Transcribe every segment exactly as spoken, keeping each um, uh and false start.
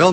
Well,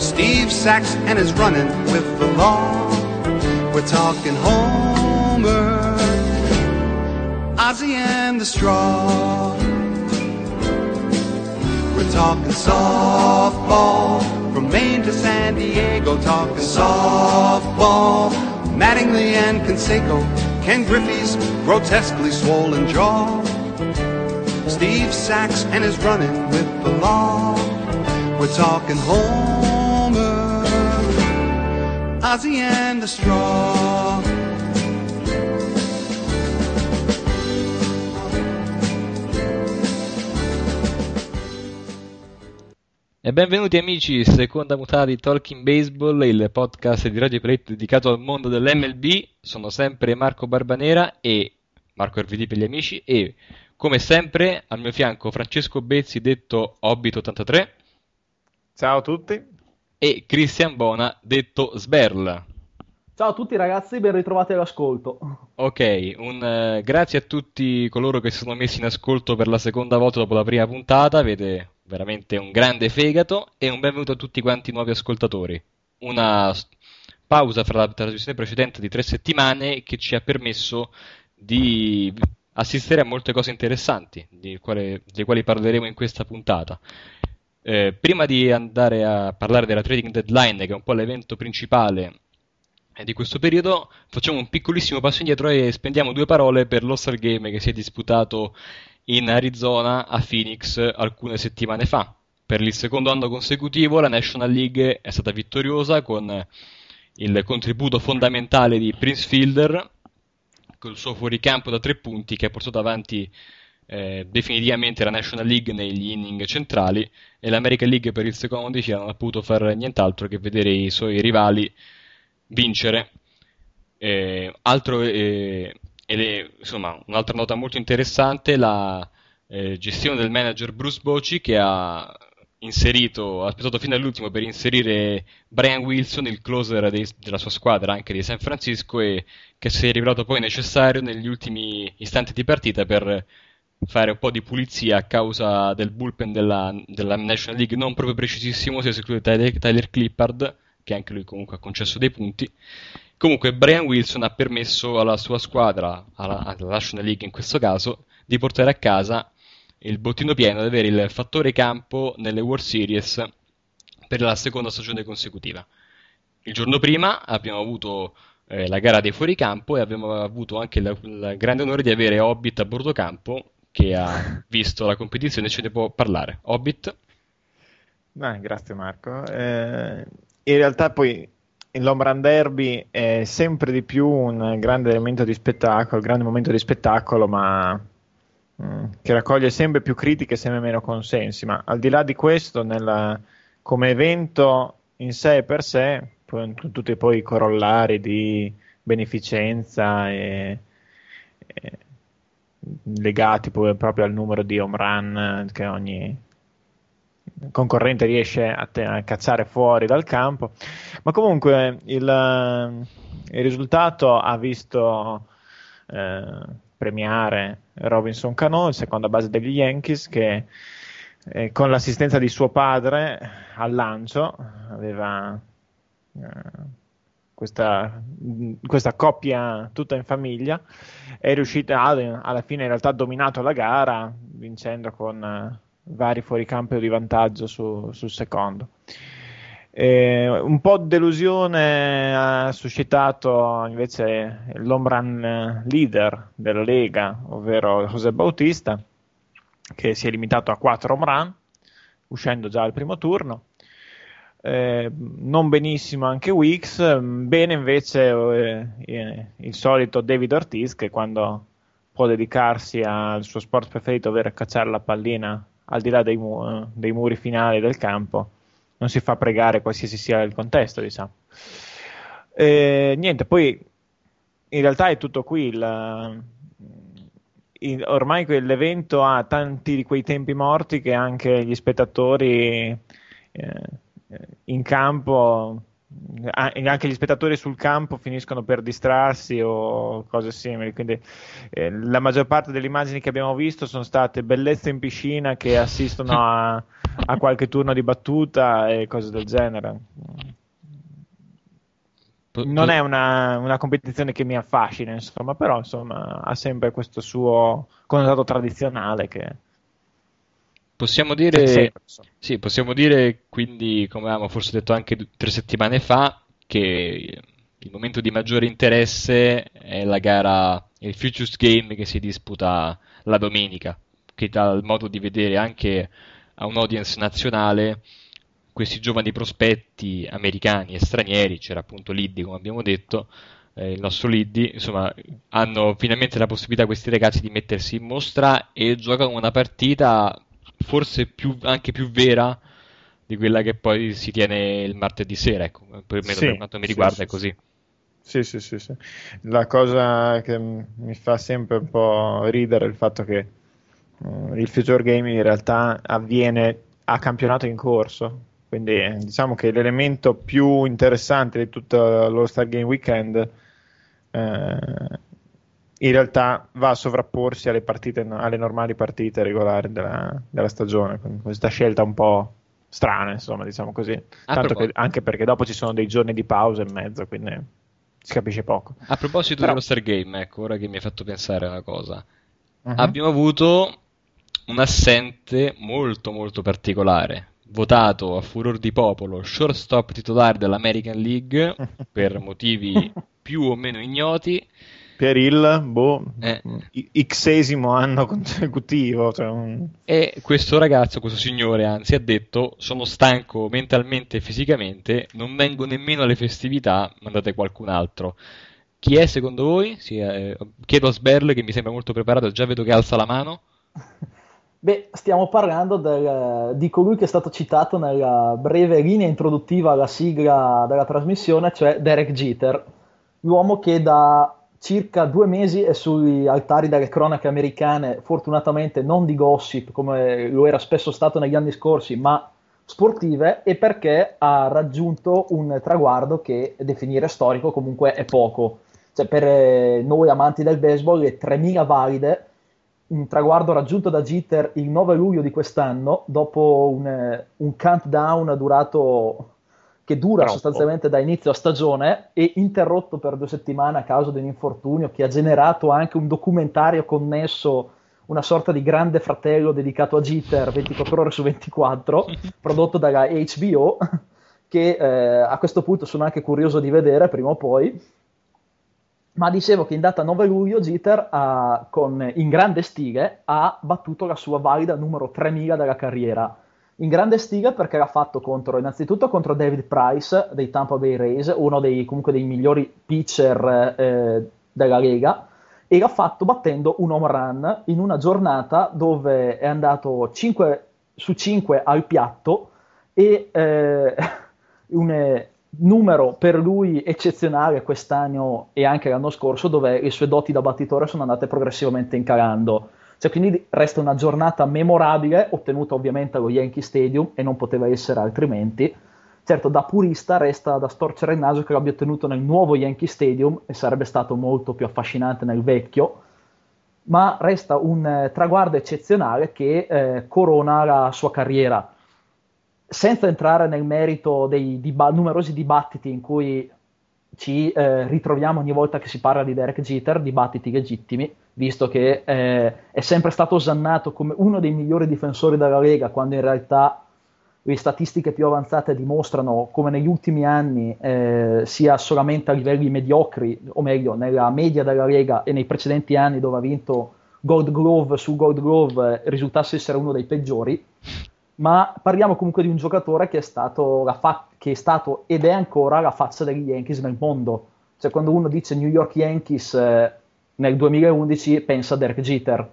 Steve Sachs and his running with the law. We're talking Homer, Ozzie and the straw. We're talking softball, from Maine to San Diego, talking softball. Mattingly and Conseco, Ken Griffey's grotesquely swollen jaw, Steve Sachs and his running with the law. We're talking Homer, Ozzie and the straw. E benvenuti amici, seconda puntata di Talking Baseball, il podcast di Radio Palette dedicato al mondo dell'emme elle bi. Sono sempre Marco Barbanera e Marco Erviti per gli amici e... come sempre, al mio fianco Francesco Bezzi, detto Hobbit ottantatré. Ciao a tutti. E Cristian Bona, detto Sberla. Ciao a tutti ragazzi, ben ritrovati all'ascolto. Ok, un uh, grazie a tutti coloro che si sono messi in ascolto per la seconda volta dopo la prima puntata. Avete veramente un grande fegato e un benvenuto a tutti quanti nuovi ascoltatori. Una pausa fra la trasmissione precedente di tre settimane che ci ha permesso di... assistere a molte cose interessanti, di quale, delle quali parleremo in questa puntata. Eh, prima di andare a parlare della trading deadline, che è un po' l'evento principale di questo periodo, facciamo un piccolissimo passo indietro e spendiamo due parole per l'All-Star Game che si è disputato in Arizona a Phoenix alcune settimane fa. Per il secondo anno consecutivo la National League è stata vittoriosa con il contributo fondamentale di Prince Fielder, col suo fuoricampo da tre punti che ha portato avanti eh, definitivamente la National League negli inning centrali, e l'American League per il secondo decina non ha potuto fare nient'altro che vedere i suoi rivali vincere. Eh, altro, eh, ele, insomma, un'altra nota molto interessante è la eh, gestione del manager Bruce Bochy, che ha inserito, ha aspettato fino all'ultimo per inserire Brian Wilson, il closer dei, della sua squadra, anche di San Francisco, e che si è rivelato poi necessario negli ultimi istanti di partita per fare un po' di pulizia a causa del bullpen della, della National League non proprio precisissimo, se si esclude Tyler, Tyler Clippard, che anche lui comunque ha concesso dei punti. Comunque Brian Wilson ha permesso alla sua squadra, alla, alla National League in questo caso, di portare a casa il bottino pieno, ad avere il fattore campo nelle World Series per la seconda stagione consecutiva. Il giorno prima abbiamo avuto eh, la gara dei fuoricampo e abbiamo avuto anche il grande onore di avere Hobbit a bordo campo, che ha visto la competizione e ce ne può parlare. Hobbit? Ah, grazie Marco. Eh, in realtà poi l'Home Run Derby è sempre di più un grande elemento di spettacolo, un grande momento di spettacolo, ma... che raccoglie sempre più critiche e sempre meno consensi, ma al di là di questo, nella, come evento in sé per sé, con tutti poi i corollari di beneficenza e, e legati poi proprio al numero di home run che ogni concorrente riesce a, te, a cazzare fuori dal campo, ma comunque il, il risultato ha visto eh, premiare Robinson Cano, il seconda base degli Yankees, che eh, con l'assistenza di suo padre al lancio aveva eh, questa, questa coppia tutta in famiglia, è riuscita a, alla fine in realtà ha dominato la gara vincendo con eh, vari fuoricampi di vantaggio su, sul secondo. Eh, un po' di delusione ha suscitato invece l'home run leader della Lega, ovvero José Bautista, che si è limitato a quattro home run uscendo già al primo turno. Eh, non benissimo anche Wicks, bene invece eh, il solito David Ortiz, che quando può dedicarsi al suo sport preferito, ovvero cacciare la pallina al di là dei, mu- dei muri finali del campo, non si fa pregare qualsiasi sia il contesto, diciamo. Eh, niente, poi in realtà è tutto qui, la, il, ormai l'evento ha tanti di quei tempi morti che anche gli spettatori eh, in campo, anche gli spettatori sul campo finiscono per distrarsi o cose simili, quindi eh, la maggior parte delle immagini che abbiamo visto sono state bellezze in piscina che assistono a, a qualche turno di battuta e cose del genere. Non è una, una competizione che mi affascina, insomma, però insomma ha sempre questo suo connotato tradizionale che possiamo dire, sì, sì, possiamo dire quindi, come avevamo forse detto anche tre settimane fa, che il momento di maggiore interesse è la gara, il Futures Game che si disputa la domenica, che dà il modo di vedere anche a un audience nazionale questi giovani prospetti americani e stranieri. C'era appunto Liddy, come abbiamo detto, eh, il nostro Liddy, insomma, hanno finalmente la possibilità questi ragazzi di mettersi in mostra e giocano una partita forse più, anche più vera di quella che poi si tiene il martedì sera, ecco, per me, sì, per quanto mi riguarda, sì, è così. Sì, sì, sì, sì. La cosa che mi fa sempre un po' ridere è il fatto che uh, il Future Game in realtà avviene a campionato in corso, quindi eh, diciamo che l'elemento più interessante di tutto l'All-Star Game Weekend eh, in realtà va a sovrapporsi alle partite, alle normali partite regolari della, della stagione, con questa scelta un po' strana, insomma, diciamo così. A Tanto che, anche perché dopo ci sono dei giorni di pausa in mezzo, quindi si capisce poco. A proposito Però... dello Star Game, ecco, ora che mi hai fatto pensare a una cosa. Uh-huh. Abbiamo avuto un assente molto molto particolare, votato a furor di popolo shortstop titolare dell'American League per motivi più o meno ignoti, per il boh, eh. xesimo anno consecutivo. Cioè un... E questo ragazzo, questo signore, anzi, ha detto: sono stanco mentalmente e fisicamente, non vengo nemmeno alle festività, mandate qualcun altro. Chi è secondo voi? Sì, eh, chiedo a Sberla, che mi sembra molto preparato, già vedo che alza la mano. Beh, stiamo parlando del, di colui che è stato citato nella breve linea introduttiva alla sigla della trasmissione, cioè Derek Jeter, l'uomo che da circa due mesi è sugli altari delle cronache americane, fortunatamente non di gossip come lo era spesso stato negli anni scorsi, ma sportive, e perché ha raggiunto un traguardo che definire storico comunque è poco. Cioè, per noi amanti del baseball, le tremila valide, un traguardo raggiunto da Jeter il nove luglio di quest'anno, dopo un, un countdown durato che dura Troppo. sostanzialmente da inizio a stagione e interrotto per due settimane a causa di un infortunio che ha generato anche un documentario connesso, una sorta di Grande Fratello dedicato a Jeter ventiquattro ore su ventiquattro, prodotto dalla H B O, che eh, a questo punto sono anche curioso di vedere prima o poi. Ma dicevo che in data nove luglio Jeter, ha, con, in grande stile, ha battuto la sua valida numero tremila della carriera. In grande stile perché l'ha fatto contro, innanzitutto contro David Price dei Tampa Bay Rays, uno dei, comunque dei migliori pitcher eh, della Lega, e l'ha fatto battendo un home run in una giornata dove è andato cinque su cinque al piatto e eh, un... numero per lui eccezionale quest'anno e anche l'anno scorso, dove le sue doti da battitore sono andate progressivamente incalando. Cioè, quindi resta una giornata memorabile, ottenuta ovviamente allo Yankee Stadium e non poteva essere altrimenti. Certo, da purista resta da storcere il naso che l'abbia ottenuto nel nuovo Yankee Stadium, e sarebbe stato molto più affascinante nel vecchio, ma resta un traguardo eccezionale che eh, corona la sua carriera. Senza entrare nel merito dei diba- numerosi dibattiti in cui ci eh, ritroviamo ogni volta che si parla di Derek Jeter, dibattiti legittimi, visto che eh, è sempre stato osannato come uno dei migliori difensori della Lega, quando in realtà le statistiche più avanzate dimostrano come negli ultimi anni eh, sia solamente a livelli mediocri, o meglio, nella media della Lega, e nei precedenti anni dove ha vinto Gold Glove su Gold Glove eh, risultasse essere uno dei peggiori. Ma parliamo comunque di un giocatore che è stato la fa- che è stato ed è ancora la faccia degli Yankees nel mondo. Cioè, quando uno dice New York Yankees eh, nel duemilaundici pensa a Derek Jeter.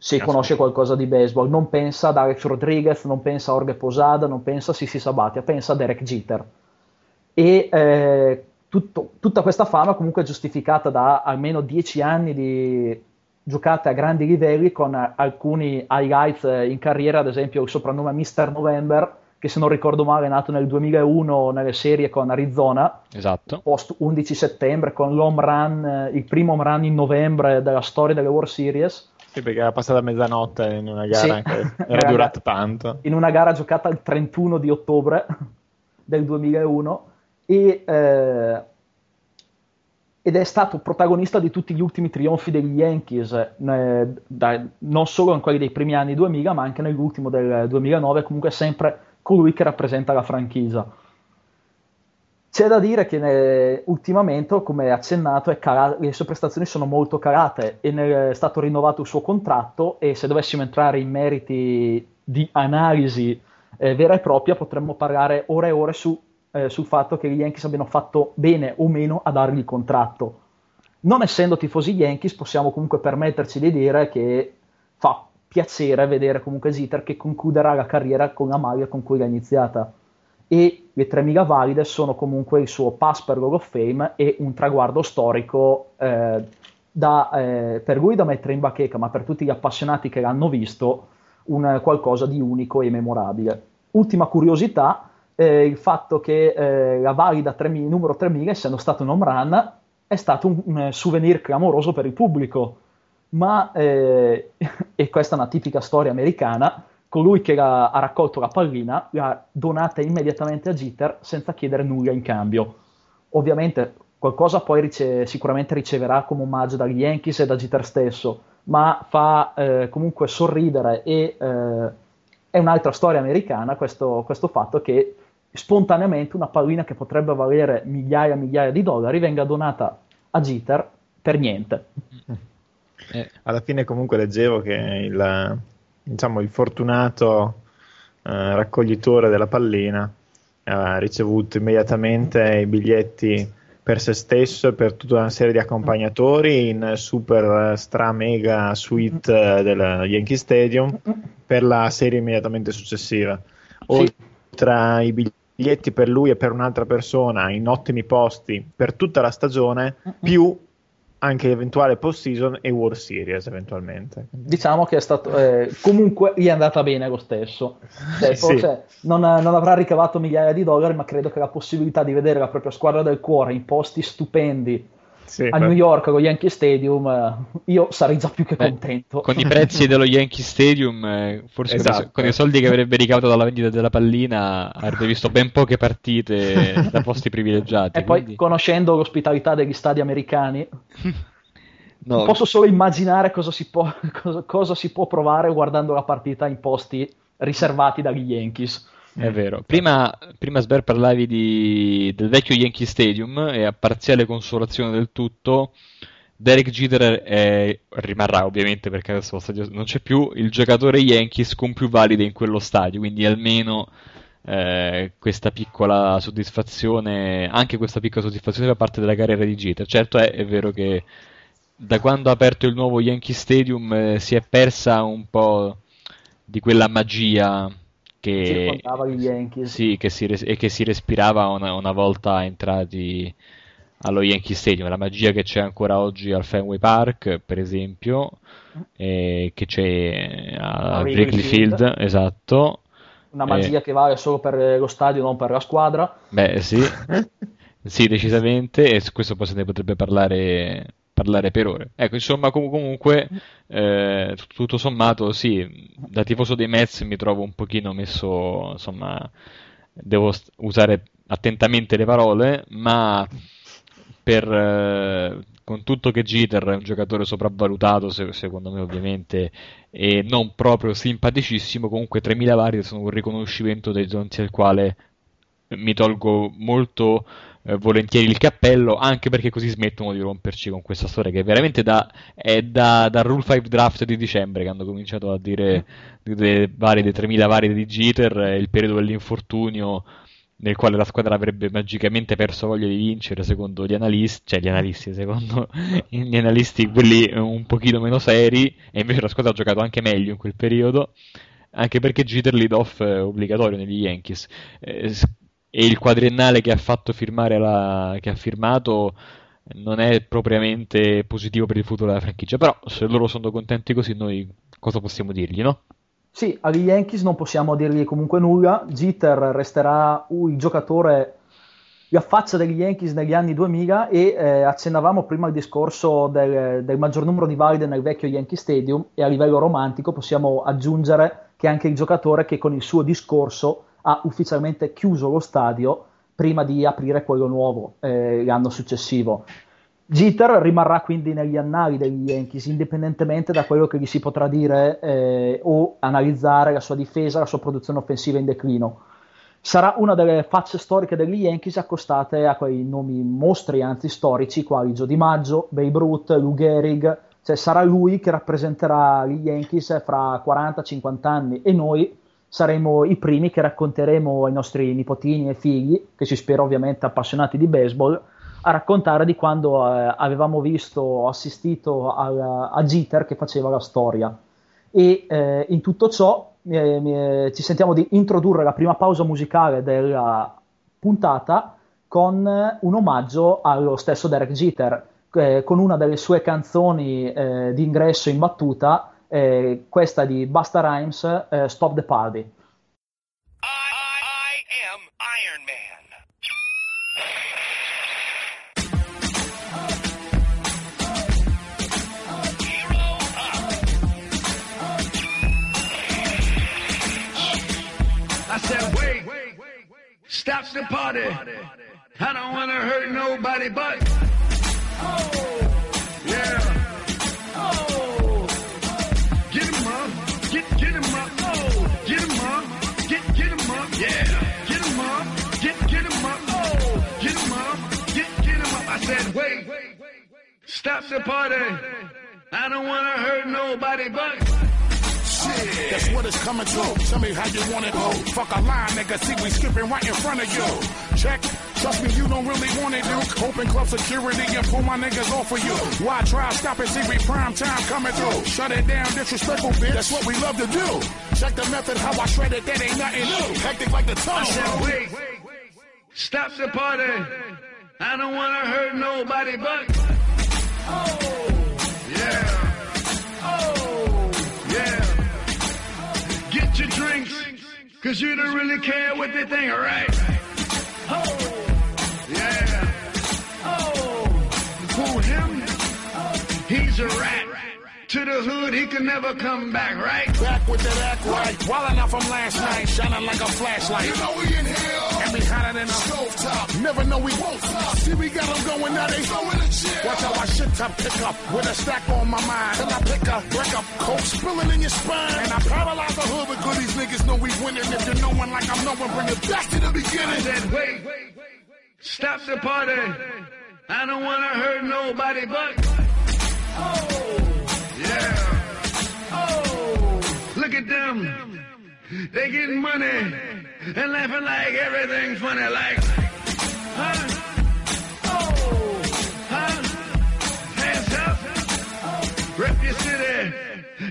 se conosce qualcosa di baseball, non pensa ad Alex Rodriguez, non pensa a Jorge Posada, non pensa a Sisi Sabatia, pensa a Derek Jeter. E eh, tutto, tutta questa fama comunque è giustificata da almeno dieci anni di giocate a grandi livelli, con alcuni highlights in carriera, ad esempio il soprannome mister November, che se non ricordo male è nato nel duemilauno nelle serie con Arizona, esatto, post undici settembre, con l'home run, il primo home run in novembre della storia delle World Series. Sì, perché era passata mezzanotte in una gara, sì, che era durata tanto. In una gara giocata il trentuno di ottobre del duemilauno, e... Eh, ed è stato protagonista di tutti gli ultimi trionfi degli Yankees, eh, da, non solo in quelli dei primi anni duemila, ma anche nell'ultimo del duemilanove, comunque sempre colui che rappresenta la franchigia. C'è da dire che nel, ultimamente, come accennato, è cala- le sue prestazioni sono molto calate, e nel, è stato rinnovato il suo contratto, e se dovessimo entrare in meriti di analisi eh, vera e propria, potremmo parlare ore e ore su Eh, sul fatto che gli Yankees abbiano fatto bene o meno a dargli il contratto. Non essendo tifosi Yankees, possiamo comunque permetterci di dire che fa piacere vedere comunque Jeter che concluderà la carriera con la maglia con cui l'ha iniziata, e le tremila valide sono comunque il suo pass per l'Hall of Fame e un traguardo storico eh, da, eh, per lui da mettere in bacheca, ma per tutti gli appassionati che l'hanno visto un qualcosa di unico e memorabile. Ultima curiosità: Eh, il fatto che eh, la valida tremila, numero tremila, essendo stato un home run, è stato un, un souvenir clamoroso per il pubblico, ma eh, e questa è una tipica storia americana, colui che la, ha raccolto la pallina l'ha donata immediatamente a Jeter senza chiedere nulla in cambio. Ovviamente qualcosa poi rice- sicuramente riceverà come omaggio dagli Yankees e da Jeter stesso, ma fa eh, comunque sorridere, e eh, è un'altra storia americana questo, questo fatto che spontaneamente una pallina che potrebbe valere migliaia e migliaia di dollari venga donata a Jeter per niente. Alla fine comunque leggevo che il, diciamo, il fortunato eh, raccoglitore della pallina ha ricevuto immediatamente i biglietti per se stesso e per tutta una serie di accompagnatori in super stra mega suite del Yankee Stadium per la serie immediatamente successiva. Oltre tra i biglietti per lui e per un'altra persona in ottimi posti per tutta la stagione, uh-huh, più anche eventuale post-season e World Series eventualmente. Diciamo che è stato eh, comunque gli è andata bene lo stesso. Cioè, sì, forse sì. Non, non avrà ricavato migliaia di dollari, ma credo che la possibilità di vedere la propria squadra del cuore in posti stupendi, sì, a beh. New York con lo Yankee Stadium, io sarei già più che beh, contento. Con i prezzi dello Yankee Stadium, forse esatto, con, con i soldi che avrebbe ricavato dalla vendita della pallina, avrebbe visto ben poche partite da posti privilegiati. E quindi... poi, conoscendo l'ospitalità degli stadi americani, no, posso solo immaginare cosa si può, cosa, cosa si può provare guardando la partita in posti riservati dagli Yankees. È vero. Prima, prima Sber parlavi di, del vecchio Yankee Stadium, e a parziale consolazione del tutto Derek Jeter è, rimarrà ovviamente, perché adesso lo stadio non c'è più, il giocatore Yankees con più valide in quello stadio, quindi almeno eh, questa piccola soddisfazione, anche questa piccola soddisfazione da parte della carriera di Jeter. Certo è, è vero che da quando ha aperto il nuovo Yankee Stadium eh, si è persa un po' di quella magia che gli Yankees, sì, che si res- e che si respirava una, una volta entrati allo Yankee Stadium, la magia che c'è ancora oggi al Fenway Park, per esempio, eh, che c'è a Wrigley Field, Field, esatto, una magia eh. che vale solo per lo stadio, non per la squadra. Beh, sì, sì, decisamente, e su questo poi se ne potrebbe parlare parlare per ore. Ecco, insomma, com- comunque eh, tutto sommato sì, da tifoso dei Mets mi trovo un pochino messo, insomma, devo st- usare attentamente le parole, ma per eh, con tutto che Jeter è un giocatore sopravvalutato, se- secondo me ovviamente, e non proprio simpaticissimo, comunque tremila valide sono un riconoscimento dei zonzi al quale mi tolgo molto volentieri il cappello, anche perché così smettono di romperci con questa storia che è veramente da, è da, da Rule cinque Draft di dicembre che hanno cominciato a dire delle valide, tremila valide di Jeter, il periodo dell'infortunio nel quale la squadra avrebbe magicamente perso voglia di vincere, secondo gli analisti, cioè gli analisti, secondo gli analisti quelli un pochino meno seri, e invece la squadra ha giocato anche meglio in quel periodo, anche perché Jeter lead-off è obbligatorio negli Yankees, e il quadriennale che ha fatto firmare la... che ha firmato non è propriamente positivo per il futuro della franchigia, però se loro sono contenti così, noi cosa possiamo dirgli, no? Sì, agli Yankees non possiamo dirgli comunque nulla. Jeter resterà il giocatore, la faccia degli Yankees negli anni duemila, e eh, accennavamo prima il discorso del, del maggior numero di valide nel vecchio Yankee Stadium, e a livello romantico possiamo aggiungere che anche il giocatore che con il suo discorso ha ufficialmente chiuso lo stadio prima di aprire quello nuovo eh, l'anno successivo. Jeter rimarrà quindi negli annali degli Yankees, indipendentemente da quello che gli si potrà dire eh, o analizzare la sua difesa, la sua produzione offensiva in declino. Sarà una delle facce storiche degli Yankees, accostate a quei nomi mostri, anzi storici, quali Joe DiMaggio, Babe Ruth, Lou Gehrig. Cioè sarà lui che rappresenterà gli Yankees fra quaranta cinquanta anni, e noi saremo i primi che racconteremo ai nostri nipotini e figli, che ci spero ovviamente appassionati di baseball, a raccontare di quando eh, avevamo visto, assistito a, a Jeter che faceva la storia. E eh, in tutto ciò eh, eh, ci sentiamo di introdurre la prima pausa musicale della puntata con un omaggio allo stesso Derek Jeter, eh, con una delle sue canzoni eh, di ingresso in battuta, eh, questa di Busta Rhymes, eh, Stop the Party. I, I, I am Iron Man. Stop the party. I don't want to hurt nobody but. Oh, yeah. Oh, get him up. Get, get him up. Oh, get him up. Get, get him up. Yeah. Get him up. Get, get him up. Oh, get him up. Get, get him up. I said, wait. Stop the party. I don't want to hurt nobody but. Shit. That's what it's coming to. Tell me how you want it, oh. Fuck a line, nigga. See, we skipping right in front of you. Check. Trust me, you don't really want it, dude. Open club security and pull my niggas off of you. Why try? Stop it, see, we prime time coming through. Shut it down, disrespectful, bitch. That's what we love to do. Check the method, how I shred it. That ain't nothing new. Hectic like the tunnel. I said, wait. Stop the party. I don't want to hurt nobody but. Oh, yeah. Your drinks, cause you don't really care what they think, alright? Oh, yeah. Oh, who him? He's a rat. To the hood, he can never come back, right? Back with that act right. Wild enough from last night, shining like a flashlight. You know we in hell. And we hotter than a stove top. Never know we won't stop. See, we got them going now, they going to chill. Watch how I shit top pick up with a stack on my mind. Till I pick up, break up, coke spilling in your spine. And I paralyze the hood with goodies, niggas know we winning. If you're no one like I'm no one, bring it back to the beginning. I said, wait, stop the party. I don't want to hurt nobody but. Oh, yeah. Oh, look at them. They getting money. And laughing like everything's funny, like, huh? Oh, huh? Hands up, rip your city,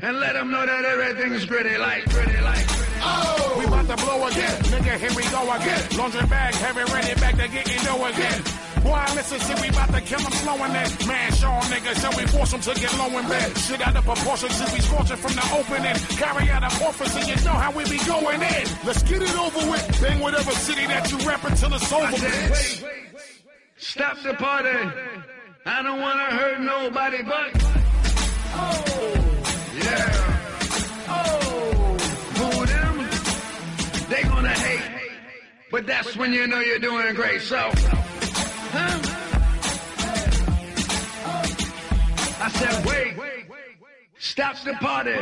and let them know that everything's pretty, like, pretty, like. Oh, we about to blow again, nigga, here we go again. Laundry bag, heavy, ready, back to getting dough again. Boy, listen, see, we about to kill them slowing that. Man, show them niggas, so we force them to get low in bed. Shit out of proportion, see, we scorching from the opening. Carry out of office, and you know how we be going in. Let's get it over with. Bang whatever city that you rap until it's over, bitch. Stop the party. I don't want to hurt nobody but. Oh, yeah. Oh, fool them. They gonna hate. But that's when you know you're doing great, so... I said, wait, stop the party.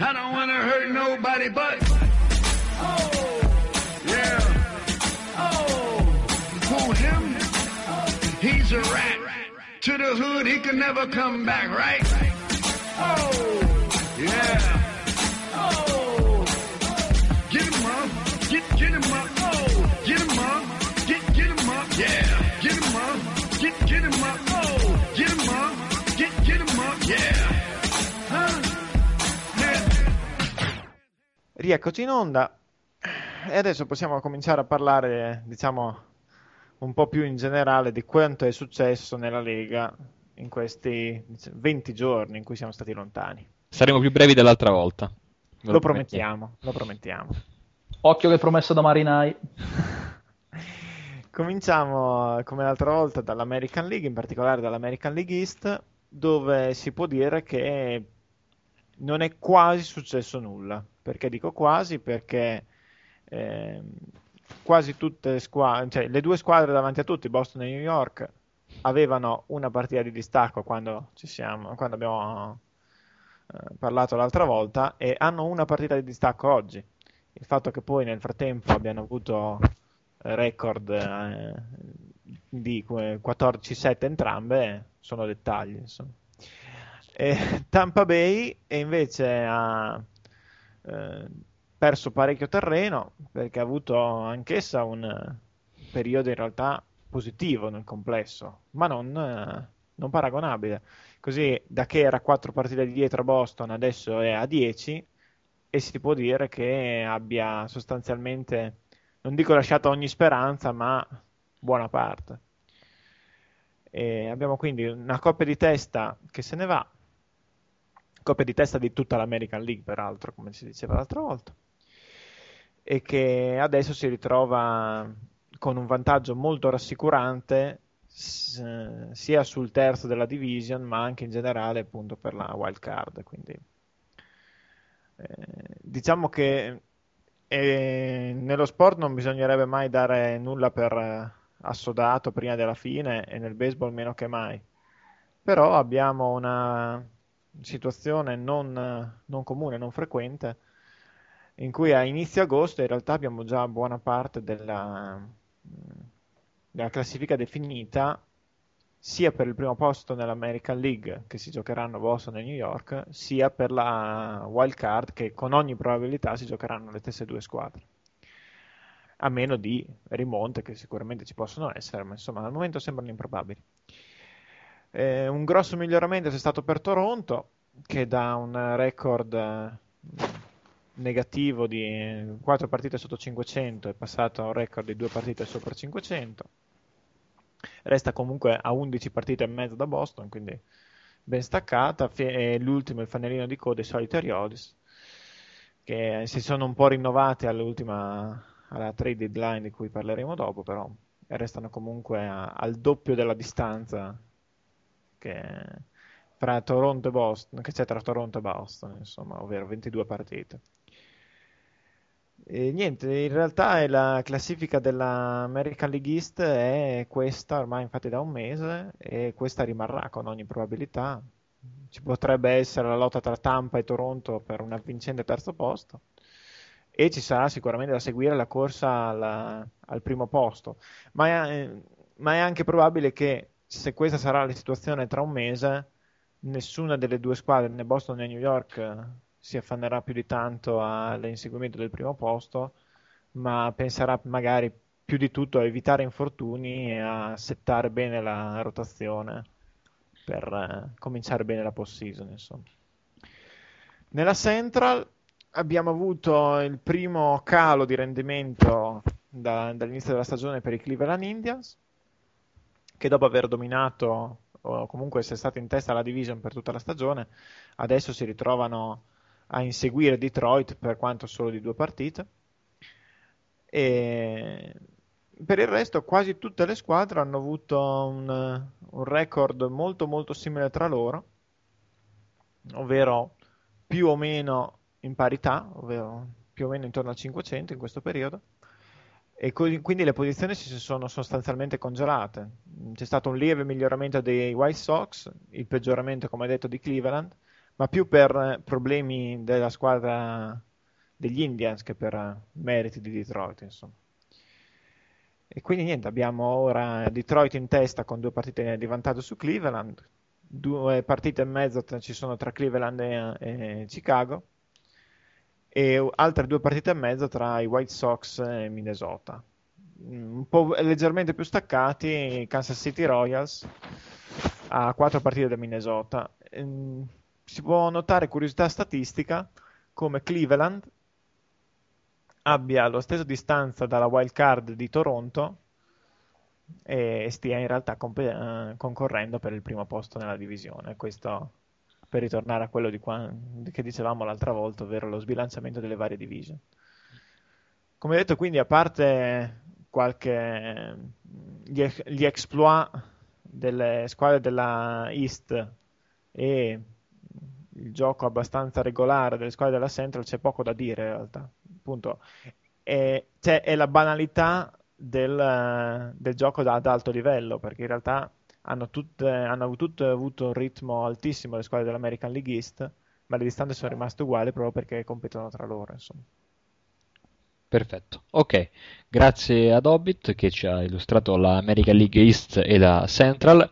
I don't want to hurt nobody but. Oh, yeah. Oh, who him? He's a rat. To the hood, he can never come back, right? Oh, yeah. Oh, get him up. Get, get him up. Oh, get him up. Get, get him up. Oh, get him up. Get, get him up. Yeah. Rieccoci in onda e adesso possiamo cominciare a parlare, diciamo, un po' più in generale di quanto è successo nella Lega in questi venti giorni in cui siamo stati lontani. Saremo più brevi dell'altra volta. Lo, lo promettiamo, lo promettiamo. Occhio che promesso da marinai. Cominciamo, come l'altra volta, dall'American League, in particolare dall'American League East, dove si può dire che non è quasi successo nulla. Perché dico quasi? Perché eh, quasi tutte squadre, cioè le due squadre davanti a tutti, Boston e New York, avevano una partita di distacco quando ci siamo, quando abbiamo eh, parlato l'altra volta, e hanno una partita di distacco oggi. Il fatto che poi nel frattempo abbiano avuto record eh, di quattordici sette entrambe sono dettagli, insomma. E Tampa Bay e invece ha perso parecchio terreno, perché ha avuto anch'essa un periodo in realtà positivo nel complesso, ma non, non paragonabile. Così, da che era quattro partite dietro a Boston, adesso è a dieci, e si può dire che abbia sostanzialmente, non dico lasciato ogni speranza, ma buona parte. E abbiamo quindi una coppia di testa che se ne va, coppia di testa di tutta l'American League, peraltro, come si diceva l'altra volta, e che adesso si ritrova con un vantaggio molto rassicurante s- sia sul terzo della division, ma anche in generale appunto per la wild card. Quindi eh, diciamo che eh, nello sport non bisognerebbe mai dare nulla per assodato prima della fine, e nel baseball meno che mai, però abbiamo una situazione non, non comune, non frequente, in cui a inizio agosto in realtà abbiamo già buona parte della, della classifica definita, sia per il primo posto nell'American League, che si giocheranno Boston e New York, sia per la wild card, che con ogni probabilità si giocheranno le stesse due squadre, a meno di rimonte che sicuramente ci possono essere, ma insomma al momento sembrano improbabili. Eh, un grosso miglioramento c'è stato per Toronto, che da un record eh, negativo di quattro partite sotto cinquecento è passato a un record di due partite sopra cinquecento. Resta comunque a undici partite e mezzo da Boston, quindi ben staccata. F- e l'ultimo, il fanalino di coda, i soliti Orioles, che si sono un po' rinnovati all'ultima, alla trade deadline di cui parleremo dopo, però restano comunque a, al doppio della distanza che tra Toronto e Boston, che c'è tra Toronto e Boston, insomma, ovvero ventidue partite. E niente, in realtà è la classifica dell'American League East è questa ormai, infatti, da un mese, e questa rimarrà con ogni probabilità. Ci potrebbe essere la lotta tra Tampa e Toronto per un vincente terzo posto, e ci sarà sicuramente da seguire la corsa alla, al primo posto, ma è, ma è anche probabile che, se questa sarà la situazione tra un mese, nessuna delle due squadre, né Boston né New York, si affannerà più di tanto all'inseguimento del primo posto, ma penserà magari più di tutto a evitare infortuni e a settare bene la rotazione per eh, cominciare bene la postseason, insomma. Nella Central abbiamo avuto il primo calo di rendimento da, dall'inizio della stagione per i Cleveland Indians, che dopo aver dominato o comunque essere stati in testa alla division per tutta la stagione, adesso si ritrovano a inseguire Detroit, per quanto solo di due partite. E per il resto quasi tutte le squadre hanno avuto un, un record molto molto simile tra loro, ovvero più o meno in parità, ovvero più o meno intorno al cinquecento in questo periodo, e quindi le posizioni si sono sostanzialmente congelate. C'è stato un lieve miglioramento dei White Sox, il peggioramento, come detto, di Cleveland, ma più per problemi della squadra degli Indians che per meriti di Detroit, insomma. E quindi niente, abbiamo ora Detroit in testa con due partite di vantaggio su Cleveland, due partite e mezzo ci sono tra Cleveland e, e Chicago, e altre due partite e mezzo tra i White Sox e Minnesota. un po' leggermente più staccati, Kansas City Royals a quattro partite da Minnesota. Ehm, si può notare, curiosità statistica, come Cleveland abbia la stessa distanza dalla wild card di Toronto e stia in realtà comp- concorrendo per il primo posto nella divisione. Questo per ritornare a quello di qua, che dicevamo l'altra volta, ovvero lo sbilanciamento delle varie division. Come detto, quindi, a parte qualche gli, gli exploit delle squadre della East e il gioco abbastanza regolare delle squadre della Central, c'è poco da dire in realtà. Appunto, è, cioè, è la banalità del, del gioco da, ad alto livello, perché in realtà hanno tutte hanno tutte avuto un ritmo altissimo le squadre dell'American League East, ma le distanze sono rimaste uguali proprio perché competono tra loro, insomma. Perfetto, ok, grazie ad Hobbit che ci ha illustrato l'American League East e la Central.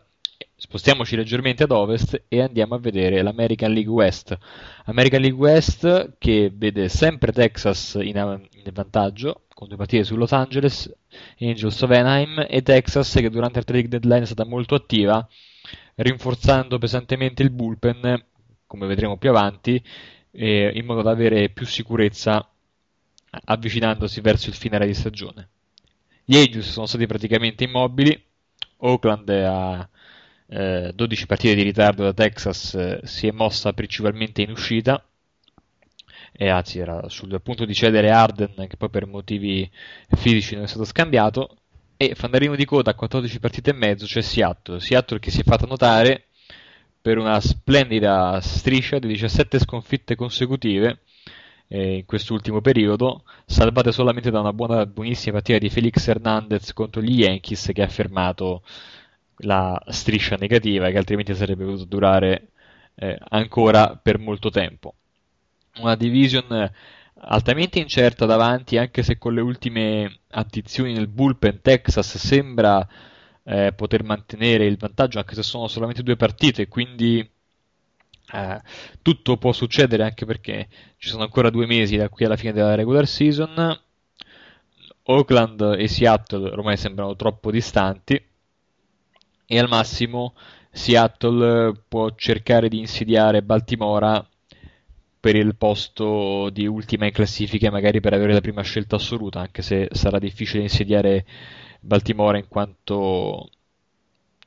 Spostiamoci leggermente ad ovest e andiamo a vedere l'American League West. American League West che vede sempre Texas in, in vantaggio con due partite su Los Angeles Angels of Anaheim, e Texas che durante il trade deadline è stata molto attiva, rinforzando pesantemente il bullpen, come vedremo più avanti, eh, in modo da avere più sicurezza avvicinandosi verso il finale di stagione. Gli Angels sono stati praticamente immobili. Oakland ha Eh, dodici partite di ritardo da Texas, eh, si è mossa principalmente in uscita, e anzi era sul punto di cedere Arden, che poi per motivi fisici non è stato scambiato, e fanalino di coda a quattordici partite e mezzo c'è cioè Seattle Seattle che si è fatta notare per una splendida striscia di diciassette sconfitte consecutive eh, in quest'ultimo periodo, salvate solamente da una buona buonissima partita di Felix Hernandez contro gli Yankees, che ha fermato la striscia negativa che altrimenti sarebbe potuto durare eh, ancora per molto tempo. Una division altamente incerta davanti, anche se con le ultime addizioni nel bullpen Texas sembra eh, poter mantenere il vantaggio, anche se sono solamente due partite, quindi eh, tutto può succedere, anche perché ci sono ancora due mesi da qui alla fine della regular season. Oakland e Seattle ormai sembrano troppo distanti, e al massimo Seattle può cercare di insidiare Baltimora per il posto di ultima in classifica, magari per avere la prima scelta assoluta, anche se sarà difficile insidiare Baltimora in quanto,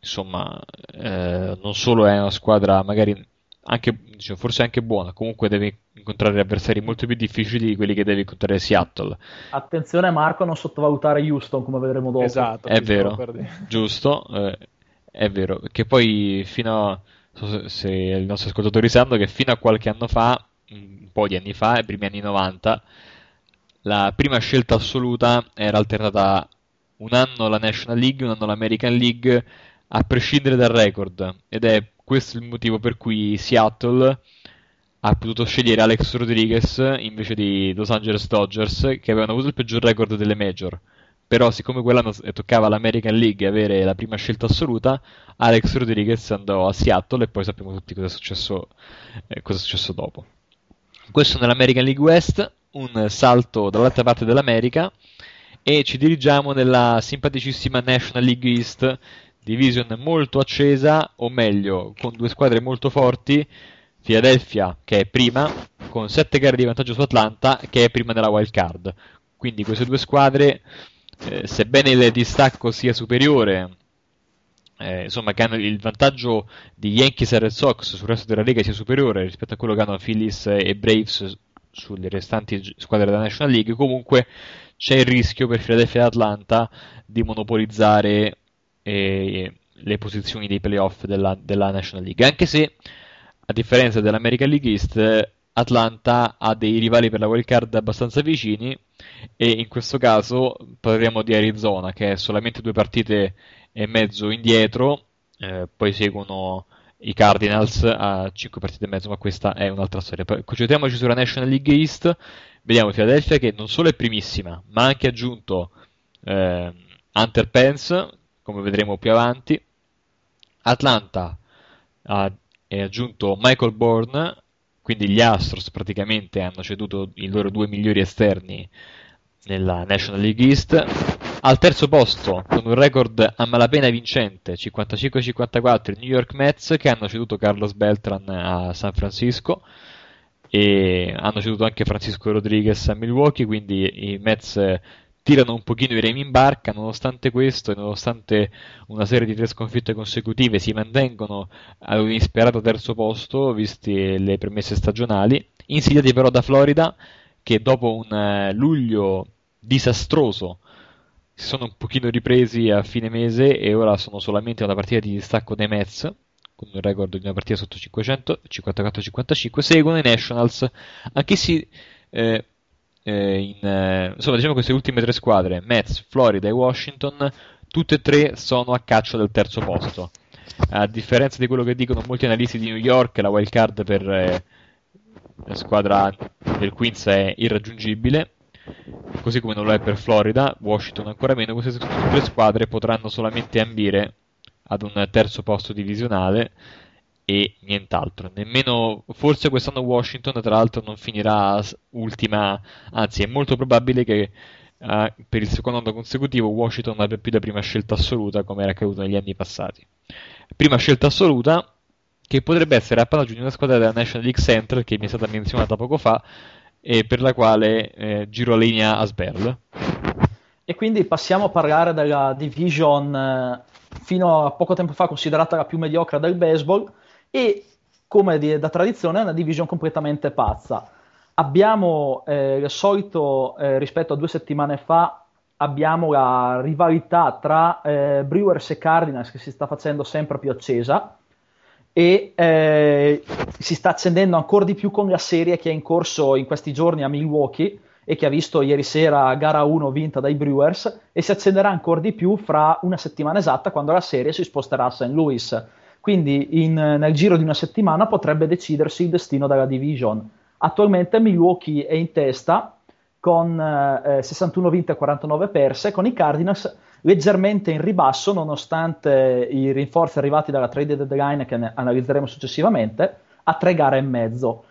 insomma, eh, non solo è una squadra magari anche, diciamo, forse anche buona, comunque deve incontrare avversari molto più difficili di quelli che deve incontrare Seattle. Attenzione Marco a non sottovalutare Houston, come vedremo dopo. Esatto, è vero, giusto, eh, è vero, che poi fino a, so se il nostro ascoltatore sanno, che fino a qualche anno fa, un po' di anni fa, i primi anni novanta, la prima scelta assoluta era alternata un anno alla National League, un anno all'American League, a prescindere dal record, ed è questo il motivo per cui Seattle ha potuto scegliere Alex Rodriguez invece di Los Angeles Dodgers, che avevano avuto il peggior record delle major. Però siccome quell'anno toccava all'American League avere la prima scelta assoluta, Alex Rodriguez andò a Seattle, e poi sappiamo tutti cosa è successo, eh, cosa è successo dopo. Questo nell'American League West, un salto dall'altra parte dell'America, e ci dirigiamo nella simpaticissima National League East, division molto accesa, o meglio con due squadre molto forti. Philadelphia che è prima con sette gare di vantaggio su Atlanta, che è prima della wild card, quindi queste due squadre, eh, sebbene il distacco sia superiore, eh, insomma, che hanno il vantaggio di Yankees e Red Sox sul resto della Lega sia superiore rispetto a quello che hanno Phillies e Braves sulle restanti squadre della National League, comunque c'è il rischio per Philadelphia e Atlanta di monopolizzare eh, le posizioni dei playoff della, della National League, anche se a differenza dell'American League East, Atlanta ha dei rivali per la wild card abbastanza vicini, e in questo caso parliamo di Arizona, che è solamente due partite e mezzo indietro, eh, poi seguono i Cardinals a cinque partite e mezzo, ma questa è un'altra storia. Concentriamoci sulla National League East, vediamo Philadelphia che non solo è primissima, ma ha anche aggiunto eh, Hunter Pence, come vedremo più avanti. Atlanta ha è aggiunto Michael Bourne, quindi gli Astros praticamente hanno ceduto i loro due migliori esterni nella National League East. Al terzo posto, con un record a malapena vincente, cinquantacinque cinquantaquattro, i New York Mets, che hanno ceduto Carlos Beltran a San Francisco e hanno ceduto anche Francisco Rodriguez a Milwaukee, quindi i Mets tirano un pochino i remi in barca. Nonostante questo e nonostante una serie di tre sconfitte consecutive, si mantengono ad un insperato terzo posto, viste le premesse stagionali, insidiati però da Florida, che dopo un luglio disastroso si sono un pochino ripresi a fine mese e ora sono solamente una partita di distacco dei Mets, con il record di una partita sotto cinquecento, cinquantaquattro cinquantacinque. Seguono i Nationals, anch'essi eh, eh, in, eh, insomma, diciamo queste ultime tre squadre, Mets, Florida e Washington, tutte e tre sono a caccia del terzo posto. A differenza di quello che dicono molti analisti di New York, la wild card per eh, la squadra del Queens è irraggiungibile, così come non lo è per Florida, Washington ancora meno. Queste tre squadre potranno solamente ambire ad un terzo posto divisionale e nient'altro. Nemmeno forse quest'anno Washington, tra l'altro, non finirà ultima, anzi è molto probabile che eh, per il secondo anno consecutivo Washington non abbia più la prima scelta assoluta, come era accaduto negli anni passati. Prima scelta assoluta che potrebbe essere a vantaggio di una squadra della National League Central, che mi è stata menzionata poco fa, e per la quale eh, giro la linea a Sberla. E quindi passiamo a parlare della division eh, fino a poco tempo fa considerata la più mediocre del baseball, e come di, da tradizione è una division completamente pazza. Abbiamo eh, il solito, eh, rispetto a due settimane fa, abbiamo la rivalità tra eh, Brewers e Cardinals, che si sta facendo sempre più accesa e eh, si sta accendendo ancora di più con la serie che è in corso in questi giorni a Milwaukee e che ha visto ieri sera gara uno vinta dai Brewers, e si accenderà ancora di più fra una settimana esatta, quando la serie si sposterà a Saint Louis. Quindi in, nel giro di una settimana potrebbe decidersi il destino della division. Attualmente Milwaukee è in testa con eh, sessantuno vinte e quarantanove perse, con i Cardinals leggermente in ribasso nonostante i rinforzi arrivati dalla trade deadline, che analizzeremo successivamente, a tre gare e mezzo.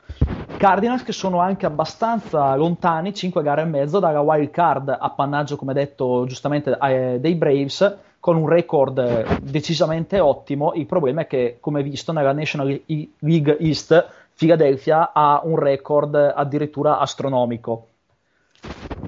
Cardinals che sono anche abbastanza lontani, cinque gare e mezzo, dalla wild card, appannaggio, come detto giustamente, eh, dei Braves, con un record decisamente ottimo. Il problema è che, come visto, nella National League East Philadelphia ha un record addirittura astronomico.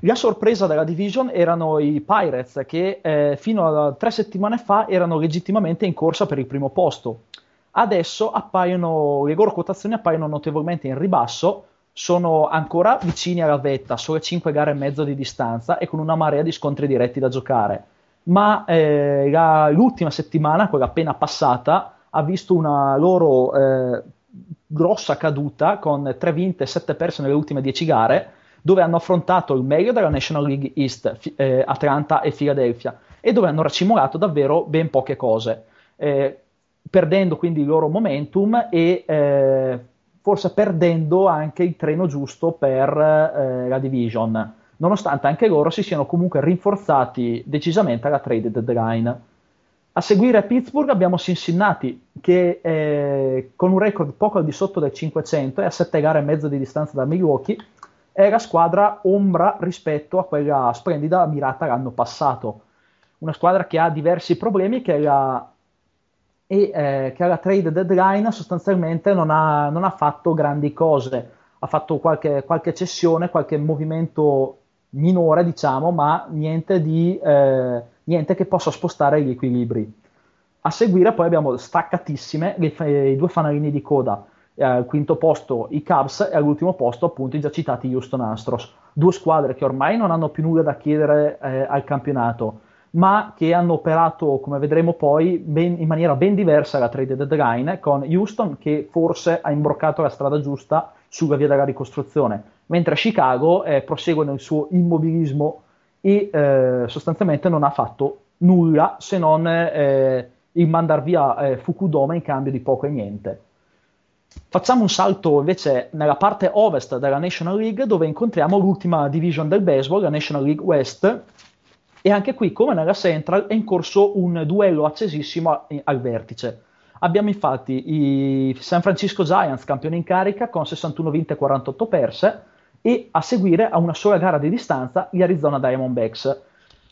La sorpresa della division erano i Pirates, che eh, fino a tre settimane fa erano legittimamente in corsa per il primo posto. Adesso appaiono, le loro quotazioni appaiono notevolmente in ribasso, sono ancora vicini alla vetta, solo cinque gare e mezzo di distanza e con una marea di scontri diretti da giocare. Ma eh, la, l'ultima settimana, quella appena passata, ha visto una loro eh, grossa caduta, con tre vinte e sette perse nelle ultime dieci gare, dove hanno affrontato il meglio della National League East, eh, Atlanta e Philadelphia, e dove hanno racimolato davvero ben poche cose, eh, perdendo quindi il loro momentum e eh, forse perdendo anche il treno giusto per eh, la division, nonostante anche loro si siano comunque rinforzati decisamente alla trade deadline. A seguire a Pittsburgh abbiamo Cincinnati, che eh, con un record poco al di sotto del cinquecento e a sette gare e mezzo di distanza da Milwaukee, è la squadra ombra rispetto a quella splendida mirata l'anno passato. Una squadra che ha diversi problemi, che la, e eh, che alla trade deadline sostanzialmente non ha, non ha fatto grandi cose, ha fatto qualche, qualche cessione, qualche movimento minore, diciamo, ma niente, di, eh, niente che possa spostare gli equilibri. A seguire poi abbiamo staccatissime le, i due fanalini di coda. Al quinto posto i Cubs e all'ultimo posto appunto i già citati Houston Astros, due squadre che ormai non hanno più nulla da chiedere eh, al campionato, ma che hanno operato, come vedremo poi, ben, in maniera ben diversa la trade deadline, con Houston che forse ha imbroccato la strada giusta sulla via della ricostruzione, mentre Chicago eh, prosegue nel suo immobilismo e eh, sostanzialmente non ha fatto nulla se non eh, il mandar via eh, Fukudome in cambio di poco e niente. Facciamo un salto invece nella parte ovest della National League, dove incontriamo l'ultima division del baseball, la National League West, e anche qui, come nella Central, è in corso un duello accesissimo al vertice. Abbiamo infatti i San Francisco Giants, campioni in carica, con sessantuno vinte e quarantotto perse, e a seguire a una sola gara di distanza gli Arizona Diamondbacks.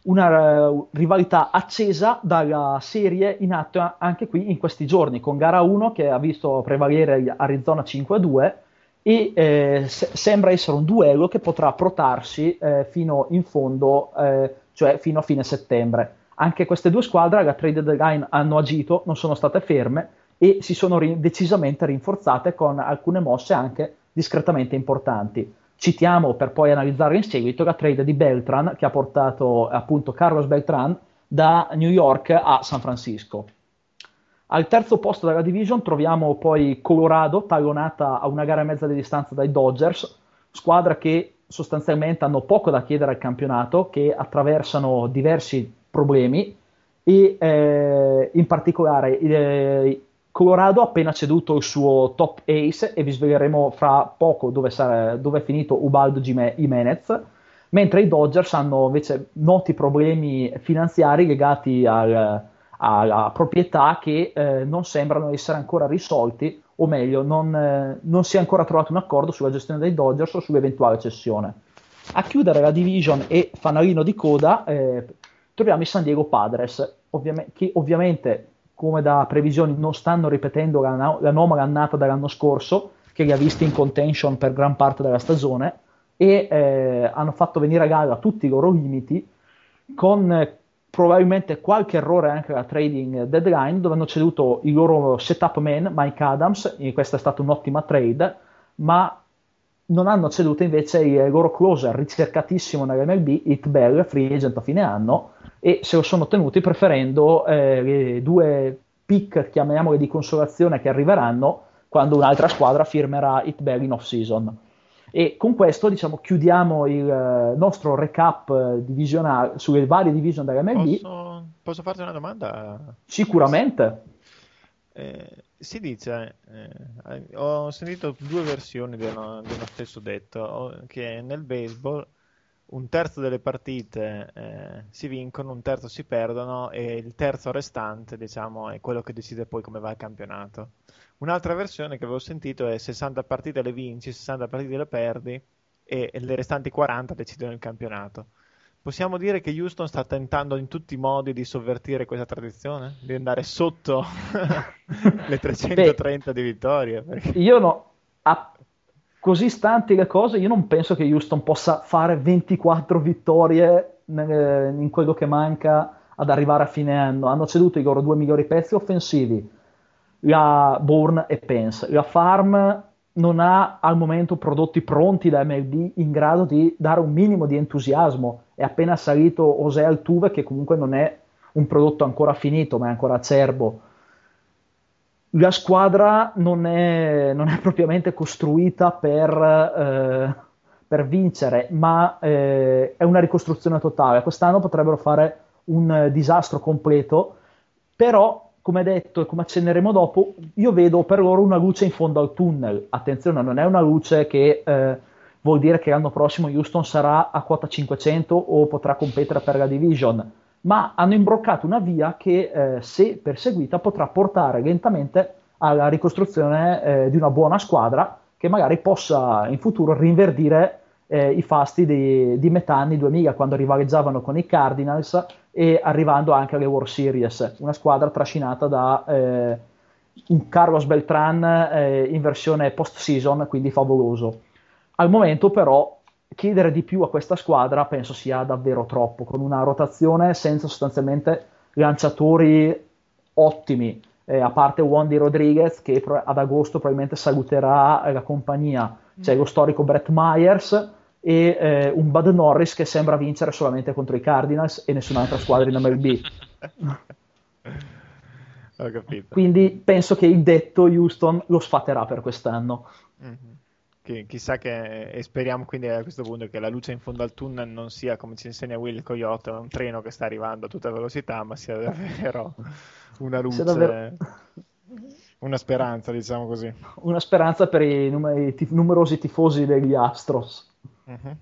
una rivalità accesa dalla serie in atto anche qui in questi giorni, con gara uno che ha visto prevalere Arizona cinque a due e eh, se- sembra essere un duello che potrà protrarsi eh, fino in fondo, eh, cioè fino a fine settembre. Anche queste due squadre alla trade deadline hanno agito, non sono state ferme e si sono ri- decisamente rinforzate con alcune mosse anche discretamente importanti. Citiamo, per poi analizzare in seguito, la trade di Beltran, che ha portato appunto Carlos Beltran da New York a San Francisco. Al terzo posto della division troviamo poi Colorado, tallonata a una gara e mezza di distanza dai Dodgers, squadra che sostanzialmente hanno poco da chiedere al campionato, che attraversano diversi problemi e eh, in particolare eh, Colorado ha appena ceduto il suo top ace e vi sveleremo fra poco dove, sarà, dove è finito Ubaldo Jimenez, mentre i Dodgers hanno invece noti problemi finanziari legati al, alla proprietà che eh, non sembrano essere ancora risolti, o meglio non, eh, non si è ancora trovato un accordo sulla gestione dei Dodgers o sull'eventuale cessione. A chiudere la division e fanalino di coda eh, troviamo i San Diego Padres, ovviamente, che ovviamente come da previsioni non stanno ripetendo l'an- l'anomala annata dall'anno scorso, che li ha visti in contention per gran parte della stagione, e eh, hanno fatto venire a galla tutti i loro limiti, con eh, probabilmente qualche errore anche alla trading deadline, dove hanno ceduto il loro setup man, Mike Adams, e questa è stata un'ottima trade, ma non hanno ceduto invece il loro closer ricercatissimo nell'M L B, Hit Bell, free agent a fine anno, e se lo sono tenuti preferendo eh, le due pick, chiamiamole di consolazione, che arriveranno quando un'altra squadra firmerà Hit Bell in off-season. E con questo, diciamo, chiudiamo il nostro recap divisionale sulle varie division dell'M L B. Posso, posso farti una domanda? Sicuramente. Eh, si dice, eh, ho sentito due versioni di uno, di uno stesso detto, che nel baseball un terzo delle partite eh, si vincono, un terzo si perdono e il terzo restante, diciamo, è quello che decide poi come va il campionato. Un'altra versione che avevo sentito è sessanta partite le vinci, sessanta partite le perdi e, e le restanti quaranta decidono il campionato. Possiamo dire che Houston sta tentando in tutti i modi di sovvertire questa tradizione? Di andare sotto le trecentotrenta Beh, di vittorie? Perché... Io no... A... Così stanti le cose, io non penso che Houston possa fare ventiquattro vittorie nel, in quello che manca ad arrivare a fine anno. Hanno ceduto i loro due migliori pezzi offensivi, la Bourne e Pence. La Farm non ha al momento prodotti pronti da M L B in grado di dare un minimo di entusiasmo. È appena salito José Altuve, che comunque non è un prodotto ancora finito, ma è ancora acerbo. La squadra non è, non è propriamente costruita per, eh, per vincere, ma eh, è una ricostruzione totale. Quest'anno potrebbero fare un eh, disastro completo, però, come detto e come accenneremo dopo, io vedo per loro una luce in fondo al tunnel. Attenzione, non è una luce che eh, vuol dire che l'anno prossimo Houston sarà a quota cinquecento o potrà competere per la division, ma hanno imbroccato una via che, eh, se perseguita, potrà portare lentamente alla ricostruzione eh, di una buona squadra che magari possa in futuro rinverdire eh, i fasti di, di metà anni duemila, quando rivaleggiavano con i Cardinals e arrivando anche alle World Series. Una squadra trascinata da eh, un Carlos Beltran eh, in versione post-season, quindi favoloso. Al momento però chiedere di più a questa squadra penso sia davvero troppo, con una rotazione senza sostanzialmente lanciatori ottimi, eh, a parte Wanda Rodriguez che pro- ad agosto probabilmente saluterà la compagnia, c'è lo storico Brett Myers e eh, un Bud Norris che sembra vincere solamente contro i Cardinals e nessun'altra squadra in M L B. Ho capito. Quindi penso che il detto Houston lo sfaterà per quest'anno. Mm-hmm. Chissà che, e speriamo quindi a questo punto che la luce in fondo al tunnel non sia, come ci insegna Will Coyote, un treno che sta arrivando a tutta velocità, ma sia davvero una luce, davvero... una speranza, diciamo così. Una speranza per i num- tif- numerosi tifosi degli Astros. Uh-huh.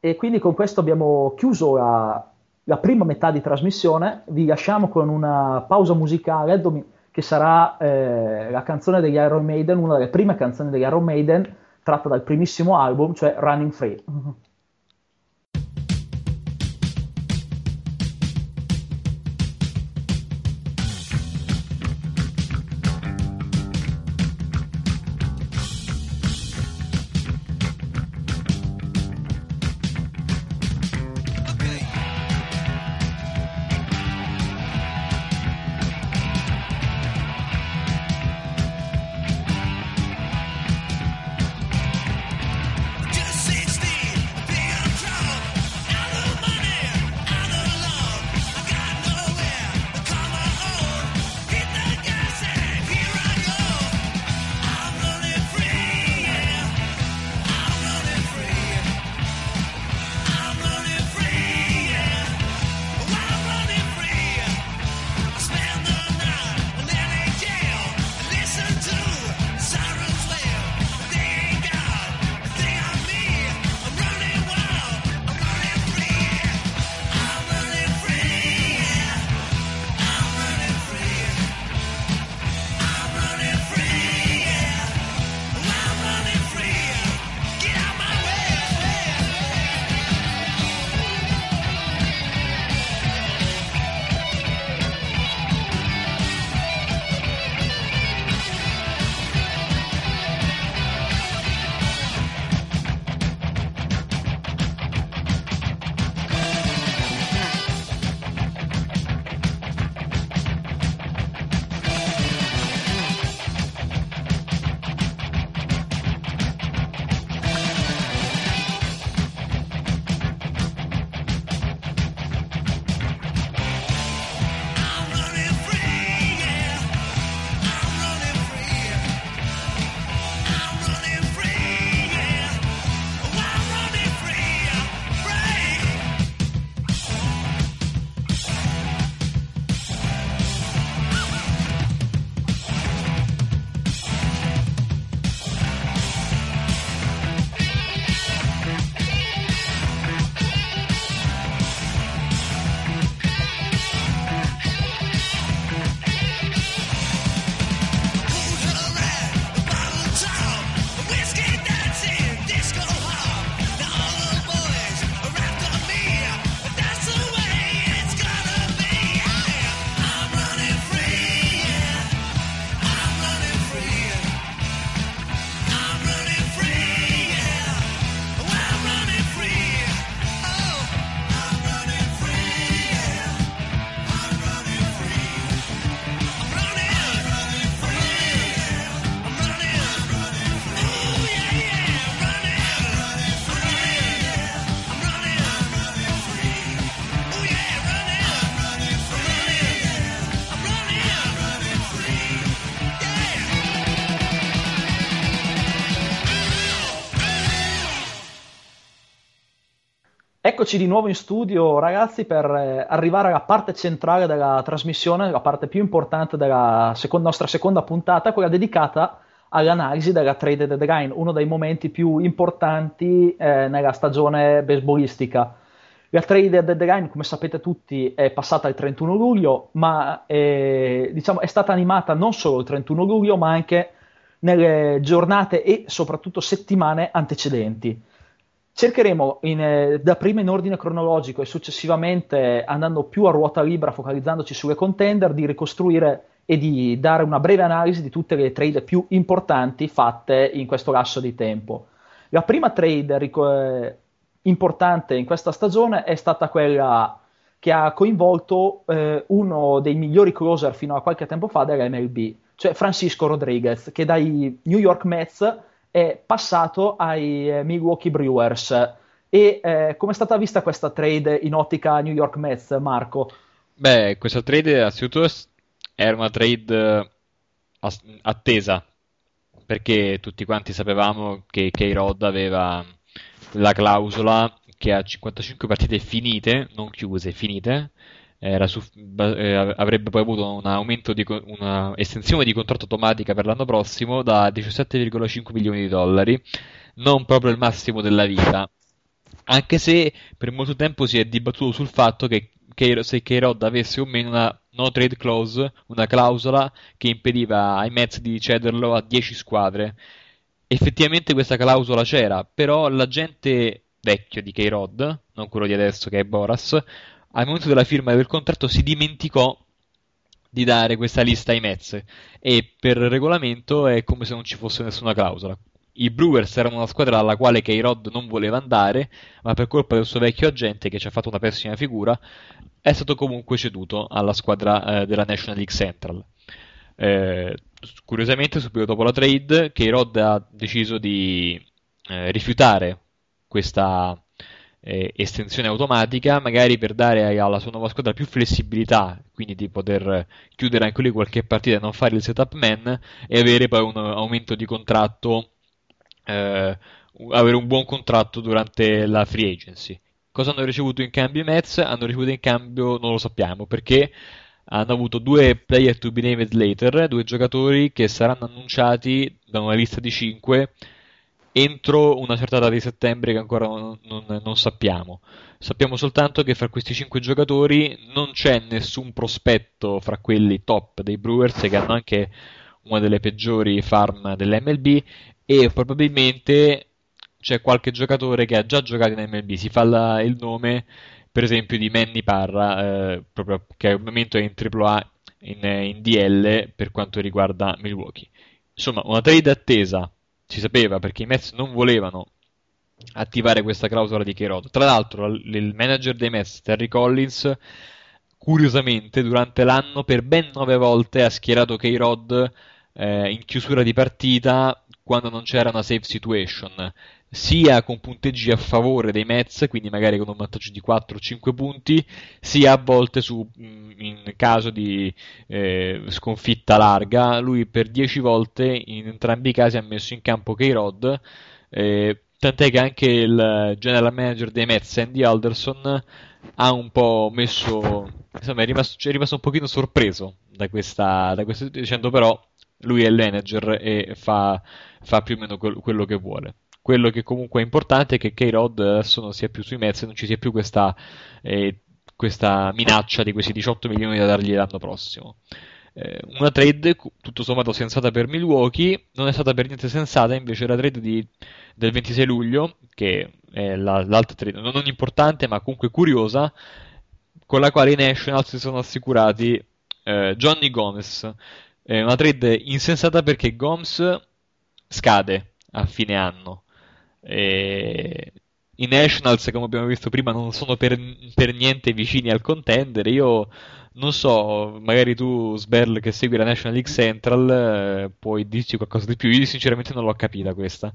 E quindi con questo abbiamo chiuso la, la prima metà di trasmissione, vi lasciamo con una pausa musicale domenica, che sarà eh, la canzone degli Iron Maiden, una delle prime canzoni degli Iron Maiden tratta dal primissimo album, cioè Running Free. Eccoci di nuovo in studio, ragazzi, per arrivare alla parte centrale della trasmissione, la parte più importante della seconda, nostra seconda puntata, quella dedicata all'analisi della trade deadline, uno dei momenti più importanti eh, nella stagione baseballistica. La trade deadline, come sapete tutti, è passata il trentuno luglio, ma eh, diciamo, è stata animata non solo il trentuno luglio, ma anche nelle giornate e soprattutto settimane antecedenti. Cercheremo in, eh, dapprima in ordine cronologico e successivamente, andando più a ruota libera, focalizzandoci sulle contender, di ricostruire e di dare una breve analisi di tutte le trade più importanti fatte in questo lasso di tempo. La prima trade rico- eh, importante in questa stagione è stata quella che ha coinvolto eh, uno dei migliori closer fino a qualche tempo fa dell'emme elle bi, cioè Francisco Rodriguez, che dai New York Mets è passato ai Milwaukee Brewers. E eh, come è stata vista questa trade in ottica New York Mets, Marco? Beh, questa trade innanzitutto era una trade attesa, perché tutti quanti sapevamo che K-Rod aveva la clausola che a cinquantacinque partite finite, non chiuse, finite, era su, eh, avrebbe poi avuto un aumento di una estensione di contratto automatica per l'anno prossimo da diciassette virgola cinque milioni di dollari, non proprio il massimo della vita, anche se per molto tempo si è dibattuto sul fatto che, che se K-Rod avesse o meno una no trade clause, una clausola che impediva ai Mets di cederlo a dieci squadre. Effettivamente questa clausola c'era, però l'agente vecchio di K-Rod, non quello di adesso che è Boras, al momento della firma del contratto si dimenticò di dare questa lista ai Mets, e per regolamento è come se non ci fosse nessuna clausola. I Brewers erano una squadra alla quale K-Rod non voleva andare, ma per colpa del suo vecchio agente, che ci ha fatto una pessima figura, è stato comunque ceduto alla squadra eh, della National League Central. Eh, curiosamente, subito dopo la trade, K-Rod ha deciso di eh, rifiutare questa estensione automatica, magari per dare alla sua nuova squadra più flessibilità, quindi di poter chiudere anche lui qualche partita e non fare il setup man, e avere poi un aumento di contratto, eh, avere un buon contratto durante la free agency. Cosa hanno ricevuto in cambio i Mets? Hanno ricevuto in cambio, non lo sappiamo, perché hanno avuto due player to be named later, due giocatori che saranno annunciati da una lista di cinque entro una certa data di settembre che ancora non, non, non sappiamo. Sappiamo soltanto che fra questi cinque giocatori non c'è nessun prospetto fra quelli top dei Brewers, che hanno anche una delle peggiori farm dell'emme elle bi, e probabilmente c'è qualche giocatore che ha già giocato in emme elle bi. Si fa la, il nome, per esempio, di Manny Parra, eh, proprio, che al momento è in tripla A, in, in D L per quanto riguarda Milwaukee. Insomma, una trade attesa. Si sapeva, perché i Mets non volevano attivare questa clausola di K-Rod. Tra l'altro, il manager dei Mets, Terry Collins, curiosamente durante l'anno per ben nove volte ha schierato K-Rod eh, in chiusura di partita quando non c'era una safe situation, sia con punteggi a favore dei Mets, quindi magari con un vantaggio di quattro o cinque punti, sia a volte su, in caso di eh, sconfitta larga. Lui per dieci volte in entrambi i casi ha messo in campo K-Rod, eh, tant'è che anche il general manager dei Mets, Andy Alderson, ha un po' messo, insomma, è rimasto, è rimasto un pochino sorpreso da questa, da questo, dicendo però lui è il manager e fa, fa più o meno quello che vuole. Quello che comunque è importante è che K-Rod adesso non sia più sui Mets, non ci sia più questa, eh, questa minaccia di questi diciotto milioni da dargli l'anno prossimo. Eh, una trade tutto sommato sensata per Milwaukee. Non è stata per niente sensata invece la trade di, del ventisei luglio, che è la, l'altra trade non importante ma comunque curiosa, con la quale i Nationals si sono assicurati eh, Johnny Gomes. Eh, una trade insensata perché Gomes scade a fine anno. E i Nationals, come abbiamo visto prima, non sono per, per niente vicini al contendere. Io non so, magari tu, Sberl, che segui la National League Central, puoi dirci qualcosa di più. Io sinceramente non l'ho capita questa.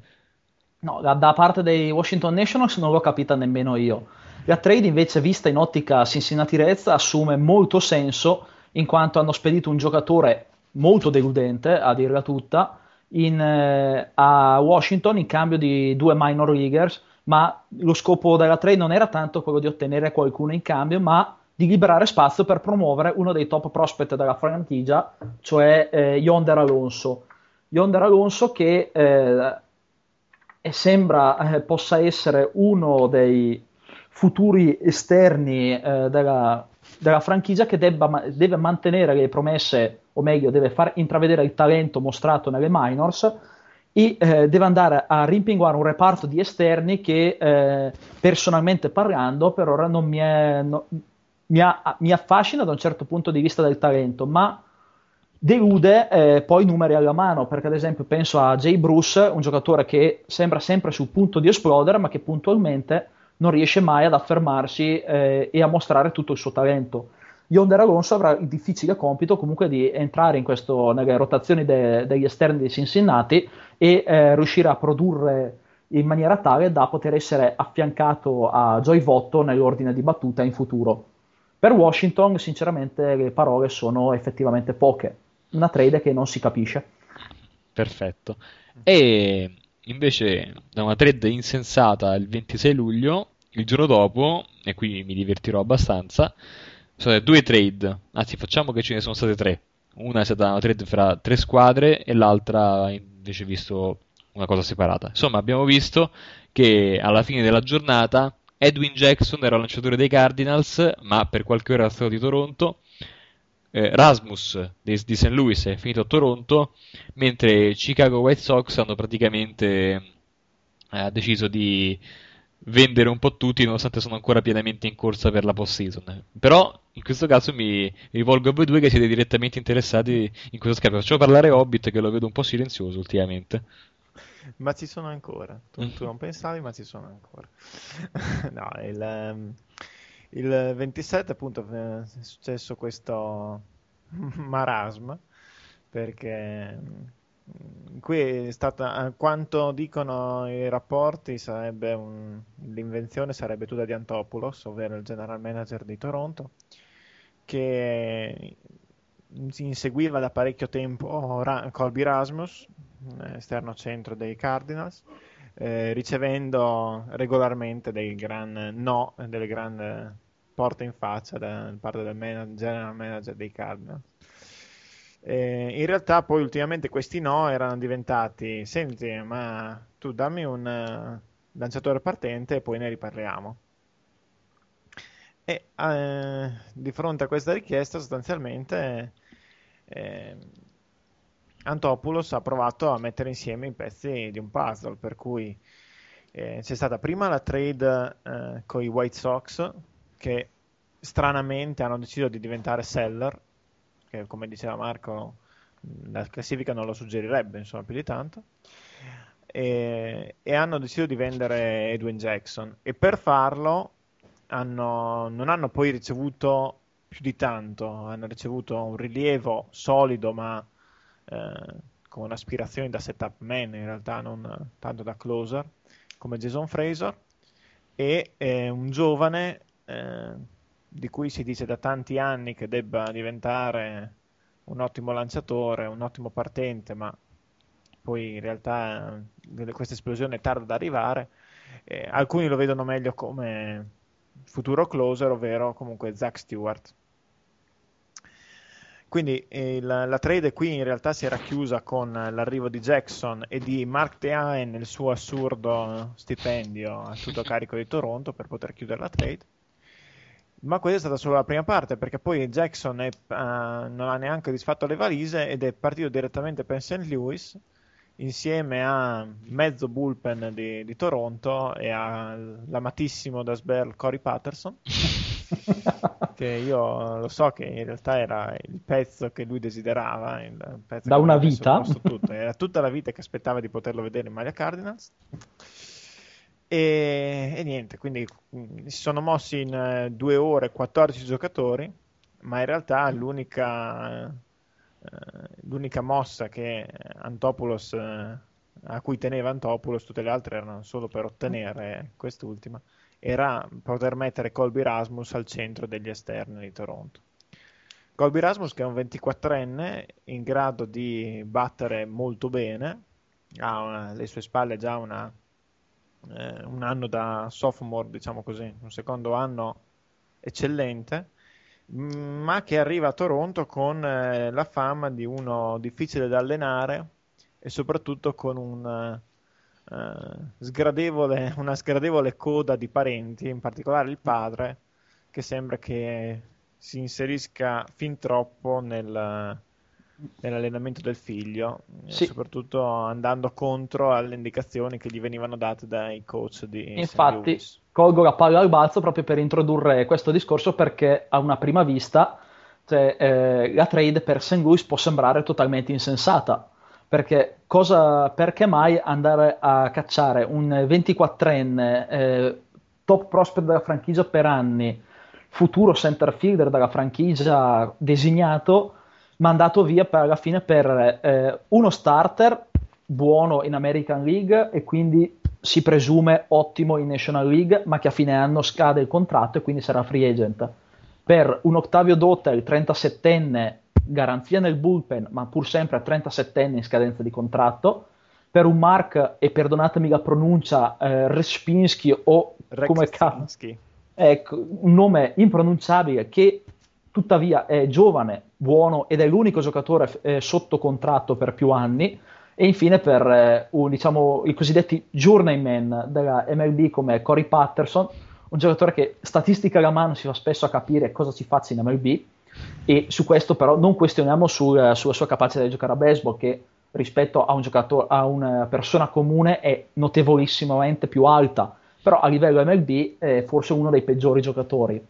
No, da, da parte dei Washington Nationals non l'ho capita nemmeno io. La trade invece vista in ottica Cincinnati Reds assume molto senso, in quanto hanno spedito un giocatore molto deludente, a dirla tutta, In, eh, a Washington in cambio di due minor leaguers ma lo scopo della trade non era tanto quello di ottenere qualcuno in cambio, ma di liberare spazio per promuovere uno dei top prospect della franchigia, cioè eh, Yonder Alonso. Yonder Alonso che eh, e sembra eh, possa essere uno dei futuri esterni eh, della, della franchigia, che debba, ma- deve mantenere le promesse, o meglio deve far intravedere il talento mostrato nelle minors, e eh, deve andare a rimpinguare un reparto di esterni che eh, personalmente parlando per ora non mi è... No, Mi, ha, mi affascina da un certo punto di vista del talento, ma delude eh, poi numeri alla mano, perché ad esempio penso a Jay Bruce, un giocatore che sembra sempre sul punto di esplodere ma che puntualmente non riesce mai ad affermarsi eh, e a mostrare tutto il suo talento. Yonder Alonso avrà il difficile compito comunque di entrare in questo, nelle rotazioni de, degli esterni di Cincinnati e eh, riuscire a produrre in maniera tale da poter essere affiancato a Gioivotto nell'ordine di battuta in futuro. Per Washington, sinceramente, le parole sono effettivamente poche. Una trade che non si capisce. Perfetto. E invece, da una trade insensata il ventisei luglio, il giorno dopo, e qui mi divertirò abbastanza, sono due trade. Anzi, facciamo che ce ne sono state tre. Una è stata una trade fra tre squadre e l'altra invece visto una cosa separata. Insomma, abbiamo visto che alla fine della giornata Edwin Jackson era il lanciatore dei Cardinals, ma per qualche ora era stato di Toronto. Eh, Rasmus di, di Saint Louis è finito a Toronto, mentre Chicago White Sox hanno praticamente eh, deciso di vendere un po' tutti, nonostante sono ancora pienamente in corsa per la postseason. Però in questo caso mi rivolgo a voi due che siete direttamente interessati in questo scambio. Facciamo parlare Hobbit, che lo vedo un po' silenzioso ultimamente. Ma ci sono ancora, tu, tu non pensavi, ma ci sono ancora. No, il, il ventisette appunto è successo questo marasma, perché qui è stata, quanto dicono i rapporti, sarebbe un, l'invenzione sarebbe tutta di Antopoulos, ovvero il general manager di Toronto, che si inseguiva da parecchio tempo Ra- Colby Rasmus, esterno centro dei Cardinals, eh, ricevendo regolarmente dei gran no, delle gran porte in faccia da, da parte del manager, general manager dei Cardinals. Eh, in realtà poi ultimamente questi no erano diventati: senti, ma tu dammi un lanciatore partente e poi ne riparliamo. E eh, di fronte a questa richiesta sostanzialmente eh, Antopoulos ha provato a mettere insieme i pezzi di un puzzle, per cui eh, c'è stata prima la trade eh, con i White Sox, che stranamente hanno deciso di diventare seller, che come diceva Marco la classifica non lo suggerirebbe insomma più di tanto, e, e hanno deciso di vendere Edwin Jackson, e per farlo Hanno, non hanno poi ricevuto più di tanto, hanno ricevuto un rilievo solido ma eh, con aspirazioni da setup man, in realtà non tanto da closer, come Jason Frazier, e eh, un giovane eh, di cui si dice da tanti anni che debba diventare un ottimo lanciatore, un ottimo partente, ma poi in realtà eh, questa esplosione è tarda ad arrivare. Eh, alcuni lo vedono meglio come futuro closer, ovvero comunque Zach Stewart. Quindi eh, la, la trade qui in realtà si era chiusa con l'arrivo di Jackson e di Mark Teahen nel suo assurdo stipendio a tutto carico di Toronto per poter chiudere la trade, ma questa è stata solo la prima parte, perché poi Jackson è, uh, non ha neanche disfatto le valise ed è partito direttamente per Saint Louis insieme a mezzo bullpen di, di Toronto e all'amatissimo da Sberla Corey Patterson che io lo so che in realtà era il pezzo che lui desiderava, il pezzo da una vita, tutto. Era tutta la vita che aspettava di poterlo vedere in maglia Cardinals, e, e niente, quindi si sono mossi in due ore quattordici giocatori, ma in realtà l'unica l'unica mossa che Antopoulos, a cui teneva Antopoulos, tutte le altre erano solo per ottenere quest'ultima, era poter mettere Colby Rasmus al centro degli esterni di Toronto. Colby Rasmus, che è un ventiquattrenne in grado di battere molto bene, ha una, alle sue spalle già una eh, un anno da sophomore, diciamo così, un secondo anno eccellente, ma che arriva a Toronto con eh, la fama di uno difficile da allenare e soprattutto con un eh, sgradevole, una sgradevole coda di parenti, in particolare il padre, che sembra che si inserisca fin troppo nel, nell'allenamento del figlio, sì, soprattutto andando contro alle indicazioni che gli venivano date dai coach di Infatti Lewis. Colgo la palla al balzo proprio per introdurre questo discorso, perché a una prima vista, cioè, eh, la trade per Saint Louis può sembrare totalmente insensata, perché cosa, perché mai andare a cacciare un ventiquattrenne eh, top prospect della franchigia per anni, futuro center fielder della franchigia designato, mandato via per, alla fine per eh, uno starter buono in American League e quindi si presume ottimo in National League, ma che a fine anno scade il contratto e quindi sarà free agent, per un Octavio Dotel trentasettenne garanzia nel bullpen ma pur sempre trentasettenne in scadenza di contratto, per un Mark, e perdonatemi la pronuncia, eh, Rzepczynski o come cazzo, ecco, un nome impronunciabile, che tuttavia è giovane, buono ed è l'unico giocatore eh, sotto contratto per più anni, e infine per eh, un, diciamo, i cosiddetti journeyman della M L B come Corey Patterson, un giocatore che statistica alla mano si fa spesso a capire cosa si faccia in M L B, e su questo però non questioniamo sul, sulla sua capacità di giocare a baseball, che rispetto a un giocatore, a una persona comune è notevolissimamente più alta, però a livello M L B è forse uno dei peggiori giocatori.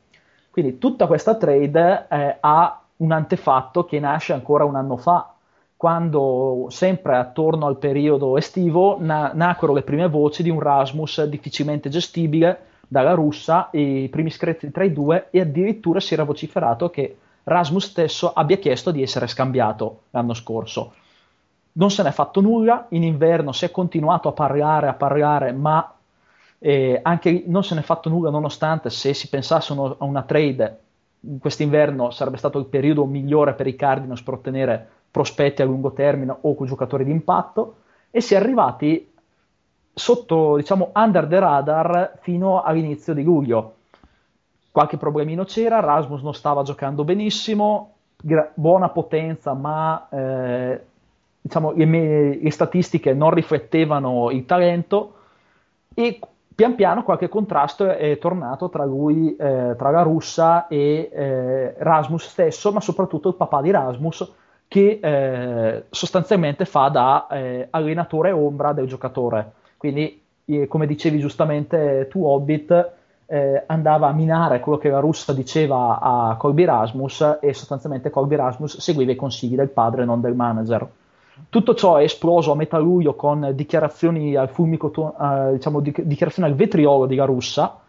Quindi tutta questa trade eh, ha un antefatto che nasce ancora un anno fa, quando sempre attorno al periodo estivo na- nacquero le prime voci di un Rasmus difficilmente gestibile dalla Russia, i primi screzi tra i due, e addirittura si era vociferato che Rasmus stesso abbia chiesto di essere scambiato l'anno scorso. Non se n'è fatto nulla, in inverno si è continuato a parlare, a parlare, ma... Eh, anche lì non se ne è fatto nulla, nonostante se si pensasse uno, a una trade quest'inverno sarebbe stato il periodo migliore per i Cardinals per ottenere prospetti a lungo termine o con giocatori di impatto, e si è arrivati sotto, diciamo, under the radar fino all'inizio di luglio. Qualche problemino c'era, Rasmus non stava giocando benissimo, gra- buona potenza, ma eh, diciamo, le, me- le statistiche non riflettevano il talento, e pian piano qualche contrasto è tornato tra lui, eh, tra la Russia e eh, Rasmus stesso, ma soprattutto il papà di Rasmus, che eh, sostanzialmente fa da eh, allenatore ombra del giocatore. Quindi, eh, come dicevi giustamente tu, Hobbit, eh, andava a minare quello che la Russia diceva a Colby Rasmus, e sostanzialmente Colby Rasmus seguiva i consigli del padre, non del manager. Tutto ciò è esploso a metà luglio con dichiarazioni al fulmico, uh, diciamo, dic- dichiarazioni al vetriolo di La Russa,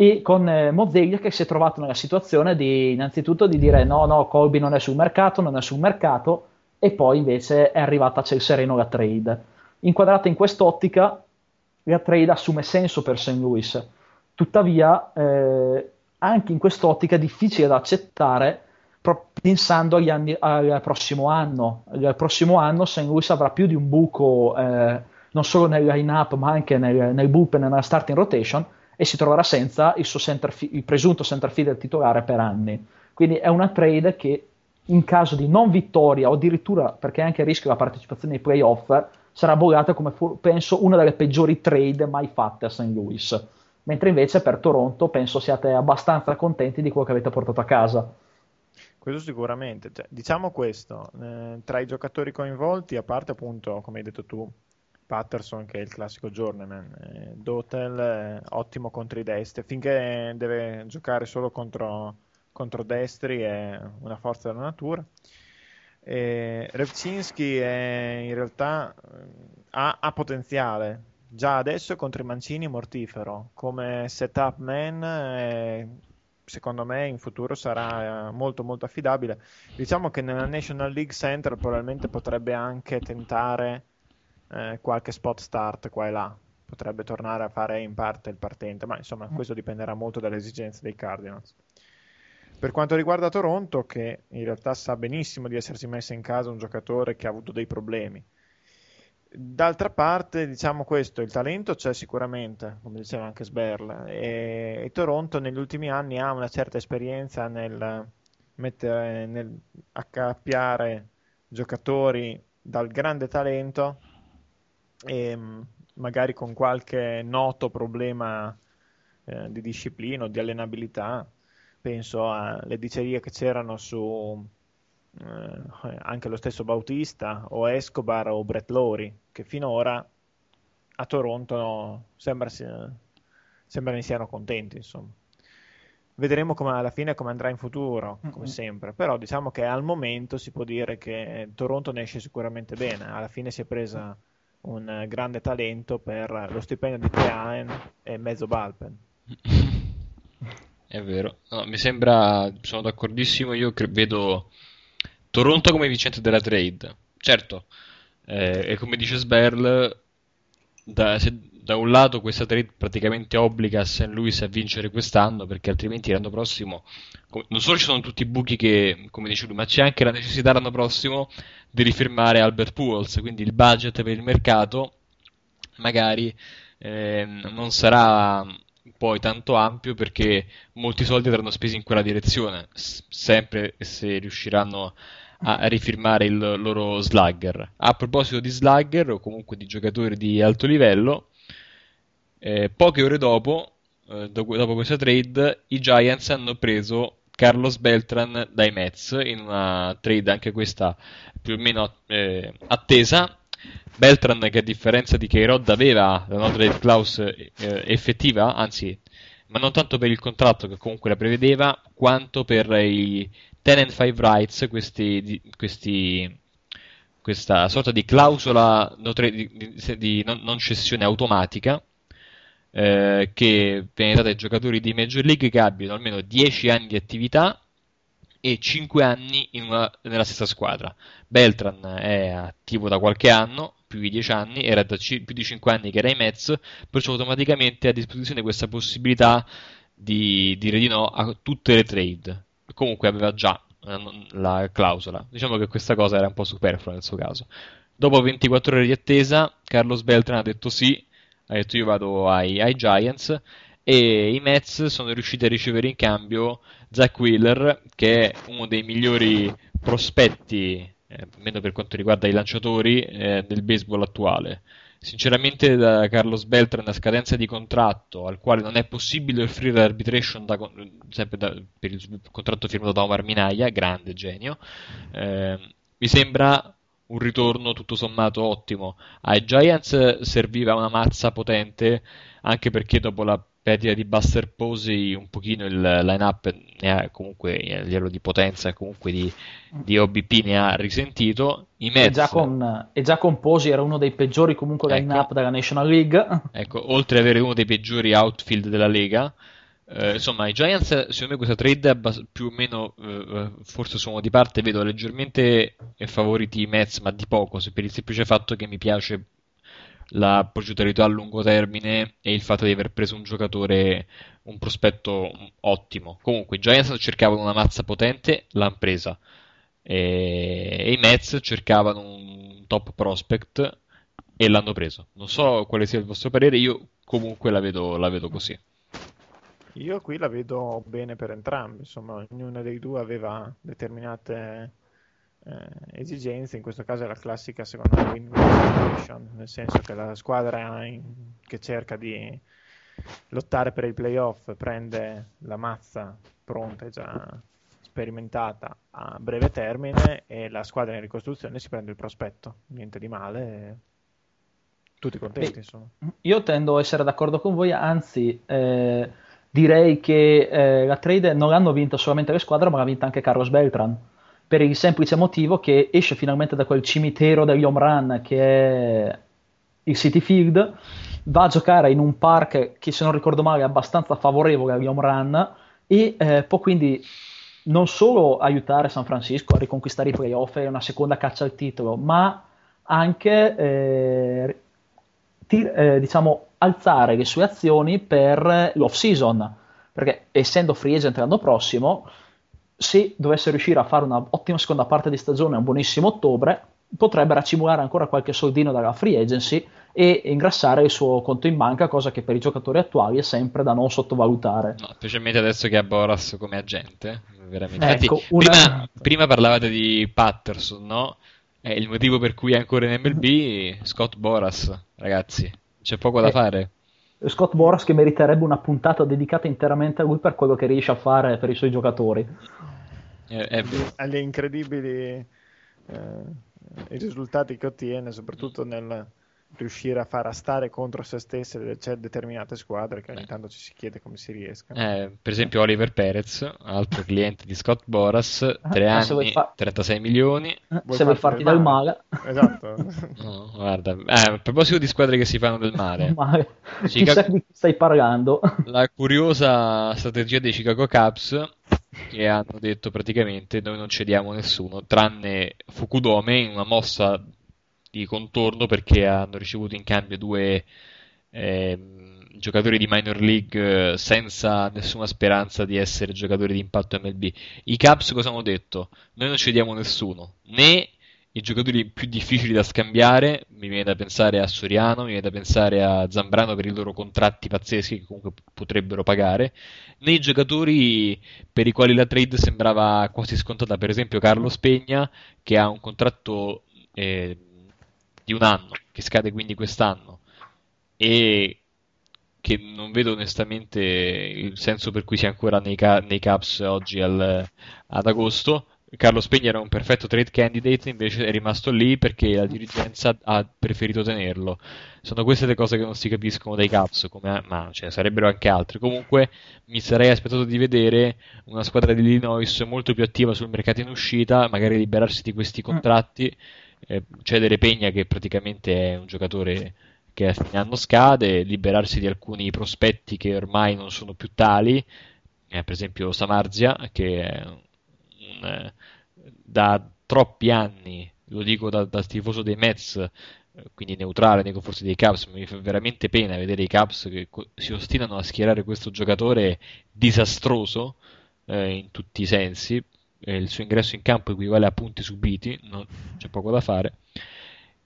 e con eh, Mozzeglia che si è trovato nella situazione di innanzitutto di dire no, no, Colby non è sul mercato, non è sul mercato, e poi invece è arrivata a ciel sereno la trade. Inquadrata in quest'ottica, la trade assume senso per Saint Louis, tuttavia eh, anche in quest'ottica è difficile da accettare, pensando agli anni, al prossimo anno. Il prossimo anno Saint Louis avrà più di un buco eh, non solo nel line-up ma anche nel, nel bullpen e nella starting rotation, e si troverà senza il, suo center, il presunto center fielder titolare per anni. Quindi è una trade che in caso di non vittoria, o addirittura perché è anche a rischio la partecipazione ai playoff, sarà bollata come penso una delle peggiori trade mai fatte a Saint Louis, mentre invece per Toronto penso siate abbastanza contenti di quello che avete portato a casa. Questo sicuramente, cioè, diciamo questo, eh, tra i giocatori coinvolti, a parte appunto, come hai detto tu, Patterson che è il classico journeyman, eh, Dotel eh, ottimo contro i destri, finché deve giocare solo contro, contro destri è una forza della natura, eh, Rzepczynski è, in realtà ha, ha potenziale, già adesso contro i mancini mortifero, come setup man eh, secondo me in futuro sarà molto molto affidabile. Diciamo che nella National League Center probabilmente potrebbe anche tentare eh, qualche spot start qua e là, potrebbe tornare a fare in parte il partente, ma insomma questo dipenderà molto dalle esigenze dei Cardinals. Per quanto riguarda Toronto, che in realtà sa benissimo di essersi messo in casa un giocatore che ha avuto dei problemi D'altra parte, diciamo questo, il talento c'è sicuramente, come diceva anche Sberla, e, e Toronto negli ultimi anni ha una certa esperienza nel mettere, nel accappiare giocatori dal grande talento e magari con qualche noto problema eh, di disciplina o di allenabilità. Penso alle dicerie che c'erano su... Eh, anche lo stesso Bautista o Escobar o Brett Lowry, che finora a Toronto no, sembra, sembra ne siano contenti, insomma. Vedremo come alla fine come andrà in futuro, come mm-hmm. sempre, però diciamo che al momento si può dire che Toronto ne esce sicuramente bene. Alla fine si è presa un grande talento per lo stipendio di Teaen e mezzo Balpen. È vero, no, mi sembra, sono d'accordissimo. Io cre- vedo Toronto come vincente della trade, certo, eh, e come dice Sberl, da, se, da un lato questa trade praticamente obbliga a Saint Louis a vincere quest'anno, perché altrimenti l'anno prossimo, com- non solo ci sono tutti i buchi che, come dice lui, ma c'è anche la necessità l'anno prossimo di rifirmare Albert Pujols, quindi il budget per il mercato magari eh, non sarà poi tanto ampio, perché molti soldi verranno spesi in quella direzione, s- sempre se riusciranno a rifirmare il loro slugger. A proposito di slugger, o comunque di giocatori di alto livello, eh, poche ore dopo, eh, dopo dopo questa trade, i Giants hanno preso Carlos Beltran dai Mets, in una trade anche questa più o meno eh, attesa. Beltran, che a differenza di K-Rod aveva la no trade clause eh, effettiva, anzi, ma non tanto per il contratto che comunque la prevedeva, quanto per i ten and five rights, questi, di, questi, questa sorta di clausola no trade, di, di, di non, non cessione automatica eh, che viene data ai giocatori di Major League che abbiano almeno dieci anni di attività e cinque anni in una, nella stessa squadra. Beltran è attivo da qualche anno, più di dieci anni, era da c- più di cinque anni che era ai Mets, perciò automaticamente ha a disposizione questa possibilità di dire di no a tutte le trade. Comunque aveva già eh, la clausola, diciamo che questa cosa era un po' superflua nel suo caso. Dopo ventiquattro ore di attesa, Carlos Beltran ha detto sì, ha detto io vado ai, ai Giants, e i Mets sono riusciti a ricevere in cambio Zach Wheeler, che è uno dei migliori prospetti, eh, almeno per quanto riguarda i lanciatori, eh, del baseball attuale. Sinceramente, da Carlos Beltran, a scadenza di contratto, al quale non è possibile offrire arbitration da, sempre da, per il contratto firmato da Omar Minaya, grande genio, eh, mi sembra un ritorno tutto sommato ottimo. Ai Giants serviva una mazza potente, anche perché dopo la perdita di Buster Posey un pochino il line-up ne ha, comunque a livello di potenza, comunque di, di O B P ne ha risentito. I Mets, e, già con, e già con Posey era uno dei peggiori comunque line-up, ecco, della National League. Ecco, oltre ad avere uno dei peggiori outfield della Lega, eh, insomma i Giants, secondo me questa trade abbas- più o meno, eh, forse sono di parte, vedo leggermente favoriti i Mets, ma di poco, se per il semplice fatto che mi piace la progettualità a lungo termine e il fatto di aver preso un giocatore, un prospetto ottimo. Comunque i Giants cercavano una mazza potente, l'hanno presa, e... e i Mets cercavano un top prospect e l'hanno preso. Non so quale sia il vostro parere, io comunque la vedo, la vedo così. Io qui la vedo bene per entrambi, insomma ognuno dei due aveva determinate Eh, esigenze. In questo caso è la classica, secondo me, win-win, nel senso che la squadra in, che cerca di lottare per i playoff prende la mazza pronta e già sperimentata a breve termine, e la squadra in ricostruzione si prende il prospetto, niente di male, tutti contenti. Beh, insomma, io tendo a essere d'accordo con voi, anzi eh, direi che eh, la trade non l'hanno vinta solamente le squadre, ma l'ha vinta anche Carlos Beltran, per il semplice motivo che esce finalmente da quel cimitero degli home run che è il City Field, va a giocare in un park che, se non ricordo male, è abbastanza favorevole agli home run, e eh, può quindi non solo aiutare San Francisco a riconquistare i playoff e una seconda caccia al titolo, ma anche eh, tir- eh, diciamo alzare le sue azioni per l'off season, perché essendo free agent l'anno prossimo, se dovesse riuscire a fare una ottima seconda parte di stagione e un buonissimo ottobre, potrebbe accumulare ancora qualche soldino dalla free agency e ingrassare il suo conto in banca, cosa che per i giocatori attuali è sempre da non sottovalutare. No, specialmente adesso che ha Boras come agente, veramente. Ecco, Infatti, una... prima, prima parlavate di Patterson, no? È il motivo per cui è ancora in M L B Scott Boras, ragazzi, c'è poco da eh, fare. Scott Boras che meriterebbe una puntata dedicata interamente a lui per quello che riesce a fare per i suoi giocatori. Eh, eh, Agli incredibili... Eh... i risultati che ottiene, soprattutto nel riuscire a far astare contro se stesse c'è determinate squadre che ogni tanto ci si chiede come si riesca. Eh, per esempio Oliver Perez, altro cliente di Scott Boras, tre ah, anni, fa... trentasei milioni. Vuoi se vuoi farti del male. male. Esatto. No, guarda, eh, a proposito di squadre che si fanno del male. male. Chicago... Chissà di chi stai parlando. La curiosa strategia dei Chicago Cubs, che hanno detto praticamente noi non cediamo nessuno tranne Fukudome, in una mossa di contorno perché hanno ricevuto in cambio due eh, giocatori di minor league senza nessuna speranza di essere giocatori di impatto M L B. I Cubs cosa hanno detto? Noi non cediamo nessuno, né i giocatori più difficili da scambiare, mi viene da pensare a Soriano, mi viene da pensare a Zambrano per i loro contratti pazzeschi che comunque potrebbero pagare, né i giocatori per i quali la trade sembrava quasi scontata, per esempio Carlos Peña che ha un contratto eh, di un anno, che scade quindi quest'anno, e che non vedo onestamente il senso per cui sia ancora nei, ca- nei Cubs oggi al, ad agosto. Carlos Peña era un perfetto trade candidate, invece è rimasto lì perché la dirigenza ha preferito tenerlo. Sono queste le cose che non si capiscono dai Cubs, come, ma ce ne sarebbero anche altre. Comunque mi sarei aspettato di vedere una squadra di Illinois molto più attiva sul mercato in uscita, magari liberarsi di questi contratti, eh, cedere Peña che praticamente è un giocatore che a fine anno scade, liberarsi di alcuni prospetti che ormai non sono più tali, eh, per esempio Samarzia che è da troppi anni, lo dico da, da tifoso dei Mets, quindi neutrale nei confronti dei Cubs, mi fa veramente pena vedere i Cubs che co- si ostinano a schierare questo giocatore disastroso eh, in tutti i sensi, eh, il suo ingresso in campo equivale a punti subiti, non, c'è poco da fare.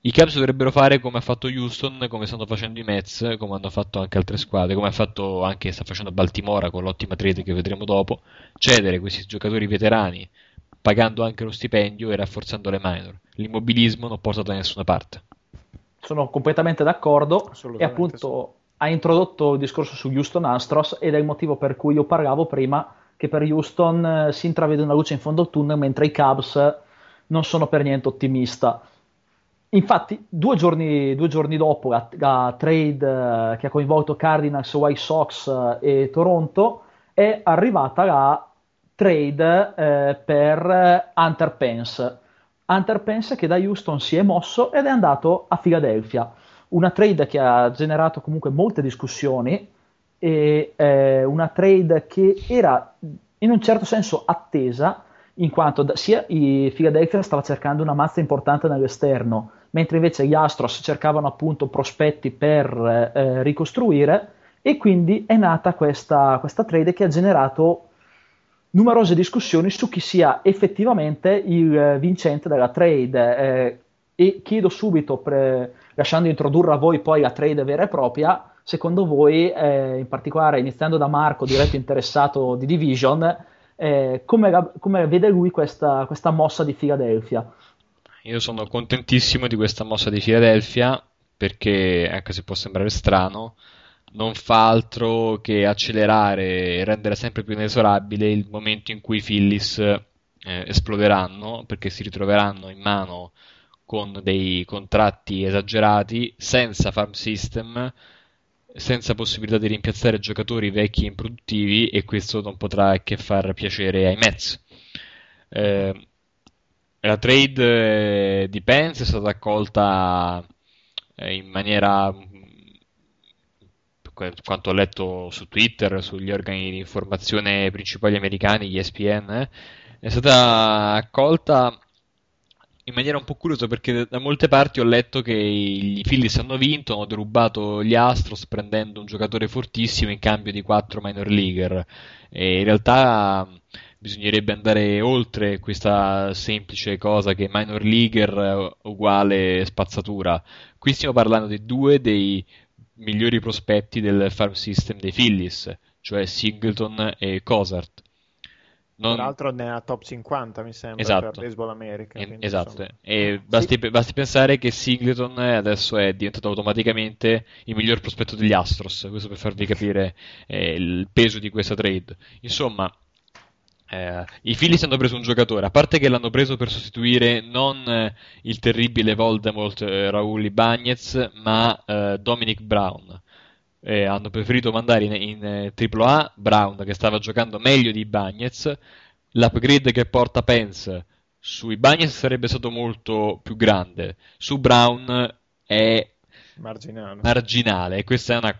I Cubs dovrebbero fare come ha fatto Houston, come stanno facendo i Mets, come hanno fatto anche altre squadre, come ha fatto anche sta facendo Baltimora con l'ottima trade che vedremo dopo, cedere questi giocatori veterani pagando anche lo stipendio e rafforzando le minor. L'immobilismo non porta da nessuna parte. Sono completamente d'accordo e appunto sì. Ha introdotto il discorso su Houston Astros ed è il motivo per cui io parlavo prima che per Houston si intravede una luce in fondo al tunnel, mentre i Cubs non sono per niente ottimista. Infatti, due giorni, due giorni dopo la, la trade eh, che ha coinvolto Cardinals, White Sox eh, e Toronto, è arrivata la trade eh, per Hunter Pence. Hunter Pence che da Houston si è mosso ed è andato a Philadelphia. Una trade che ha generato comunque molte discussioni, e eh, una trade che era in un certo senso attesa, in quanto da, sia i Philadelphia stava cercando una mazza importante nell'esterno, mentre invece gli Astros cercavano appunto prospetti per eh, ricostruire, e quindi è nata questa, questa trade che ha generato numerose discussioni su chi sia effettivamente il eh, vincente della trade. Eh, e chiedo subito, pre, lasciando introdurre a voi poi la trade vera e propria, secondo voi, eh, in particolare iniziando da Marco, diretto interessato di Division, Eh, come, la, come vede lui questa, questa mossa di Philadelphia? Io sono contentissimo di questa mossa di Philadelphia perché, anche se può sembrare strano, non fa altro che accelerare e rendere sempre più inesorabile il momento in cui i Phillies eh, esploderanno, perché si ritroveranno in mano con dei contratti esagerati, senza farm system, senza possibilità di rimpiazzare giocatori vecchi e improduttivi, e questo non potrà che far piacere ai Mets. Eh, la trade eh, di Pence è stata accolta eh, in maniera, per quanto ho letto su Twitter, sugli organi di informazione principali americani, gli E S P N, eh, è stata accolta in maniera un po' curiosa, perché da molte parti ho letto che i Phillies hanno vinto, hanno derubato gli Astros prendendo un giocatore fortissimo in cambio di quattro minor leaguer, e in realtà bisognerebbe andare oltre questa semplice cosa che minor leaguer uguale spazzatura. Qui stiamo parlando di due dei migliori prospetti del farm system dei Phillies, cioè Singleton e Cozart. Non... Tra l'altro nella top cinquanta, mi sembra, esatto, per Baseball America. E, esatto, e basti, sì. basti pensare che Singleton adesso è diventato automaticamente il miglior prospetto degli Astros, questo per farvi capire eh, il peso di questa trade. Insomma, eh, i Phillies hanno preso un giocatore, a parte che l'hanno preso per sostituire non eh, il terribile Voldemort eh, Raúl Ibáñez, ma eh, Dominic Brown. Eh, hanno preferito mandare in, in eh, tripla A Brown, che stava giocando meglio di Bagnez. L'upgrade che porta Pence su Bagnez sarebbe stato molto più grande, su Brown è marginale. marginale e questa è una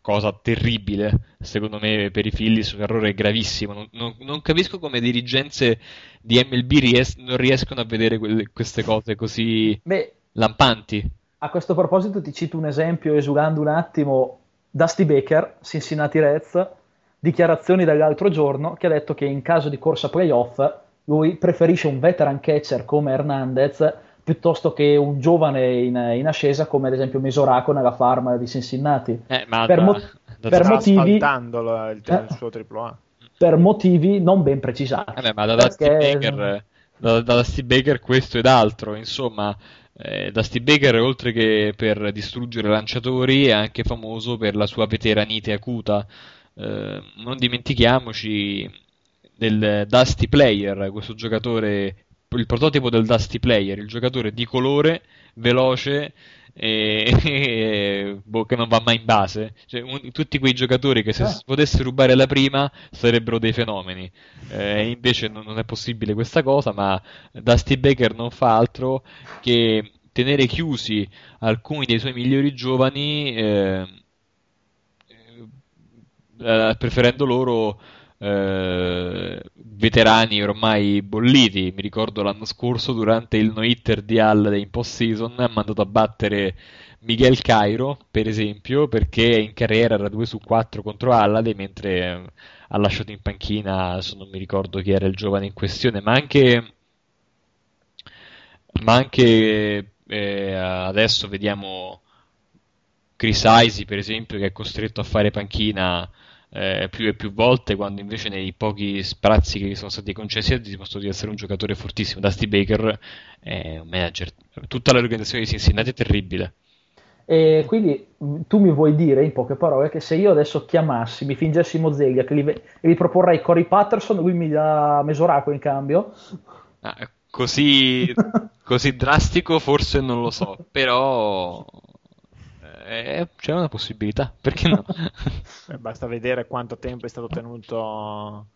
cosa terribile secondo me per i Phillies, un errore gravissimo. Non, non, non capisco come dirigenze di M L B ries- non riescono a vedere que- queste cose così Beh. lampanti. A questo proposito ti cito un esempio, esulando un attimo, Dusty Baker, Cincinnati Reds, dichiarazioni dell'altro giorno, che ha detto che in caso di corsa playoff lui preferisce un veteran catcher come Hernandez piuttosto che un giovane in, in ascesa come ad esempio Mesoraco nella farm di Cincinnati. Eh, ma per, da, mo- da, per motivi asfaltandolo il, eh, il suo triplo A. Per motivi non ben precisati. Eh beh, ma da Dusty Baker, da, da Dusty Baker questo ed altro, insomma... Eh, Dusty Baker, oltre che per distruggere lanciatori, è anche famoso per la sua veteranite acuta. Eh, non dimentichiamoci del Dusty Player, questo giocatore, il prototipo del Dusty Player, il giocatore di colore, veloce e, e boh, che non va mai in base. Cioè, un, tutti quei giocatori che se ah. potesse rubare la prima sarebbero dei fenomeni. Eh, invece non, non è possibile questa cosa, ma Dusty Baker non fa altro che tenere chiusi alcuni dei suoi migliori giovani, eh, eh, preferendo loro Eh, veterani ormai bolliti. Mi ricordo l'anno scorso, durante il no-hitter di Al in post-season, ha mandato a battere Miguel Cairo, per esempio, perché in carriera era due su quattro contro Allade, mentre ha lasciato in panchina, se non mi ricordo chi era il giovane in questione, ma anche ma anche eh, adesso vediamo Chris Isi, per esempio, che è costretto a fare panchina Eh, più e più volte, quando invece nei pochi sprazzi che gli sono stati concessi ha dimostrato di essere un giocatore fortissimo. Dusty Baker è un manager, tutta l'organizzazione di Cincinnati è terribile. E quindi tu mi vuoi dire in poche parole che se io adesso chiamassi, mi fingessimo Zelia che li riproporrei Corey Patterson, lui mi dà Mesoraco in cambio? Ah, così, così drastico forse non lo so, però... Eh, c'è una possibilità, perché no? Eh, basta vedere quanto tempo è stato tenuto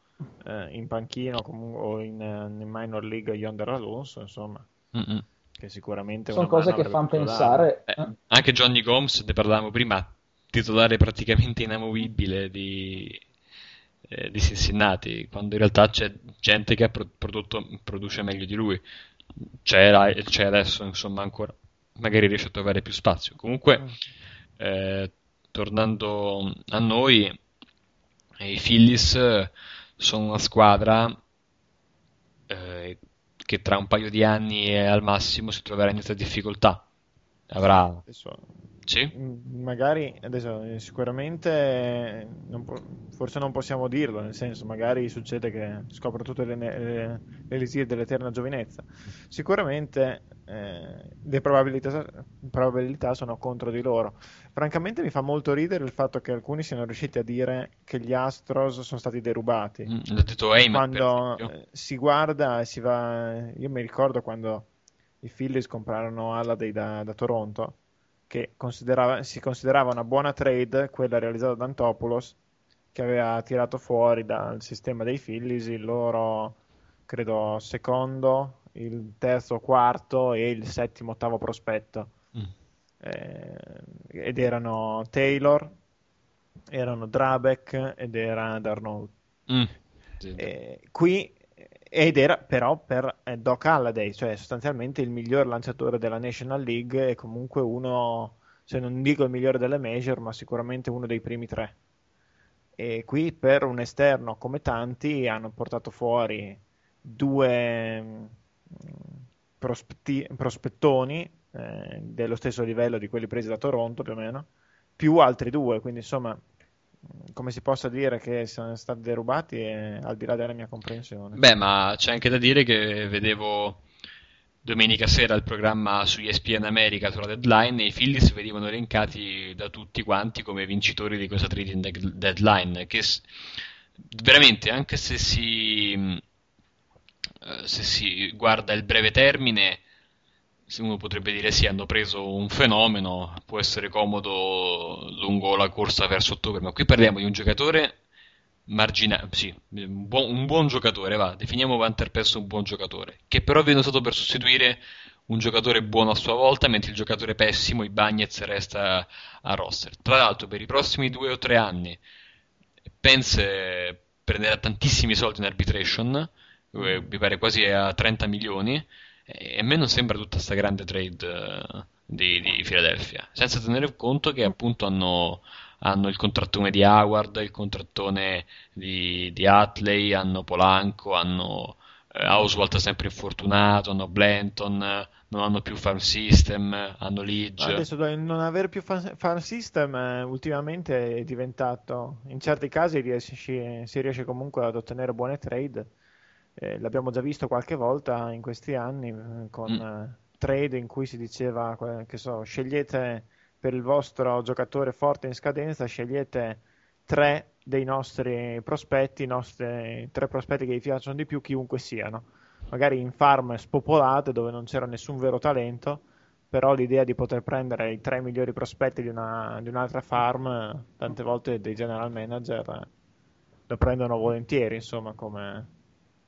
eh, in panchina o, comunque, o in, in minor league Yonder Alonso, insomma, mm-hmm. che sicuramente sono cose che fanno pensare. Eh, anche Johnny Gomes, ne parlavamo prima, titolare praticamente inamovibile di, eh, di Cincinnati, quando in realtà c'è gente che ha prodotto, produce meglio di lui. C'era e c'è adesso, insomma, ancora. Magari riesce a trovare più spazio. Comunque, eh, tornando a noi, i Phillies sono una squadra eh, che tra un paio di anni e al massimo si troverà in questa difficoltà. Avrà adesso, sì? magari adesso sicuramente non po- forse non possiamo dirlo, nel senso, magari succede che scopra tutte le, le, le elisir dell'eterna giovinezza. Sicuramente eh, le probabilità, probabilità sono contro di loro. Francamente mi fa molto ridere il fatto che alcuni siano riusciti a dire che gli Astros sono stati derubati. Mm, l'ho detto Heyman, quando eh, si guarda e si va, io mi ricordo quando i Phillies comprarono Halladay da, da Toronto, che considerava, si considerava una buona trade quella realizzata da Antopoulos, che aveva tirato fuori dal sistema dei Phillies il loro, credo, secondo, il terzo, quarto e il settimo, ottavo prospetto. Mm. Eh, ed erano Taylor, erano Drabeck ed era Darnold. Mm. Eh, qui... Ed era però per eh, Doc Halladay, cioè sostanzialmente il miglior lanciatore della National League e comunque uno, se non dico il migliore delle Major, ma sicuramente uno dei primi tre. e qui per un esterno come tanti hanno portato fuori due prospetti, prospettoni eh, dello stesso livello di quelli presi da Toronto più o meno, più altri due, quindi insomma come si possa dire che sono stati derubati è al di là della mia comprensione. Beh, ma c'è anche da dire che vedevo domenica sera il programma su E S P N America sulla deadline e i Phillies venivano elencati da tutti quanti come vincitori di questa trading deadline, che veramente anche se si se si guarda il breve termine uno potrebbe dire sì, hanno preso un fenomeno, può essere comodo lungo la corsa verso ottobre, ma qui parliamo di un giocatore marginale, sì, un buon, un buon giocatore, va, definiamo Hunter Pence un buon giocatore, che però viene usato per sostituire un giocatore buono a sua volta, mentre il giocatore pessimo, Ibañez, resta a roster. Tra l'altro per i prossimi due o tre anni Pence prenderà tantissimi soldi in arbitration, mi pare quasi a trenta milioni, e a me non sembra tutta questa grande trade uh, di, di Philadelphia, senza tenere conto che appunto hanno, hanno il contrattone di Howard, il contrattone di, di Hatley, hanno Polanco, hanno eh, Oswalt sempre infortunato, hanno Blanton, non hanno più farm system, hanno Lidge. Adesso non avere più farm system eh, ultimamente è diventato, in certi casi riesci, si riesce comunque ad ottenere buone trade. Eh, l'abbiamo già visto qualche volta in questi anni con mm. eh, trade in cui si diceva che so, scegliete per il vostro giocatore forte in scadenza, scegliete tre dei nostri prospetti, nostri, tre prospetti che vi piacciono di più, chiunque siano, magari in farm spopolate dove non c'era nessun vero talento, però l'idea di poter prendere i tre migliori prospetti di, una, di un'altra farm, tante volte dei general manager lo prendono volentieri, insomma, come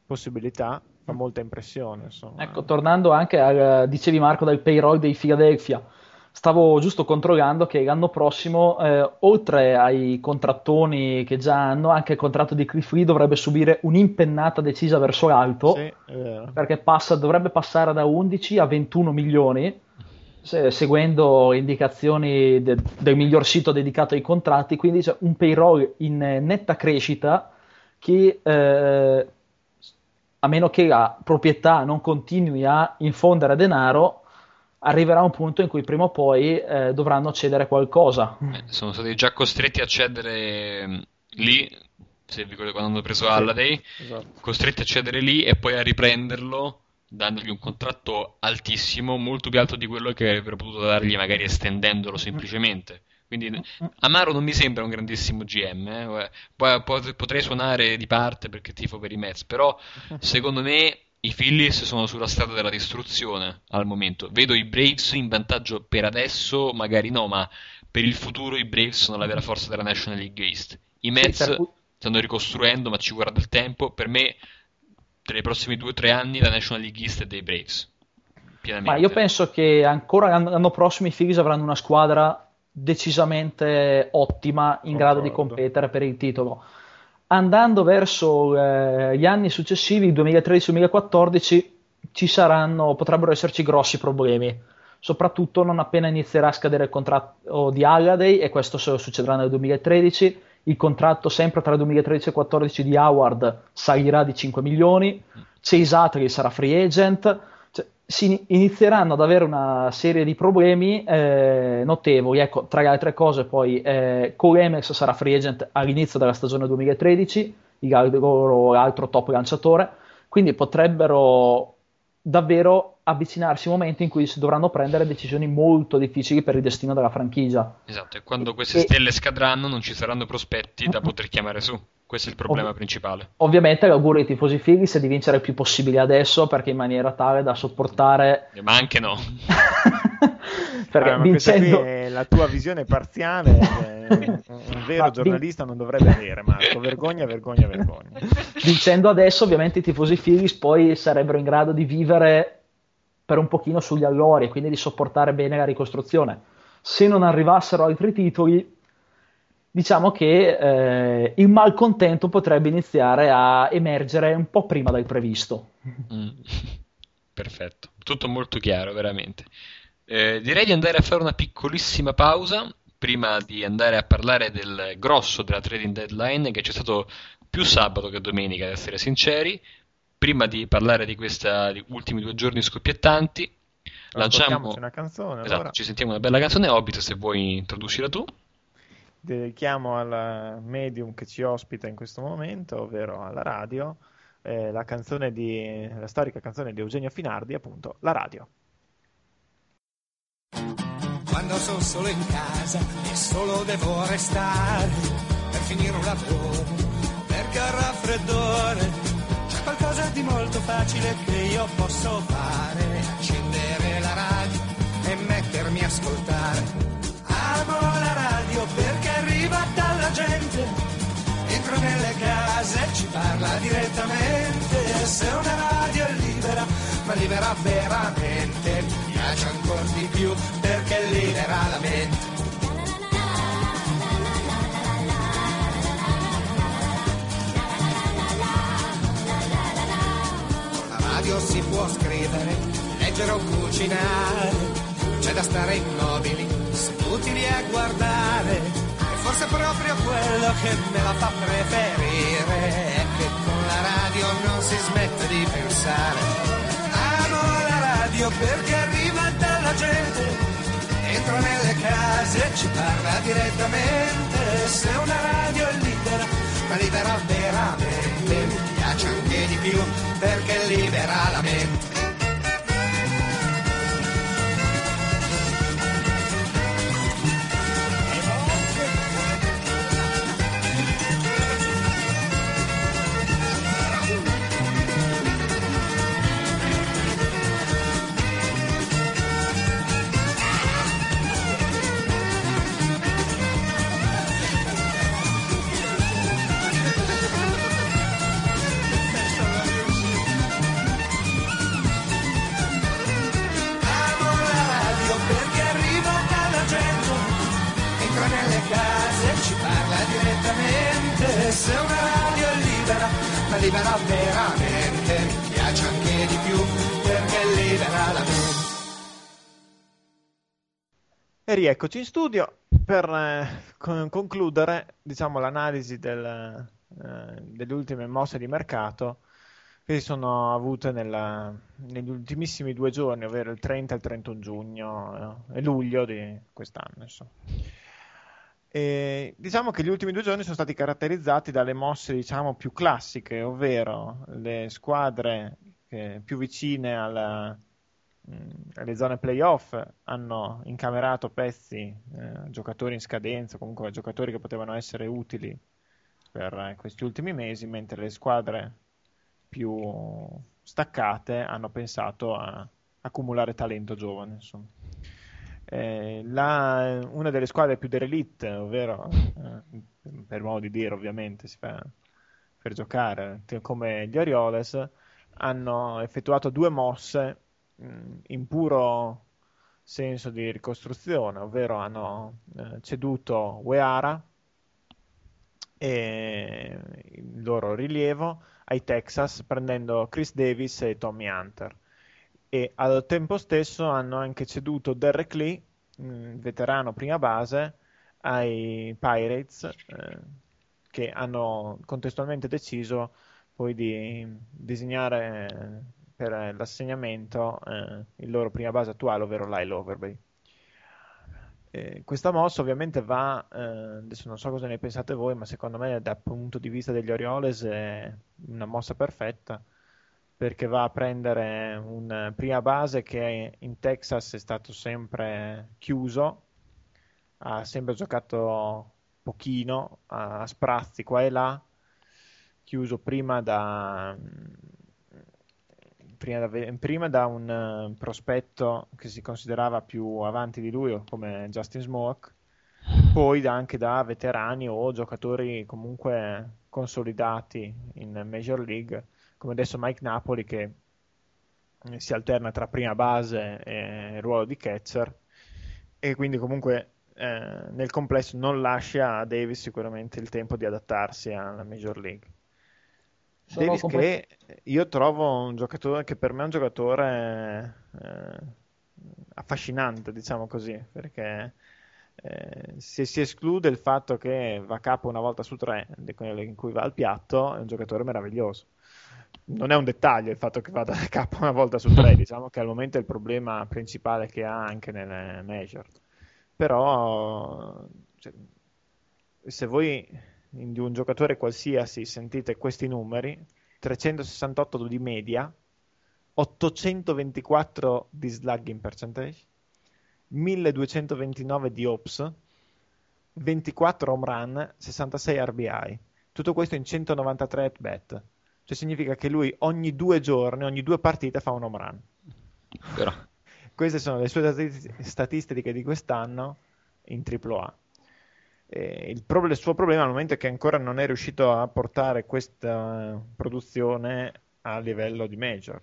possibilità, fa molta impressione, insomma. Ecco, tornando anche al, dicevi Marco, del payroll dei Philadelphia, stavo giusto controllando che l'anno prossimo eh, oltre ai contrattoni che già hanno, anche il contratto di Cliff Lee dovrebbe subire un'impennata decisa verso l'alto, sì, perché passa, dovrebbe passare da undici a ventuno milioni, se, seguendo indicazioni de, del miglior sito dedicato ai contratti, quindi c'è un payroll in netta crescita che eh, a meno che la proprietà non continui a infondere denaro, arriverà un punto in cui prima o poi eh, dovranno cedere qualcosa. Eh, sono stati già costretti a cedere lì, se vi ricordate quando hanno preso Halladay, sì, esatto. Costretti a cedere lì e poi a riprenderlo dandogli un contratto altissimo, molto più alto di quello che avrebbero potuto dargli magari estendendolo semplicemente. Quindi Amaro non mi sembra un grandissimo G M, eh. Potrei suonare di parte perché tifo per i Mets, però secondo me i Phillies sono sulla strada della distruzione al momento. Vedo i Braves in vantaggio per adesso, magari no, ma per il futuro i Braves sono la vera forza della National League East. I Mets stanno ricostruendo, ma ci guarda il tempo. Per me, tra i prossimi due o tre anni, la National League East è dei Braves. Ma io penso che ancora l'anno prossimo i Phillies avranno una squadra decisamente ottima, in grado di competere per il titolo. Andando verso eh, gli anni successivi, duemilatredici duemilaquattordici, ci saranno, potrebbero esserci grossi problemi, soprattutto non appena inizierà a scadere il contratto di Halladay, e questo se lo succederà nel duemilatredici, il contratto sempre tra duemilatredici e duemilaquattordici di Howard salirà di cinque milioni, Chase Utley sarà free agent, si inizieranno ad avere una serie di problemi eh, notevoli. Ecco, tra le altre cose poi eh, Cole Emers sarà free agent all'inizio della stagione duemilatredici, il loro l'altro top lanciatore, quindi potrebbero davvero avvicinarsi a momenti in cui si dovranno prendere decisioni molto difficili per il destino della franchigia. Esatto, e quando queste e... stelle scadranno non ci saranno prospetti da poter chiamare su. Questo è il problema Ov- principale. Ovviamente l'augurio ai tifosi Phillies è di vincere il più possibile adesso, perché in maniera tale da sopportare... Ma anche no. Perché ah, ma vincendo... questa qui è la tua visione parziale, un vero ma giornalista vin... non dovrebbe avere, Marco. Vergogna, vergogna, vergogna. Vincendo adesso ovviamente i tifosi Phillies poi sarebbero in grado di vivere per un pochino sugli allori e quindi di sopportare bene la ricostruzione. Se non arrivassero altri titoli, diciamo che eh, il malcontento potrebbe iniziare a emergere un po' prima del previsto. Mm. Perfetto, tutto molto chiaro veramente. Eh, direi di andare a fare una piccolissima pausa prima di andare a parlare del grosso della trading deadline, che c'è stato più sabato che domenica, ad essere sinceri, prima di parlare di questi ultimi due giorni scoppiettanti, lanciamo una canzone, esatto, allora. Ci sentiamo una bella canzone. Hobbit, se vuoi introducirla tu. Dedichiamo al medium che ci ospita in questo momento, ovvero alla radio, eh, la canzone di la storica canzone di Eugenio Finardi, appunto, La radio. Quando sono solo in casa e solo devo restare per finire un lavoro, perché ho il raffreddore, c'è qualcosa di molto facile che io posso fare: accendere la radio e mettermi a ascoltare. Amo la radio perché arriva dalla gente, entro nelle case e ci parla direttamente. Se una radio è libera, ma libera veramente, mi piace ancora di più perché libera la mente. Con la radio si può scrivere, leggere o cucinare, c'è da stare immobili, seduti a guardare, e forse proprio quello che me la fa preferire è che con la radio non si smette di pensare. Amo la radio perché arriva dalla gente, entra nelle case e ci parla direttamente. Se una radio è libera, ma libera veramente, mi piace anche di più perché libera la mente. Se una radio è libera, ma libera veramente, mi piace anche di più perché libera la mente. E rieccoci in studio per eh, con- concludere, diciamo, l'analisi del, eh, delle ultime mosse di mercato che si sono avute nella, negli ultimissimi due giorni, ovvero il trenta e il trentuno giugno eh, e luglio di quest'anno, insomma. E diciamo che gli ultimi due giorni sono stati caratterizzati dalle mosse, diciamo, più classiche, ovvero le squadre che più vicine alla, mh, alle zone playoff hanno incamerato pezzi, eh, giocatori in scadenza, comunque giocatori che potevano essere utili per eh, questi ultimi mesi, mentre le squadre più staccate hanno pensato a accumulare talento giovane, insomma. Eh, la, una delle squadre più derelitte, ovvero eh, per modo di dire, ovviamente si fa per giocare, come gli Orioles, hanno effettuato due mosse mh, in puro senso di ricostruzione, ovvero hanno eh, ceduto Uehara e il loro rilievo ai Texas, prendendo Chris Davis e Tommy Hunter, e al tempo stesso hanno anche ceduto Derek Lee, mh, veterano prima base, ai Pirates, eh, che hanno contestualmente deciso poi di designare per l'assegnamento eh, il loro prima base attuale, ovvero Lyle Overby. Eh, questa mossa ovviamente va, eh, adesso non so cosa ne pensate voi, ma secondo me dal punto di vista degli Orioles è una mossa perfetta, perché va a prendere un prima base che in Texas è stato sempre chiuso, ha sempre giocato pochino, a sprazzi qua e là, chiuso prima da, prima da, prima da un prospetto che si considerava più avanti di lui, come Justin Smoak, poi da, anche da veterani o giocatori comunque consolidati in Major League, come adesso Mike Napoli, che si alterna tra prima base e ruolo di catcher, e quindi comunque eh, nel complesso non lascia a Davis sicuramente il tempo di adattarsi alla Major League. Sono Davis complet- che io trovo un giocatore che per me è un giocatore eh, affascinante, diciamo così, perché Eh, se si esclude il fatto che va a capo una volta su tre in cui va al piatto, è un giocatore meraviglioso. Non è un dettaglio il fatto che vada a capo una volta su tre, diciamo che al momento è il problema principale che ha anche nelle major, però cioè, se voi di un giocatore qualsiasi sentite questi numeri: trecentosessantotto di media, ottocentoventiquattro di slugging percentage, milleduecentoventinove di O P S, ventiquattro home run, sessantasei R B I, tutto questo in centonovantatré at bat, cioè significa che lui ogni due giorni, ogni due partite fa un home run. Però queste sono le sue statistiche di quest'anno in triplo A. Il, pro- il suo problema al momento è che ancora non è riuscito a portare questa produzione a livello di major,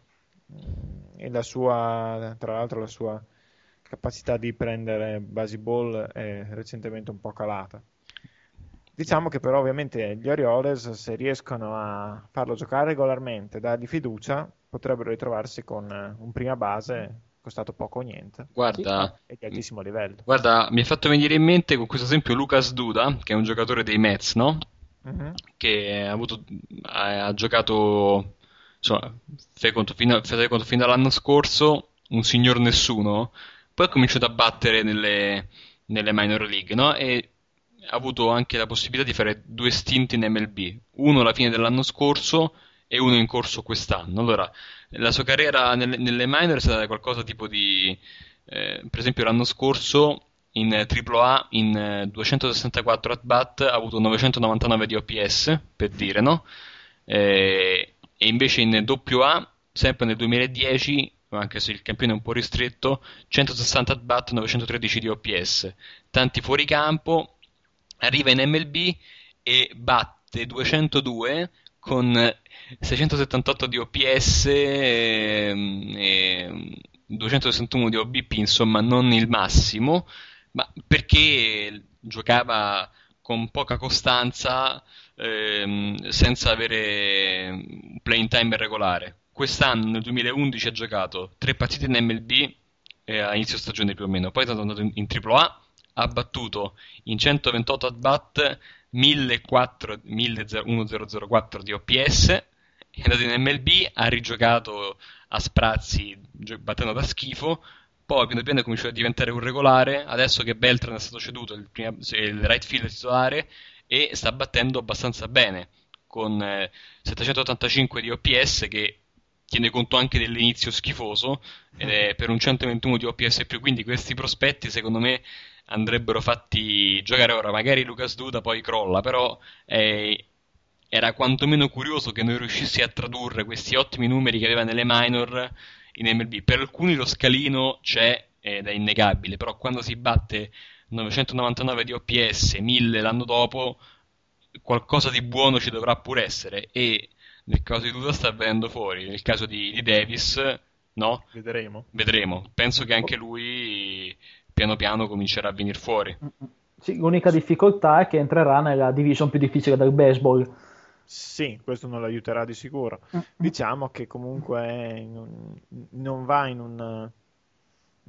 e la sua, tra l'altro la sua capacità di prendere base ball è recentemente un po' calata. Diciamo che però ovviamente gli Orioles, se riescono a farlo giocare regolarmente, dargli fiducia, potrebbero ritrovarsi con un prima base costato poco o niente, guarda, e di altissimo livello. Guarda, mi è fatto venire in mente con questo esempio Lucas Duda, che è un giocatore dei Mets, no? Uh-huh. Che ha, avuto, ha, ha giocato, insomma, fai conto, fino, fai conto fino all'anno scorso un signor nessuno. Poi ha cominciato a battere nelle, nelle minor league, no? E ha avuto anche la possibilità di fare due stint in M L B, uno alla fine dell'anno scorso e uno in corso quest'anno. Allora, la sua carriera nelle, nelle minor è stata qualcosa tipo di, eh, per esempio l'anno scorso in triplo A, in eh, duecentosessantaquattro at-bat, ha avuto novecentonovantanove di O P S, per dire, no? Eh, e invece in doppio A, sempre nel duemiladieci, anche se il campione è un po' ristretto, centosessanta at-bat, novecentotredici di O P S, tanti fuori campo, arriva in M L B e batte duecentodue con seicentosettantotto di O P S e, e duecentosessantuno di O B P, insomma non il massimo, ma perché giocava con poca costanza, ehm, senza avere playing time regolare. Quest'anno, nel duemilaundici, ha giocato tre partite in M L B eh, a inizio stagione più o meno, poi è andato in triplo A, ha battuto in centoventotto at-bat millequattrocento di O P S, è andato in M L B, ha rigiocato a sprazzi battendo da schifo, poi piano piano è cominciato a diventare un regolare, adesso che Beltran è stato ceduto, il, prima, il right fielder titolare, e sta battendo abbastanza bene, con eh, settecentottantacinque di O P S, che tiene conto anche dell'inizio schifoso, ed è per un centoventuno di O P S più. Quindi questi prospetti secondo me andrebbero fatti giocare ora. Magari Lucas Duda poi crolla, però eh, era quantomeno curioso che noi riuscissi a tradurre questi ottimi numeri che aveva nelle minor in M L B. Per alcuni lo scalino c'è ed è innegabile, però quando si batte novecentonovantanove di O P S, mille l'anno dopo, qualcosa di buono ci dovrà pure essere, e nel caso di Duda sta venendo fuori, nel caso di, di Davis no, vedremo. vedremo penso che anche lui piano piano comincerà a venire fuori. Sì, l'unica difficoltà è che entrerà nella division più difficile del baseball. Sì, questo non l'aiuterà di sicuro. Diciamo che comunque non, non va in un,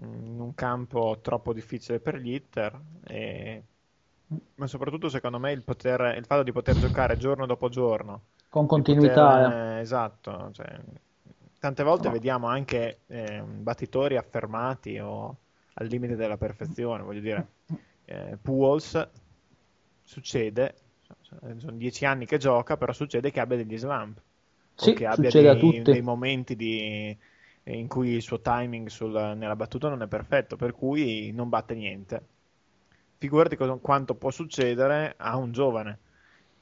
in un campo troppo difficile per gli hitter, e, ma soprattutto secondo me il, poter, il fatto di poter giocare giorno dopo giorno con continuità, poter, eh, esatto, cioè, tante volte no. Vediamo anche eh, battitori affermati o al limite della perfezione, voglio dire, eh, Pujols succede, sono dieci anni che gioca, però succede che abbia degli slump, sì, o che abbia dei, dei momenti di, in cui il suo timing sul, nella battuta non è perfetto, per cui non batte niente. Figurati cosa, quanto può succedere a un giovane.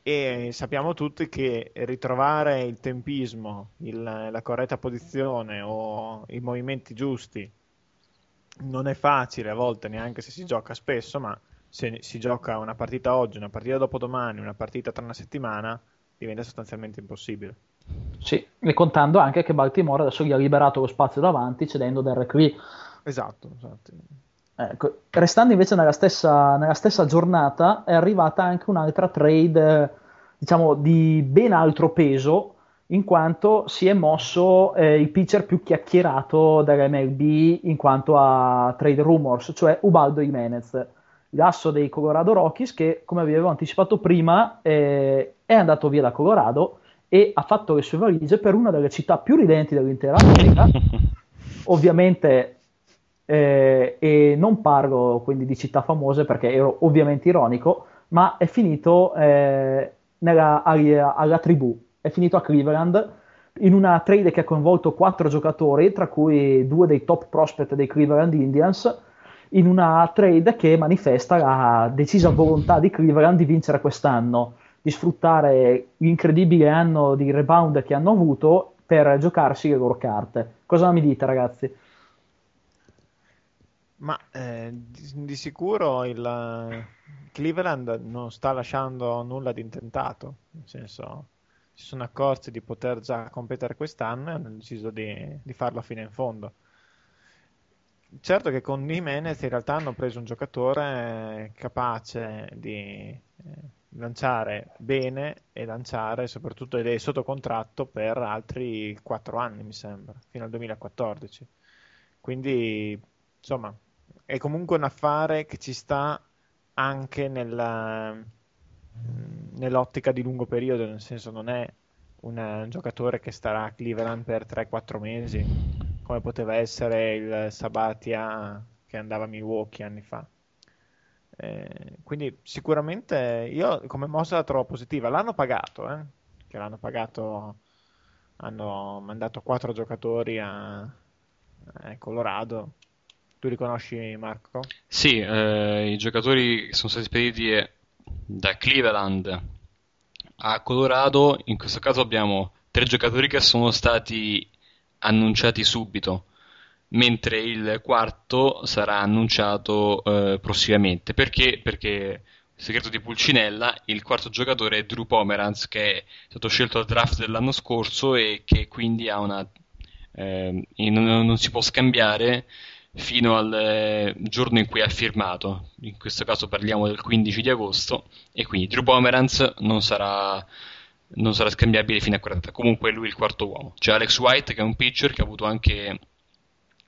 E sappiamo tutti che ritrovare il tempismo, il, la corretta posizione o i movimenti giusti non è facile a volte, neanche se si gioca spesso, ma se si gioca una partita oggi, una partita dopodomani, una partita tra una settimana, diventa sostanzialmente impossibile. Sì, e contando anche che Baltimora adesso gli ha liberato lo spazio davanti cedendo Derek Lee. Esatto, esatto. Ecco, restando invece nella stessa, nella stessa giornata è arrivata anche un'altra trade, diciamo, di ben altro peso, in quanto si è mosso eh, il pitcher più chiacchierato dell'M L B in quanto a trade rumors, cioè Ubaldo Jimenez, l'asso dei Colorado Rockies, che come avevo anticipato prima eh, è andato via da Colorado e ha fatto le sue valigie per una delle città più ridenti dell'intera America, ovviamente, eh, e non parlo quindi di città famose perché ero ovviamente ironico, ma è finito eh, nella, alla, alla tribù, è finito a Cleveland, in una trade che ha coinvolto quattro giocatori, tra cui due dei top prospect dei Cleveland Indians, in una trade che manifesta la decisa volontà di Cleveland di vincere quest'anno, di sfruttare l'incredibile anno di rebound che hanno avuto per giocarsi le loro carte. Cosa mi dite, ragazzi? Ma eh, di, di sicuro il Cleveland non sta lasciando nulla di intentato, nel senso si sono accorti di poter già competere quest'anno e hanno deciso di, di farlo fino in fondo. Certo che con Jimenez in realtà hanno preso un giocatore capace di lanciare bene e lanciare soprattutto, ed è sotto contratto per altri quattro anni mi sembra, fino al duemilaquattordici, quindi insomma è comunque un affare che ci sta anche nella, nell'ottica di lungo periodo, nel senso non è una, un giocatore che starà a Cleveland per tre quattro mesi come poteva essere il Sabathia che andava a Milwaukee anni fa. Eh, quindi sicuramente io come mossa la trovo positiva. L'hanno pagato, eh? Che l'hanno pagato, hanno mandato quattro giocatori a, a Colorado. Tu li conosci, Marco? Sì, eh, i giocatori sono stati spediti da Cleveland a Colorado. In questo caso abbiamo tre giocatori che sono stati annunciati subito, mentre il quarto sarà annunciato eh, prossimamente. Perché? Perché, segreto di Pulcinella, il quarto giocatore è Drew Pomeranz, che è stato scelto al draft dell'anno scorso e che quindi ha una eh, in, non si può scambiare fino al eh, giorno in cui ha firmato. In questo caso parliamo del quindici di agosto, e quindi Drew Pomeranz non sarà non sarà scambiabile fino a quaranta. Comunque lui è il quarto uomo. C'è Alex White, che è un pitcher che ha avuto anche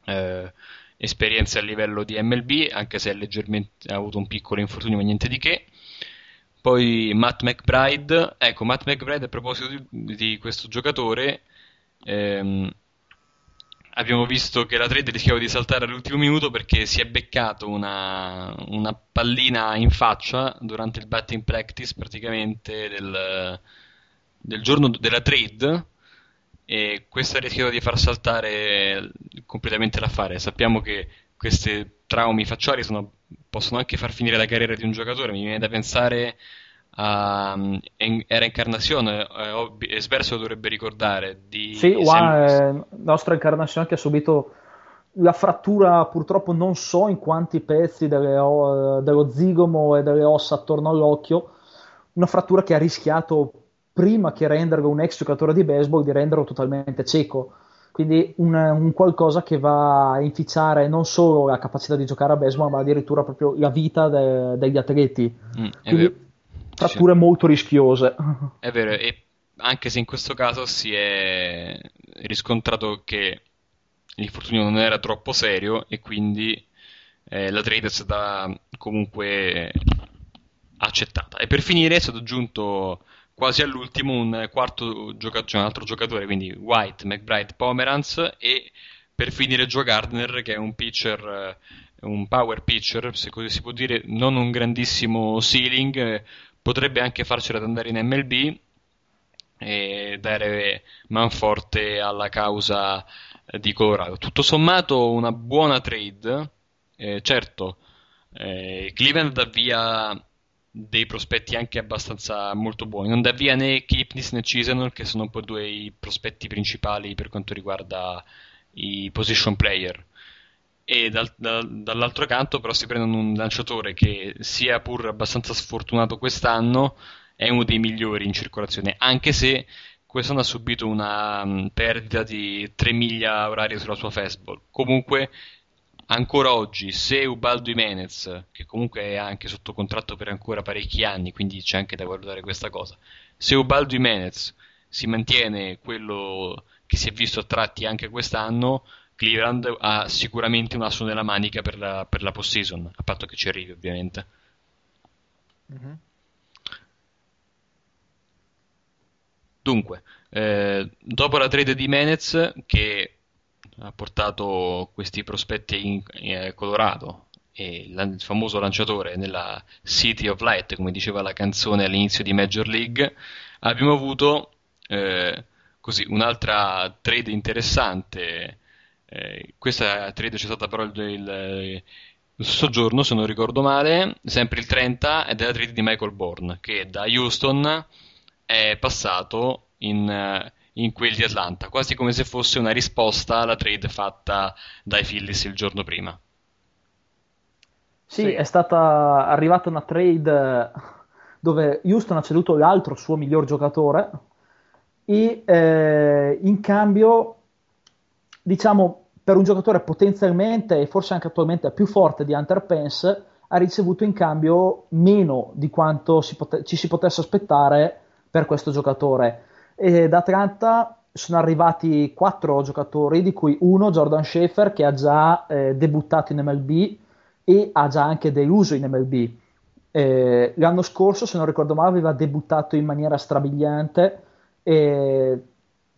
eh, esperienza a livello di M L B, anche se è leggermente, ha avuto un piccolo infortunio ma niente di che. Poi Matt McBride, ecco Matt McBride a proposito di, di questo giocatore, ehm, abbiamo visto che la trade rischiava di saltare all'ultimo minuto perché si è beccato una, una pallina in faccia durante il batting practice praticamente del del giorno della trade, e questa rischiava di far saltare completamente l'affare. Sappiamo che questi traumi facciali sono, possono anche far finire la carriera di un giocatore. Mi viene da pensare a um, era Encarnazione, eh, Sberla dovrebbe ricordare di sì, la eh, nostra Encarnazione, che ha subito la frattura, purtroppo non so in quanti pezzi delle, dello zigomo e delle ossa attorno all'occhio, una frattura che ha rischiato, prima che renderlo un ex giocatore di baseball, di renderlo totalmente cieco. Quindi un, un qualcosa che va a inficiare non solo la capacità di giocare a baseball, ma addirittura proprio la vita de, degli atleti. Mm, Quindi fratture sì. molto rischiose. È vero, e anche se in questo caso si è riscontrato che l'infortunio non era troppo serio, e quindi eh, la trade è stata comunque accettata. E per finire è stato aggiunto quasi all'ultimo un quarto giocatore, cioè un altro giocatore, quindi White, McBride, Pomeranz, e per finire Joe Gardner, che è un pitcher, un power pitcher, se così si può dire, non un grandissimo ceiling, potrebbe anche farcela ad andare in M L B e dare manforte alla causa di Colorado. Tutto sommato una buona trade, eh, certo, eh, Cleveland dà via dei prospetti anche abbastanza molto buoni, non dà via né Kipnis né Chisnall, che sono un po' due i prospetti principali per quanto riguarda i position player, e dal, da, dall'altro canto però si prendono un lanciatore che, sia pur abbastanza sfortunato quest'anno, è uno dei migliori in circolazione, anche se quest'anno ha subito una um, perdita di tre miglia orarie sulla sua fastball. Comunque ancora oggi, se Ubaldo Jimenez, che comunque è anche sotto contratto per ancora parecchi anni, quindi c'è anche da valutare questa cosa, se Ubaldo Jimenez si mantiene quello che si è visto a tratti anche quest'anno, Cleveland ha sicuramente un asso nella manica per la, per la postseason, a patto che ci arrivi ovviamente. Mm-hmm. Dunque, eh, dopo la trade di Menez, che ha portato questi prospetti in, in Colorado, e la, il famoso lanciatore nella City of Light, come diceva la canzone all'inizio di Major League, abbiamo avuto eh, così un'altra trade interessante. Eh, questa trade c'è stata però il, il, il soggiorno, se non ricordo male, sempre il trenta, ed è la trade di Michael Bourne, che da Houston è passato in, in quel di Atlanta, quasi come se fosse una risposta alla trade fatta dai Phillies il giorno prima. Sì, sì, è stata arrivata una trade dove Houston ha ceduto l'altro suo miglior giocatore e eh, in cambio, diciamo, per un giocatore potenzialmente e forse anche attualmente più forte di Hunter Pence, ha ricevuto in cambio meno di quanto si pot- ci si potesse aspettare per questo giocatore. E da Atlanta sono arrivati quattro giocatori, di cui uno, Jordan Schaefer, che ha già eh, debuttato in M L B e ha già anche deluso in M L B. Eh, l'anno scorso, se non ricordo male, aveva debuttato in maniera strabiliante, eh,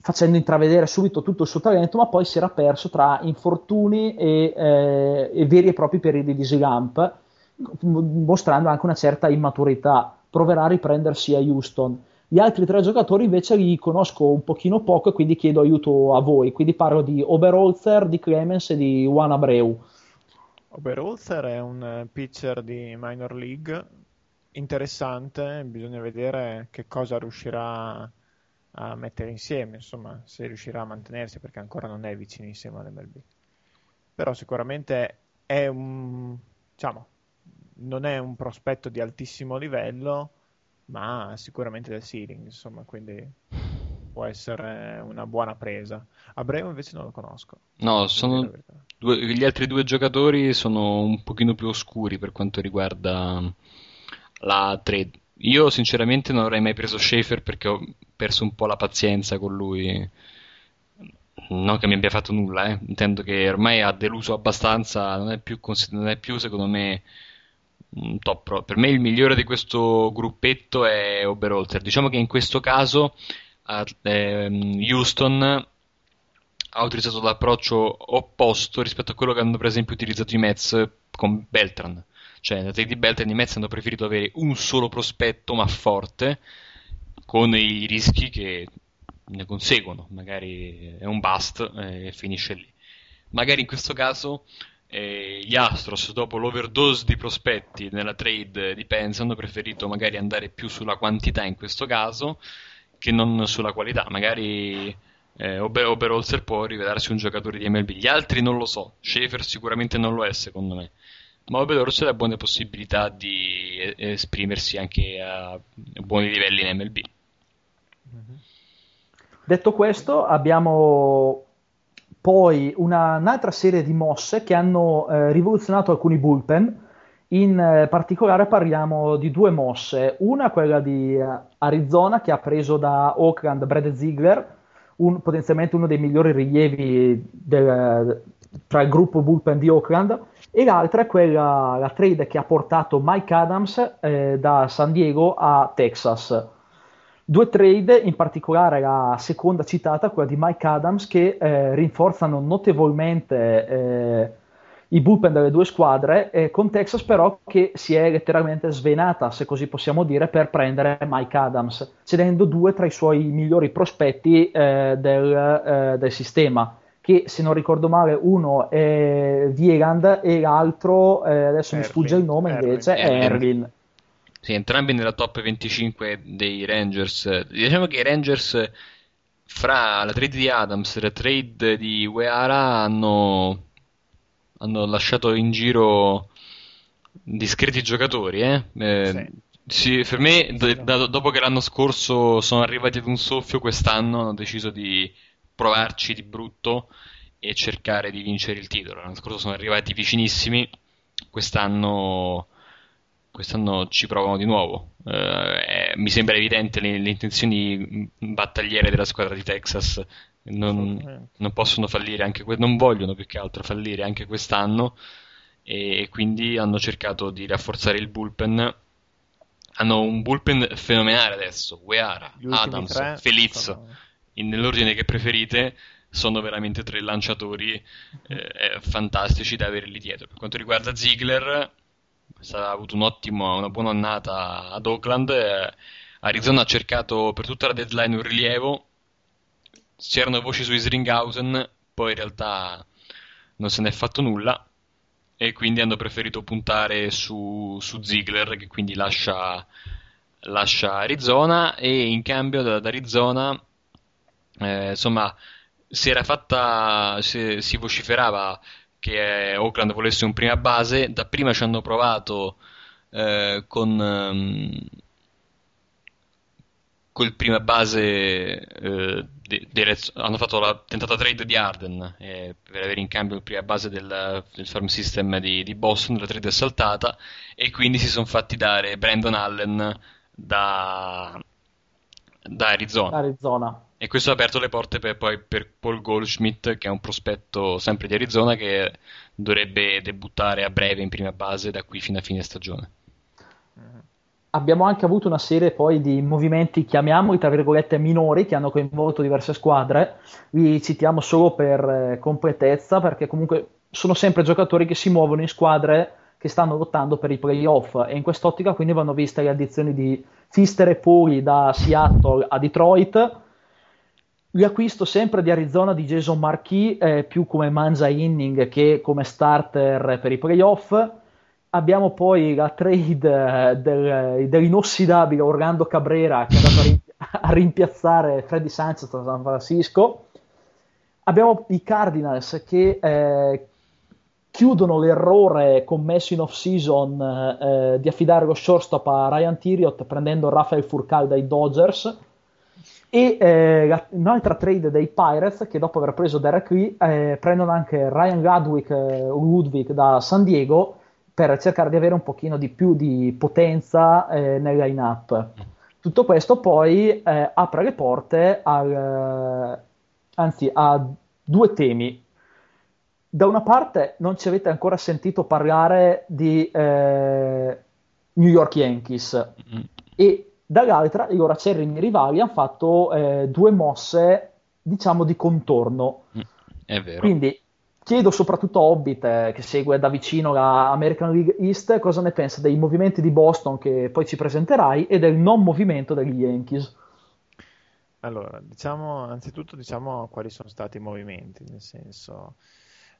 facendo intravedere subito tutto il suo talento, ma poi si era perso tra infortuni e, eh, e veri e propri periodi di slump, mostrando anche una certa immaturità. Proverà a riprendersi a Houston. Gli altri tre giocatori invece li conosco un pochino poco e quindi chiedo aiuto a voi. Quindi parlo di Oberholzer, di Clemens e di Juan Abreu. Oberholzer è un pitcher di minor league interessante, bisogna vedere che cosa riuscirà a mettere insieme, insomma, se riuscirà a mantenersi, perché ancora non è vicinissimo all'M L B. Però sicuramente è un, diciamo, non è un prospetto di altissimo livello, ma sicuramente del ceiling, insomma, quindi può essere una buona presa. Abreu invece non lo conosco. No, sono due, gli altri due giocatori sono un pochino più oscuri per quanto riguarda la trade. Io sinceramente non avrei mai preso Schaefer perché ho perso un po' la pazienza con lui, non che mi abbia fatto nulla, eh. Intendo che ormai ha deluso abbastanza, non è più, non è più secondo me un top pro. Per me il migliore di questo gruppetto è Oberholzer. Diciamo che in questo caso Houston ha utilizzato l'approccio opposto rispetto a quello che hanno per esempio utilizzato i Mets con Beltran. Cioè, nella trade di Beltran i Mets hanno preferito avere un solo prospetto ma forte, con i rischi che ne conseguono, magari è un bust e finisce lì. Magari in questo caso eh, gli Astros, dopo l'overdose di prospetti nella trade di Pence, hanno preferito magari andare più sulla quantità in questo caso che non sulla qualità. Magari eh, Oberholzer può rivelarsi un giocatore di M L B, gli altri non lo so, Schaefer sicuramente non lo è secondo me, ma Oberholzer ha buone possibilità di esprimersi anche a buoni livelli in M L B. Detto questo, abbiamo poi una, un'altra serie di mosse che hanno eh, rivoluzionato alcuni bullpen. In eh, particolare parliamo di due mosse, una quella di eh, Arizona, che ha preso da Oakland Brad Ziegler, un, potenzialmente uno dei migliori rilievi del, tra il gruppo bullpen di Oakland, e l'altra è quella, la trade che ha portato Mike Adams eh, da San Diego a Texas. Due trade, in particolare la seconda citata, quella di Mike Adams, che eh, rinforzano notevolmente eh, i bullpen delle due squadre, eh, con Texas però che si è letteralmente svenata, se così possiamo dire, per prendere Mike Adams, cedendo due tra i suoi migliori prospetti eh, del, eh, del sistema, che se non ricordo male uno è Wieland e l'altro, eh, adesso Erwin, mi sfugge il nome Erwin, invece, Erwin. è Erwin. Sì, entrambi nella top venticinque dei Rangers. Diciamo che i Rangers, fra la trade di Adams e la trade di Uehara, hanno, hanno lasciato in giro discreti giocatori. Eh? Eh, sì. Sì, per me, d- d- dopo che l'anno scorso sono arrivati ad un soffio, quest'anno hanno deciso di provarci di brutto e cercare di vincere il titolo. L'anno scorso sono arrivati vicinissimi, quest'anno quest'anno ci provano di nuovo. Eh, mi sembra evidente le, le intenzioni battagliere della squadra di Texas non, non possono fallire anche que- non vogliono più che altro fallire anche quest'anno, e quindi hanno cercato di rafforzare il bullpen. Hanno un bullpen fenomenale adesso. Guevara, Adams, Feliz, sono... in, nell'ordine che preferite, sono veramente tre lanciatori eh, fantastici da averli dietro. Per quanto riguarda Ziegler, ha avuto un ottimo, una buona annata ad Oakland. eh, Arizona ha cercato per tutta la deadline un rilievo, c'erano voci su Isringhausen, poi in realtà non se n'è fatto nulla, e quindi hanno preferito puntare su, su Ziegler, che quindi lascia, lascia Arizona. E in cambio ad Arizona, eh, insomma, si era fatta, si, si vociferava che Oakland volesse un prima base. Da prima ci hanno provato eh, con um, col prima base eh, de, de, hanno fatto la tentata trade di Arden eh, per avere in cambio il prima base del, del farm system di, di Boston. La trade è saltata e quindi si sono fatti dare Brandon Allen da, da Arizona. Arizona. E questo ha aperto le porte per, poi per Paul Goldschmidt, che è un prospetto sempre di Arizona, che dovrebbe debuttare a breve in prima base da qui fino a fine stagione. Abbiamo anche avuto una serie poi di movimenti, chiamiamoli tra virgolette minori, che hanno coinvolto diverse squadre. Li citiamo solo per completezza, perché comunque sono sempre giocatori che si muovono in squadre che stanno lottando per i playoff, e in quest'ottica quindi vanno viste le addizioni di Fister e Puri da Seattle a Detroit, l'acquisto sempre di Arizona di Jason Marquis, eh, più come mangia inning che come starter per i playoff. Abbiamo poi la trade del, dell'inossidabile Orlando Cabrera, che è andato a, ri- a rimpiazzare Freddy Sanchez da San Francisco. Abbiamo i Cardinals che eh, chiudono l'errore commesso in off-season eh, di affidare lo shortstop a Ryan Thiriot, prendendo Rafael Furcal dai Dodgers. E eh, la, un'altra trade dei Pirates, che dopo aver preso Derek Lee eh, prendono anche Ryan Ludwig, eh, Ludwig da San Diego, per cercare di avere un pochino di più di potenza eh, nel line-up. Tutto questo poi eh, apre le porte al, eh, anzi, a due temi. Da una parte non ci avete ancora sentito parlare di eh, New York Yankees, mm-hmm. e dall'altra i loro acerrimi rivali hanno fatto eh, due mosse, diciamo, di contorno. È vero. Quindi chiedo soprattutto a Hobbit, eh, che segue da vicino la American League East, cosa ne pensa dei movimenti di Boston, che poi ci presenterai, e del non movimento degli Yankees. Allora, diciamo anzitutto diciamo quali sono stati i movimenti, nel senso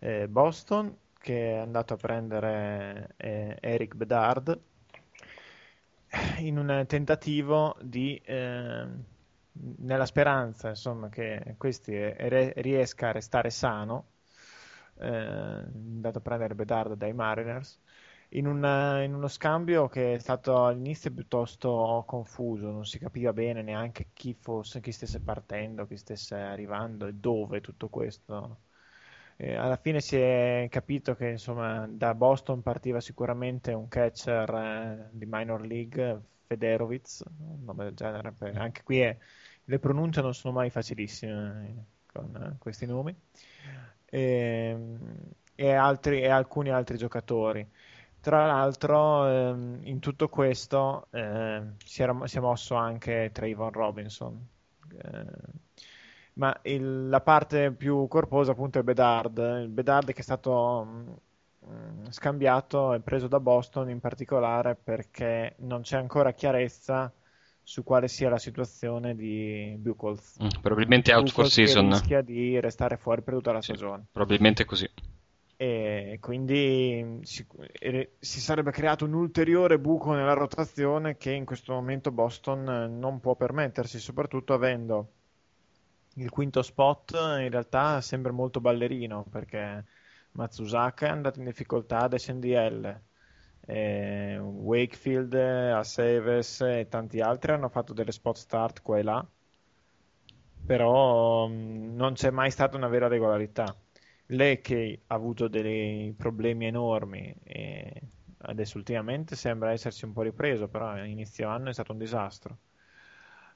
eh, Boston, che è andato a prendere eh, Eric Bedard in un tentativo di eh, nella speranza, insomma, che questi re- riesca a restare sano, eh, andato a prendere Bedard dai Mariners in, una, in uno scambio che è stato all'inizio piuttosto confuso, non si capiva bene neanche chi fosse, chi stesse partendo, chi stesse arrivando e dove, tutto questo. Eh, alla fine si è capito che, insomma, da Boston partiva sicuramente un catcher eh, di minor league, Federovic, un nome del genere, per... anche qui è... le pronunce non sono mai facilissime eh, con eh, questi nomi, e, e, altri, e alcuni altri giocatori. Tra l'altro eh, in tutto questo eh, si, era, si è mosso anche Trayvon Robinson, eh, ma il, la parte più corposa appunto è Bedard. Il Bedard che è stato mh, scambiato e preso da Boston in particolare perché non c'è ancora chiarezza su quale sia la situazione di Buchholz. Mm, probabilmente out for season. Rischia di restare fuori per tutta la sì, stagione. Probabilmente così. E quindi si, si sarebbe creato un ulteriore buco nella rotazione che in questo momento Boston non può permettersi, soprattutto avendo il quinto spot in realtà sembra molto ballerino, perché Matsusaka è andato in difficoltà ad S N D L, e Wakefield, Aceves e tanti altri hanno fatto delle spot start qua e là, però mh, non c'è mai stata una vera regolarità. Lei che ha avuto dei problemi enormi e adesso ultimamente sembra essersi un po' ripreso, però all'inizio anno è stato un disastro.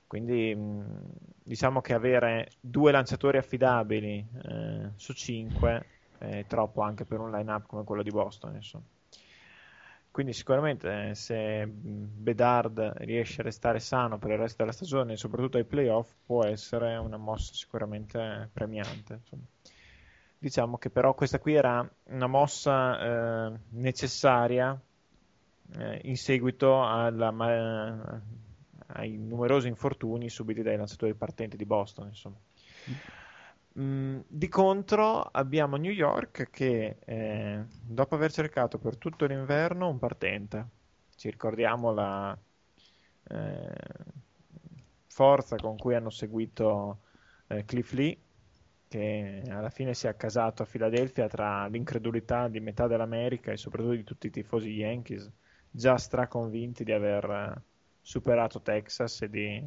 Quindi mh, diciamo che avere due lanciatori affidabili eh, su cinque è troppo anche per un line-up come quello di Boston, insomma. Quindi sicuramente eh, se Bedard riesce a restare sano per il resto della stagione, soprattutto ai playoff, può essere una mossa sicuramente premiante, insomma. Diciamo che però questa qui era una mossa eh, necessaria eh, in seguito alla, ma, ai numerosi infortuni subiti dai lanciatori partenti di Boston, insomma. Mm, di contro abbiamo New York che eh, dopo aver cercato per tutto l'inverno un partente, ci ricordiamo la eh, forza con cui hanno seguito eh, Cliff Lee, che alla fine si è accasato a Filadelfia tra l'incredulità di metà dell'America e soprattutto di tutti i tifosi Yankees, già straconvinti di aver superato Texas e di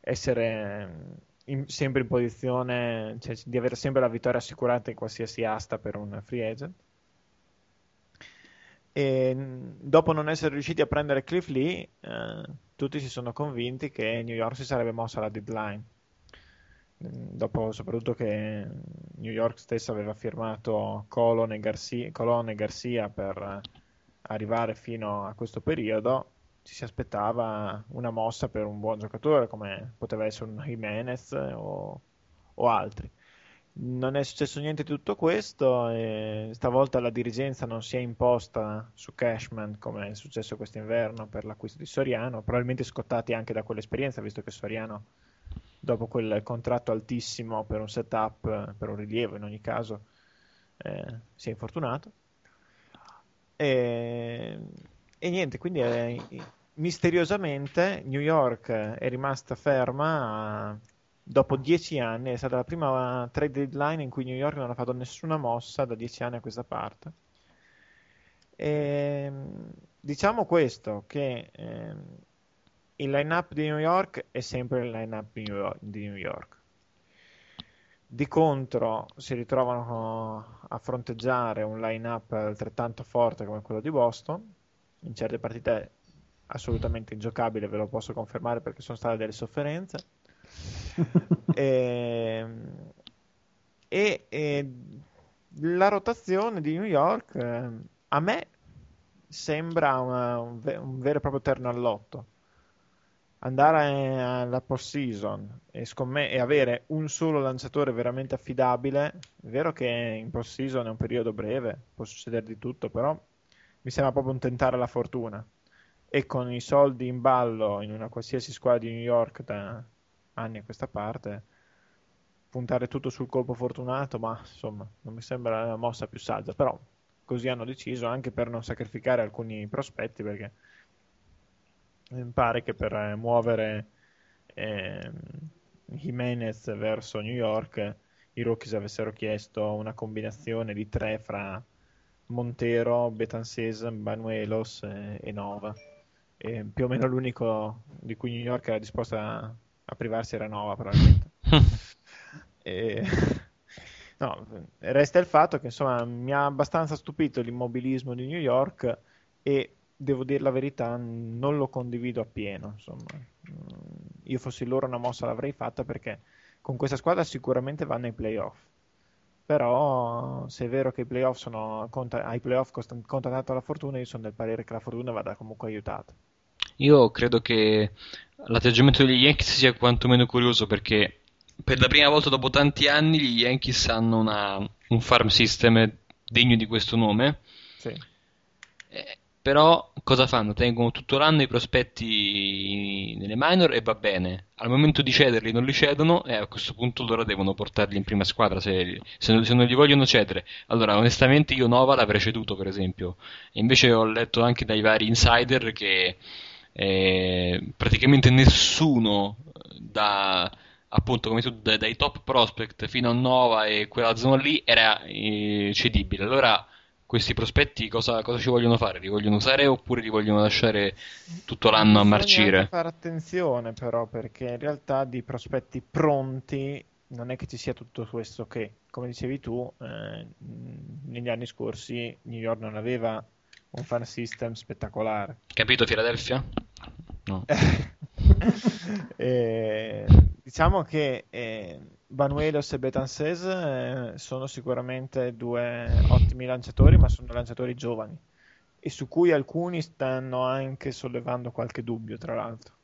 essere In, sempre in posizione, cioè, di avere sempre la vittoria assicurata in qualsiasi asta per un free agent. E dopo non essere riusciti a prendere Cliff Lee, eh, tutti si sono convinti che New York si sarebbe mossa alla deadline, dopo soprattutto che New York stessa aveva firmato Colon e Garcia, Colon e Garcia per arrivare fino a questo periodo. Ci si aspettava una mossa per un buon giocatore come poteva essere un Jimenez o, o altri. Non è successo niente di tutto questo e stavolta la dirigenza non si è imposta su Cashman come è successo quest'inverno per l'acquisto di Soriano, probabilmente scottati anche da quell'esperienza, visto che Soriano dopo quel contratto altissimo per un setup, per un rilievo in ogni caso, eh, si è infortunato. E... E niente, quindi eh, misteriosamente New York è rimasta ferma a, dopo dieci anni, è stata la prima trade deadline in cui New York non ha fatto nessuna mossa da dieci anni a questa parte. E, diciamo questo, che eh, il line-up di New York è sempre il line-up di New York. Di, New York. Di contro si ritrovano a fronteggiare un line-up altrettanto forte come quello di Boston. In certe partite è assolutamente ingiocabile, ve lo posso confermare perché sono state delle sofferenze. e, e, e la rotazione di New York eh, a me sembra una, un, ve- un vero e proprio terno al lotto. Andare alla post-season e, scomm- e avere un solo lanciatore veramente affidabile, è vero che in post-season è un periodo breve, può succedere di tutto, però mi sembra proprio un tentare la fortuna, e con i soldi in ballo in una qualsiasi squadra di New York da anni a questa parte, puntare tutto sul colpo fortunato, ma insomma non mi sembra la mossa più saggia, però così hanno deciso anche per non sacrificare alcuni prospetti, perché mi pare che per eh, muovere eh, Jimenez verso New York i Rockies avessero chiesto una combinazione di tre fra Montero, Betances, Banuelos e, e Nova, e più o meno l'unico di cui New York era disposta a, a privarsi era Nova, probabilmente. e, no, resta il fatto che insomma mi ha abbastanza stupito l'immobilismo di New York e devo dire la verità non lo condivido appieno, insomma. Io fossi loro una mossa l'avrei fatta, perché con questa squadra sicuramente vanno ai playoff. Però se è vero che i playoff sono conta, ai playoff costa, conta tanto la fortuna, io sono del parere che la fortuna vada comunque aiutata. Io credo che l'atteggiamento degli Yankees sia quantomeno curioso, perché per la prima volta dopo tanti anni gli Yankees hanno una, un farm system degno di questo nome. Sì. Eh, però cosa fanno? Tengono tutto l'anno i prospetti nelle minor e va bene. Al momento di cederli non li cedono, e a questo punto allora devono portarli in prima squadra se, se, non, se non li vogliono cedere. Allora onestamente io Nova l'avrei ceduto, per esempio, e invece ho letto anche dai vari insider che eh, praticamente nessuno da, appunto come tu, da, dai top prospect fino a Nova e quella zona lì era eh, cedibile. Allora questi prospetti cosa, cosa ci vogliono fare? Li vogliono usare oppure li vogliono lasciare tutto l'anno a marcire? Bisogna fare attenzione però, perché in realtà di prospetti pronti non è che ci sia tutto questo che, come dicevi tu, eh, negli anni scorsi New York non aveva un farm system spettacolare. Capito Philadelphia? No. eh, diciamo che eh, Banuelos e Betances eh, sono sicuramente due ottimi lanciatori, ma sono lanciatori giovani e su cui alcuni stanno anche sollevando qualche dubbio, tra l'altro.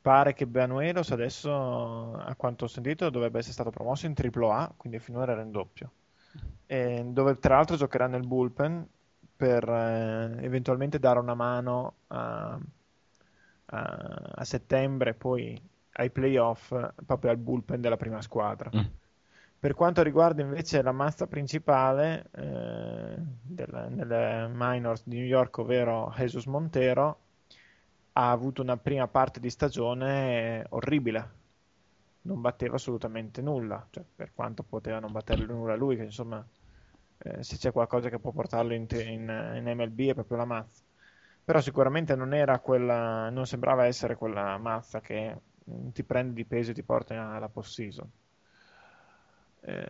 Pare che Banuelos adesso, a quanto ho sentito, dovrebbe essere stato promosso in triplo A, quindi finora era in doppio, e dove tra l'altro giocherà nel bullpen per eh, eventualmente dare una mano a, a, a settembre, poi ai playoff, proprio al bullpen della prima squadra. Mm. Per quanto riguarda invece la mazza principale eh, della, nelle minors di New York, ovvero Jesus Montero, ha avuto una prima parte di stagione orribile, non batteva assolutamente nulla, cioè, per quanto poteva non battere nulla lui, che insomma eh, se c'è qualcosa che può portarlo in, te- in, in M L B è proprio la mazza, però sicuramente non era quella, non sembrava essere quella mazza che ti prende di peso e ti porta alla post-season. Eh,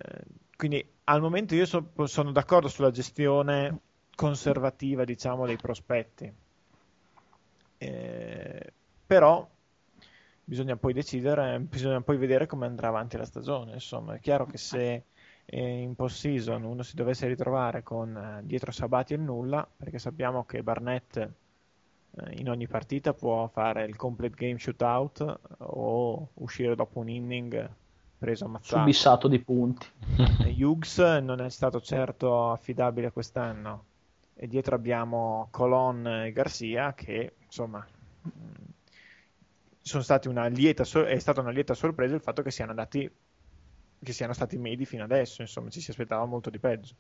quindi al momento io so, sono d'accordo sulla gestione conservativa, diciamo, dei prospetti, eh, però bisogna poi decidere, bisogna poi vedere come andrà avanti la stagione. Insomma, è chiaro che se eh, in post-season uno si dovesse ritrovare con eh, dietro Sabati e nulla, perché sappiamo che Barnett in ogni partita può fare il complete game shootout o uscire dopo un inning preso a mazzate, subissato di punti. Hughes non è stato certo affidabile quest'anno, e dietro abbiamo Colon e Garcia che insomma sono stati una lieta so- è stata una lieta sorpresa il fatto che siano andati che siano stati medi fino adesso. Insomma, ci si aspettava molto di peggio.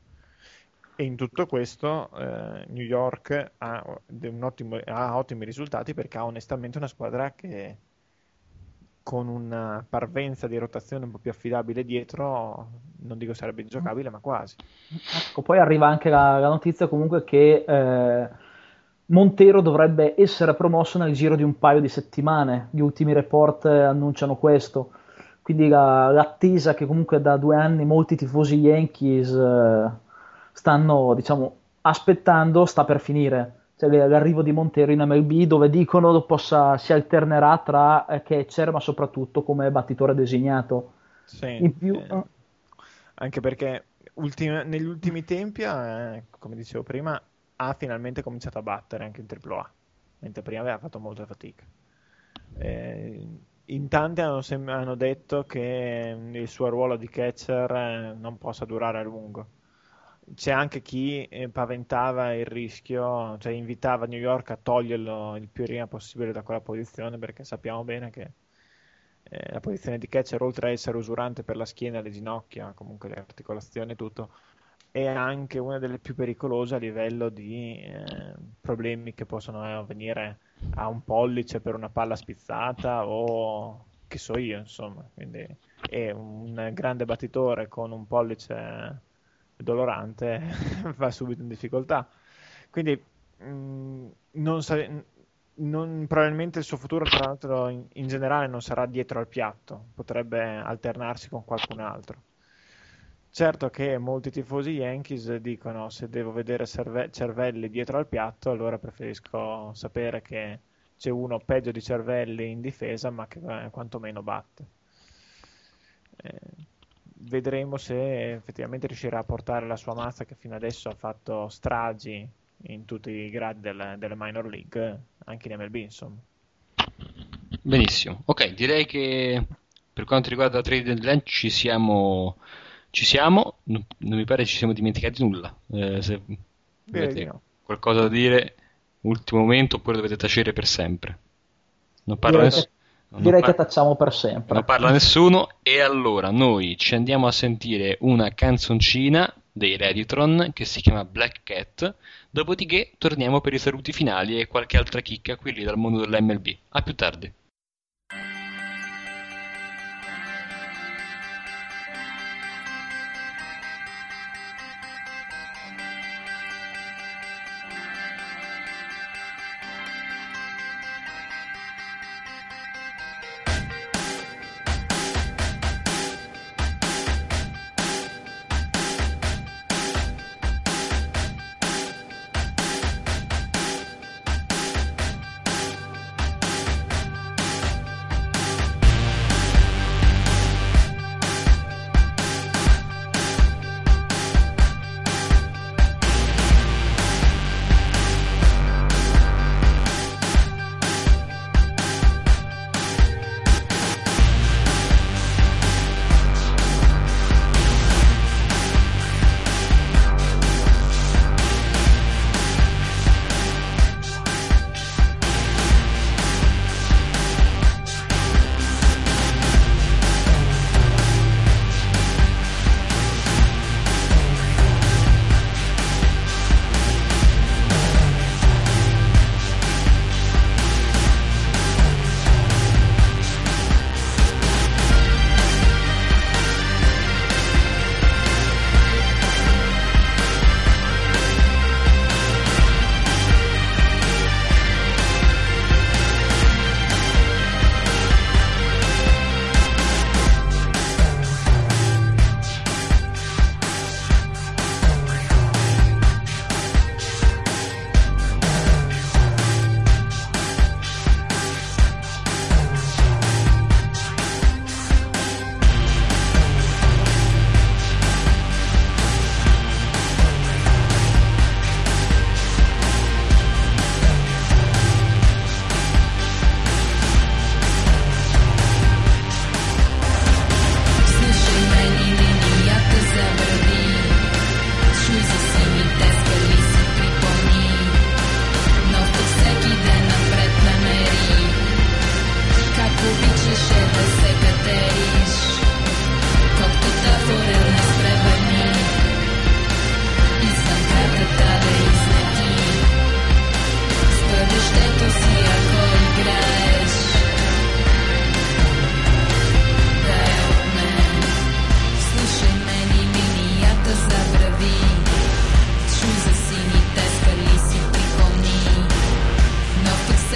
E in tutto questo eh, New York ha, un ottimo, ha ottimi risultati, perché ha onestamente una squadra che con una parvenza di rotazione un po' più affidabile dietro, non dico sarebbe giocabile, ma quasi. Ecco, poi arriva anche la, la notizia comunque che eh, Montero dovrebbe essere promosso nel giro di un paio di settimane, gli ultimi report annunciano questo, quindi la, l'attesa che comunque da due anni molti tifosi Yankees Eh, stanno, diciamo, aspettando, sta per finire. Cioè, l'arrivo di Montero in M L B, dove dicono possa, si alternerà tra eh, catcher, ma soprattutto come battitore designato. Sì, in più, eh, anche perché ultim- negli ultimi tempi, eh, come dicevo prima, ha finalmente cominciato a battere anche in triplo A, mentre prima aveva fatto molta fatica. Eh, in tanti hanno, sem- hanno detto che il suo ruolo di catcher eh, non possa durare a lungo. C'è anche chi eh, paventava il rischio, cioè invitava New York a toglierlo il più prima possibile da quella posizione, perché sappiamo bene che eh, la posizione di catcher, oltre a essere usurante per la schiena, le ginocchia, comunque le articolazioni e tutto, è anche una delle più pericolose a livello di eh, problemi che possono avvenire a un pollice per una palla spizzata o che so io, insomma. Quindi è un grande battitore con un pollice dolorante va subito in difficoltà, quindi mh, non sare- non, probabilmente il suo futuro, tra l'altro, in, in generale non sarà dietro al piatto, potrebbe alternarsi con qualcun altro. Certo che molti tifosi Yankees dicono: se devo vedere cerve- cervelli dietro al piatto, allora preferisco sapere che c'è uno peggio di cervelli in difesa ma che eh, quantomeno batte. eh, Vedremo se effettivamente riuscirà a portare la sua mazza, che fino adesso ha fatto stragi in tutti i gradi delle, delle minor league, anche in M L B, insomma. Benissimo, ok, direi che per quanto riguarda la trade deadline ci siamo, ci siamo. Non, non mi pare ci siamo dimenticati nulla. Eh, se avete no. qualcosa da dire, ultimo momento, oppure dovete tacere per sempre. Non parlo adesso. Ness- Non Direi par- che tacciamo per sempre. Non parla nessuno, e allora noi ci andiamo a sentire una canzoncina dei Reditron che si chiama Black Cat, dopodiché torniamo per i saluti finali e qualche altra chicca qui lì dal mondo dell'M L B. A più tardi.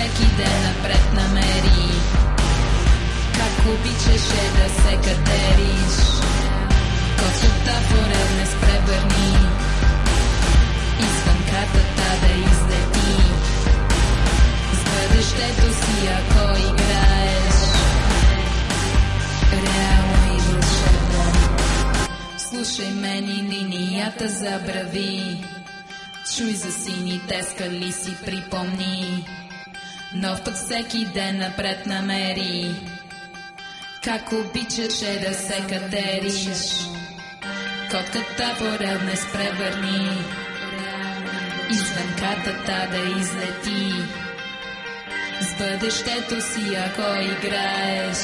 seky den pred nameri, kako pičeš da se kateriš, kot su ta forevne sprebrni, istam karta tada izdeti, zgledeš tetu si ako igraješ, realno i duševno. Slušaj meni, ninijata zabravi, čuj za sini teskali си припомни, но в тък всеки ден напред намери, как обичаше да се катериш, котката порел не спревърни, извънката да излети, с бъдещето си ако играеш.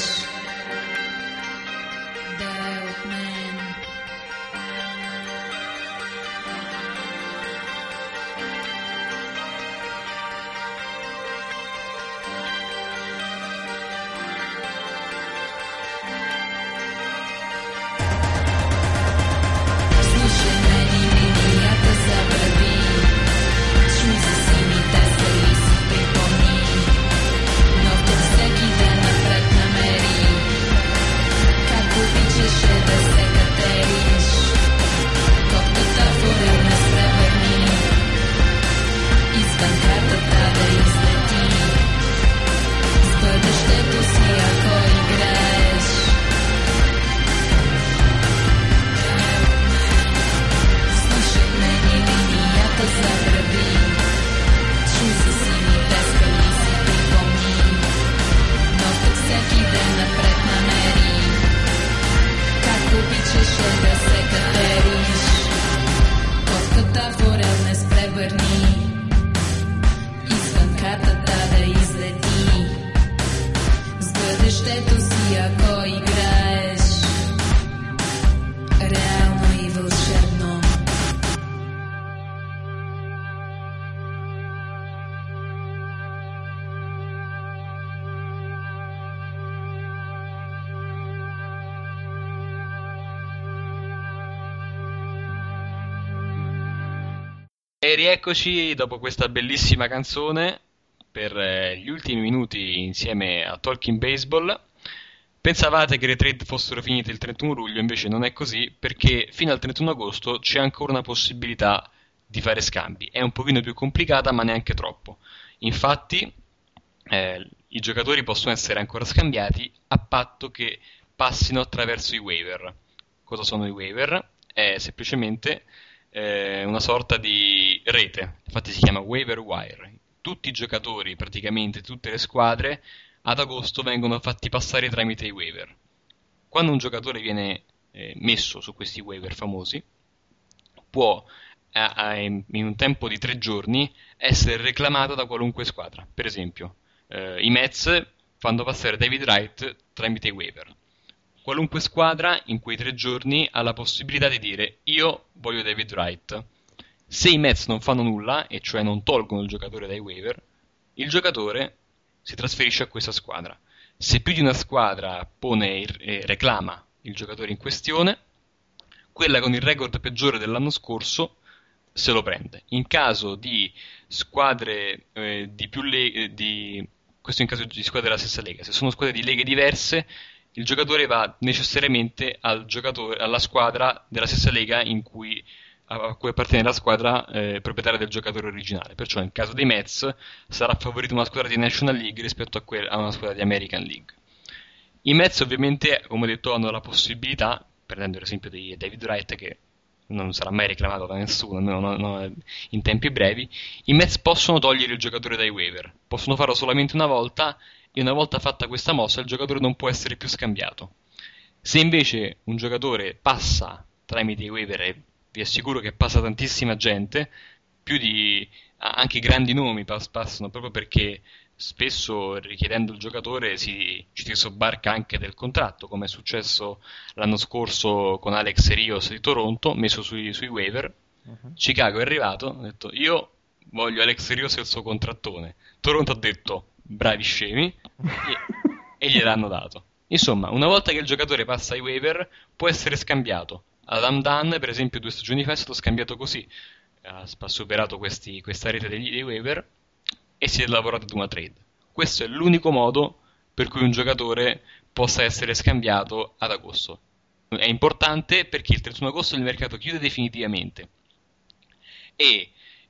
E rieccoci dopo questa bellissima canzone per eh, gli ultimi minuti insieme a Talking Baseball. Pensavate che le trade fossero finite il trentuno luglio, invece non è così, perché fino al trentuno agosto c'è ancora una possibilità di fare scambi. È un pochino più complicata, ma neanche troppo. Infatti eh, i giocatori possono essere ancora scambiati a patto che passino attraverso i waiver. Cosa sono i waiver? È semplicemente una sorta di rete, infatti si chiama waiver wire. Tutti i giocatori, praticamente tutte le squadre, ad agosto vengono fatti passare tramite i waiver. Quando un giocatore viene eh, messo su questi waiver famosi, può a, a, in un tempo di tre giorni essere reclamato da qualunque squadra. Per esempio eh, i Mets fanno passare David Wright tramite i waiver. Qualunque squadra in quei tre giorni ha la possibilità di dire: io voglio David Wright. Se i Mets non fanno nulla, e cioè non tolgono il giocatore dai waiver, il giocatore si trasferisce a questa squadra. Se più di una squadra pone e reclama il giocatore in questione, quella con il record peggiore dell'anno scorso se lo prende. In caso di squadre eh, di più le- di questo in caso di squadre della stessa lega, se sono squadre di leghe diverse, il giocatore va necessariamente al giocatore, alla squadra della stessa lega in cui, a cui appartiene la squadra eh, proprietaria del giocatore originale. Perciò in caso dei Mets sarà favorita una squadra di National League rispetto a, que- a una squadra di American League. I Mets ovviamente, come detto, hanno la possibilità, prendendo l'esempio di David Wright, che non sarà mai reclamato da nessuno no, no, no, in tempi brevi, i Mets possono togliere il giocatore dai waiver. Possono farlo solamente una volta, e una volta fatta questa mossa il giocatore non può essere più scambiato. Se invece un giocatore passa tramite i waiver, e vi assicuro che passa tantissima gente, più di anche grandi nomi passano, proprio perché spesso richiedendo il giocatore si, ci si sobbarca anche del contratto, come è successo l'anno scorso con Alex Rios di Toronto, messo sui, sui waiver. Uh-huh. Chicago è arrivato, ha detto: io voglio Alex Rios e il suo contrattone. Toronto ha detto: bravi scemi, e, e gliel'hanno dato. Insomma, una volta che il giocatore passa ai waiver può essere scambiato. Adam Dunn, per esempio, due stagioni fa è stato scambiato così, ha superato questi, questa rete degli, dei waiver e si è lavorato ad una trade. questo è l'unico modo per cui un giocatore possa essere scambiato ad agosto. È importante perché il trentuno agosto il mercato chiude definitivamente e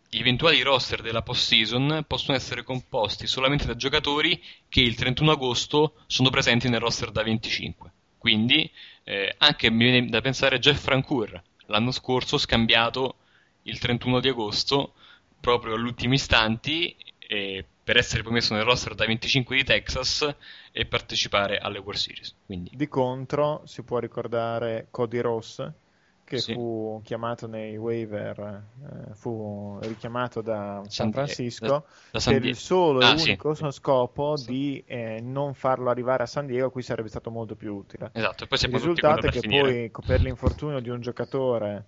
gli eventuali roster della post-season possono essere composti solamente da giocatori che il trentuno agosto sono presenti nel roster da venticinque. Quindi eh, anche mi viene da pensare a Jeff Francoeur, l'anno scorso scambiato il trentuno di agosto proprio all'ultimo istante eh, per essere poi messo nel roster da venticinque di Texas e partecipare alle World Series. Quindi. Di contro si può ricordare Cody Ross che sì. fu chiamato nei waiver, eh, fu richiamato da San Francisco da, da San per il solo ah, e unico sì. scopo sì. di eh, non farlo arrivare a San Diego, a cui sarebbe stato molto più utile. Esatto. E poi il risultato è che poi per l'infortunio di un giocatore,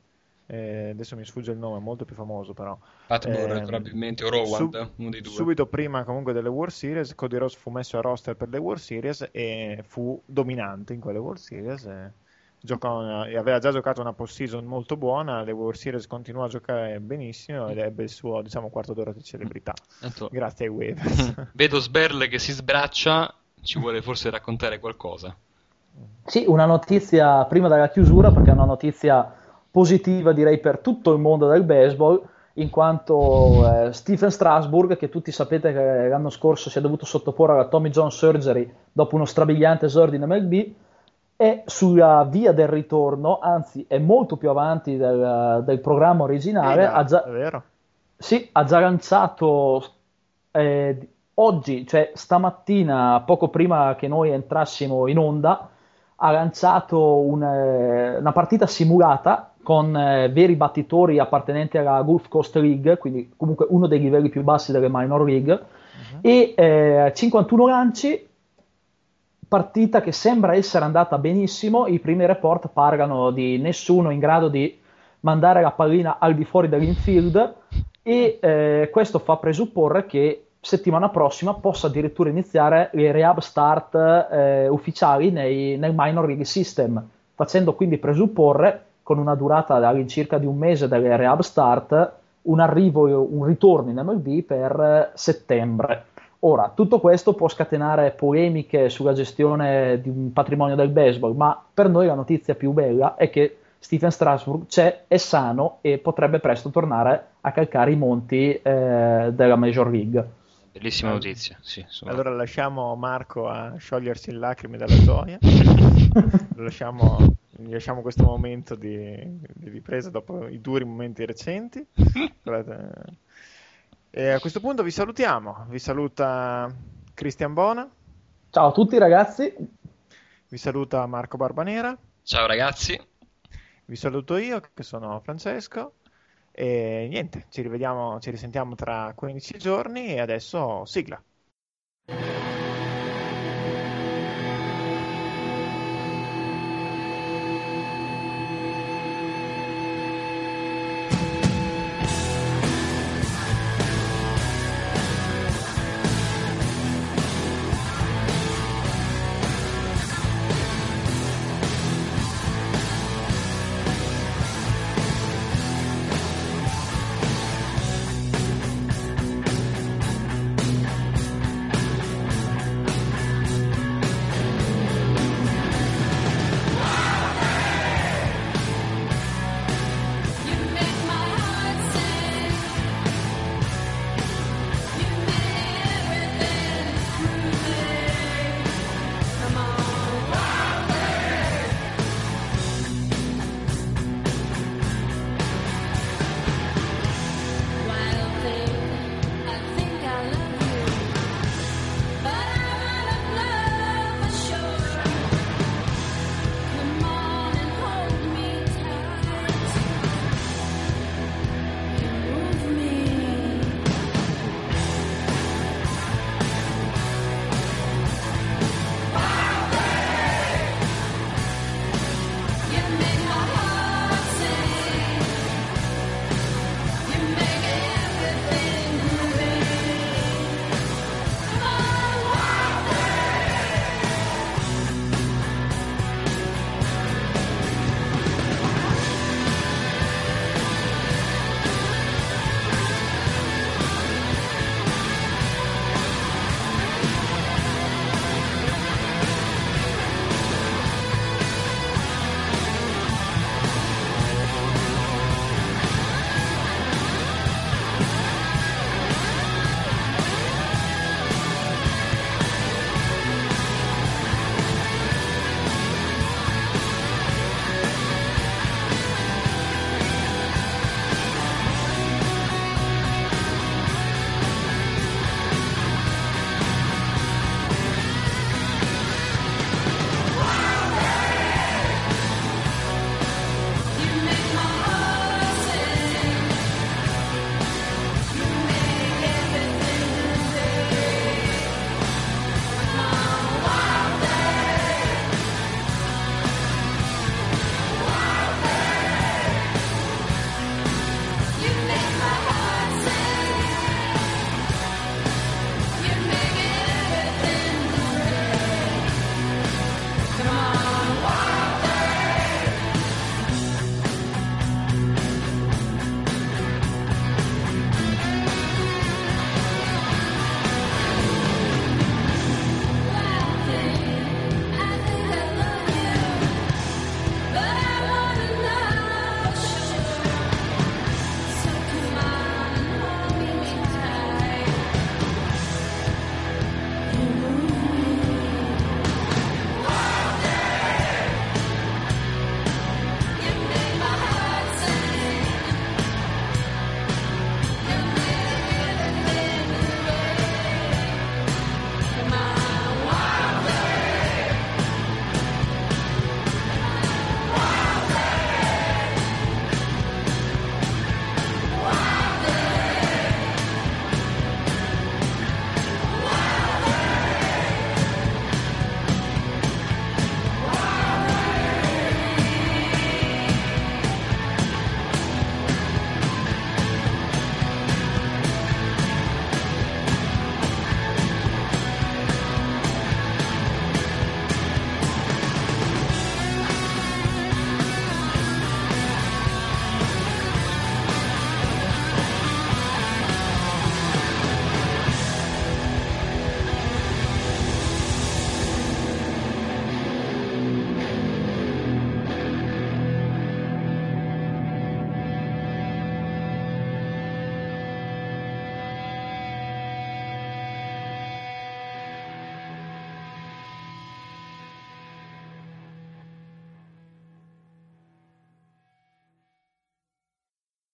eh, adesso mi sfugge il nome, molto più famoso però, Patmore eh, probabilmente, o Rowand, sub- uno dei due. Subito prima comunque delle World Series, Cody Ross fu messo a roster per le World Series e fu dominante in quelle World Series. E... Una, aveva già giocato una post-season molto buona, le World Series continuò a giocare benissimo ed ebbe il suo, diciamo, quarto d'ora di celebrità Anto. grazie ai Waivers. Vedo Sberla che si sbraccia, ci vuole forse raccontare qualcosa. Sì, una notizia prima della chiusura, perché è una notizia positiva direi per tutto il mondo del baseball, in quanto eh, Stephen Strasburg, che tutti sapete che l'anno scorso si è dovuto sottoporre alla Tommy John surgery dopo uno strabiliante esordio in M L B, è sulla via del ritorno, anzi è molto più avanti del, del programma originale. Eh, ha già, è vero. Sì, ha già lanciato eh, oggi, cioè stamattina, poco prima che noi entrassimo in onda, ha lanciato un, eh, una partita simulata con eh, veri battitori appartenenti alla Gulf Coast League, quindi comunque uno dei livelli più bassi delle minor league, uh-huh. e eh, cinquantuno lanci. Partita che sembra essere andata benissimo, i primi report parlano di nessuno in grado di mandare la pallina al di fuori dell'infield e eh, questo fa presupporre che settimana prossima possa addirittura iniziare le rehab start eh, ufficiali nei, nel minor league system, facendo quindi presupporre, con una durata all'incirca di un mese delle rehab start, un arrivo e un ritorno in M L B per settembre. Ora, tutto questo può scatenare polemiche sulla gestione di un patrimonio del baseball, ma per noi la notizia più bella è che Stephen Strasburg c'è, è sano e potrebbe presto tornare a calcare i monti eh, della Major League. Bellissima notizia, sì. Sono... Allora lasciamo Marco a sciogliersi in lacrime dalla gioia, lasciamo, lasciamo questo momento di, di ripresa dopo i duri momenti recenti. E a questo punto vi salutiamo, vi saluta Cristian Bona. Ciao a tutti ragazzi. Vi saluta Marco Barbanera. Ciao ragazzi. Vi saluto io che sono Francesco e niente, ci rivediamo, ci risentiamo tra quindici giorni e adesso sigla.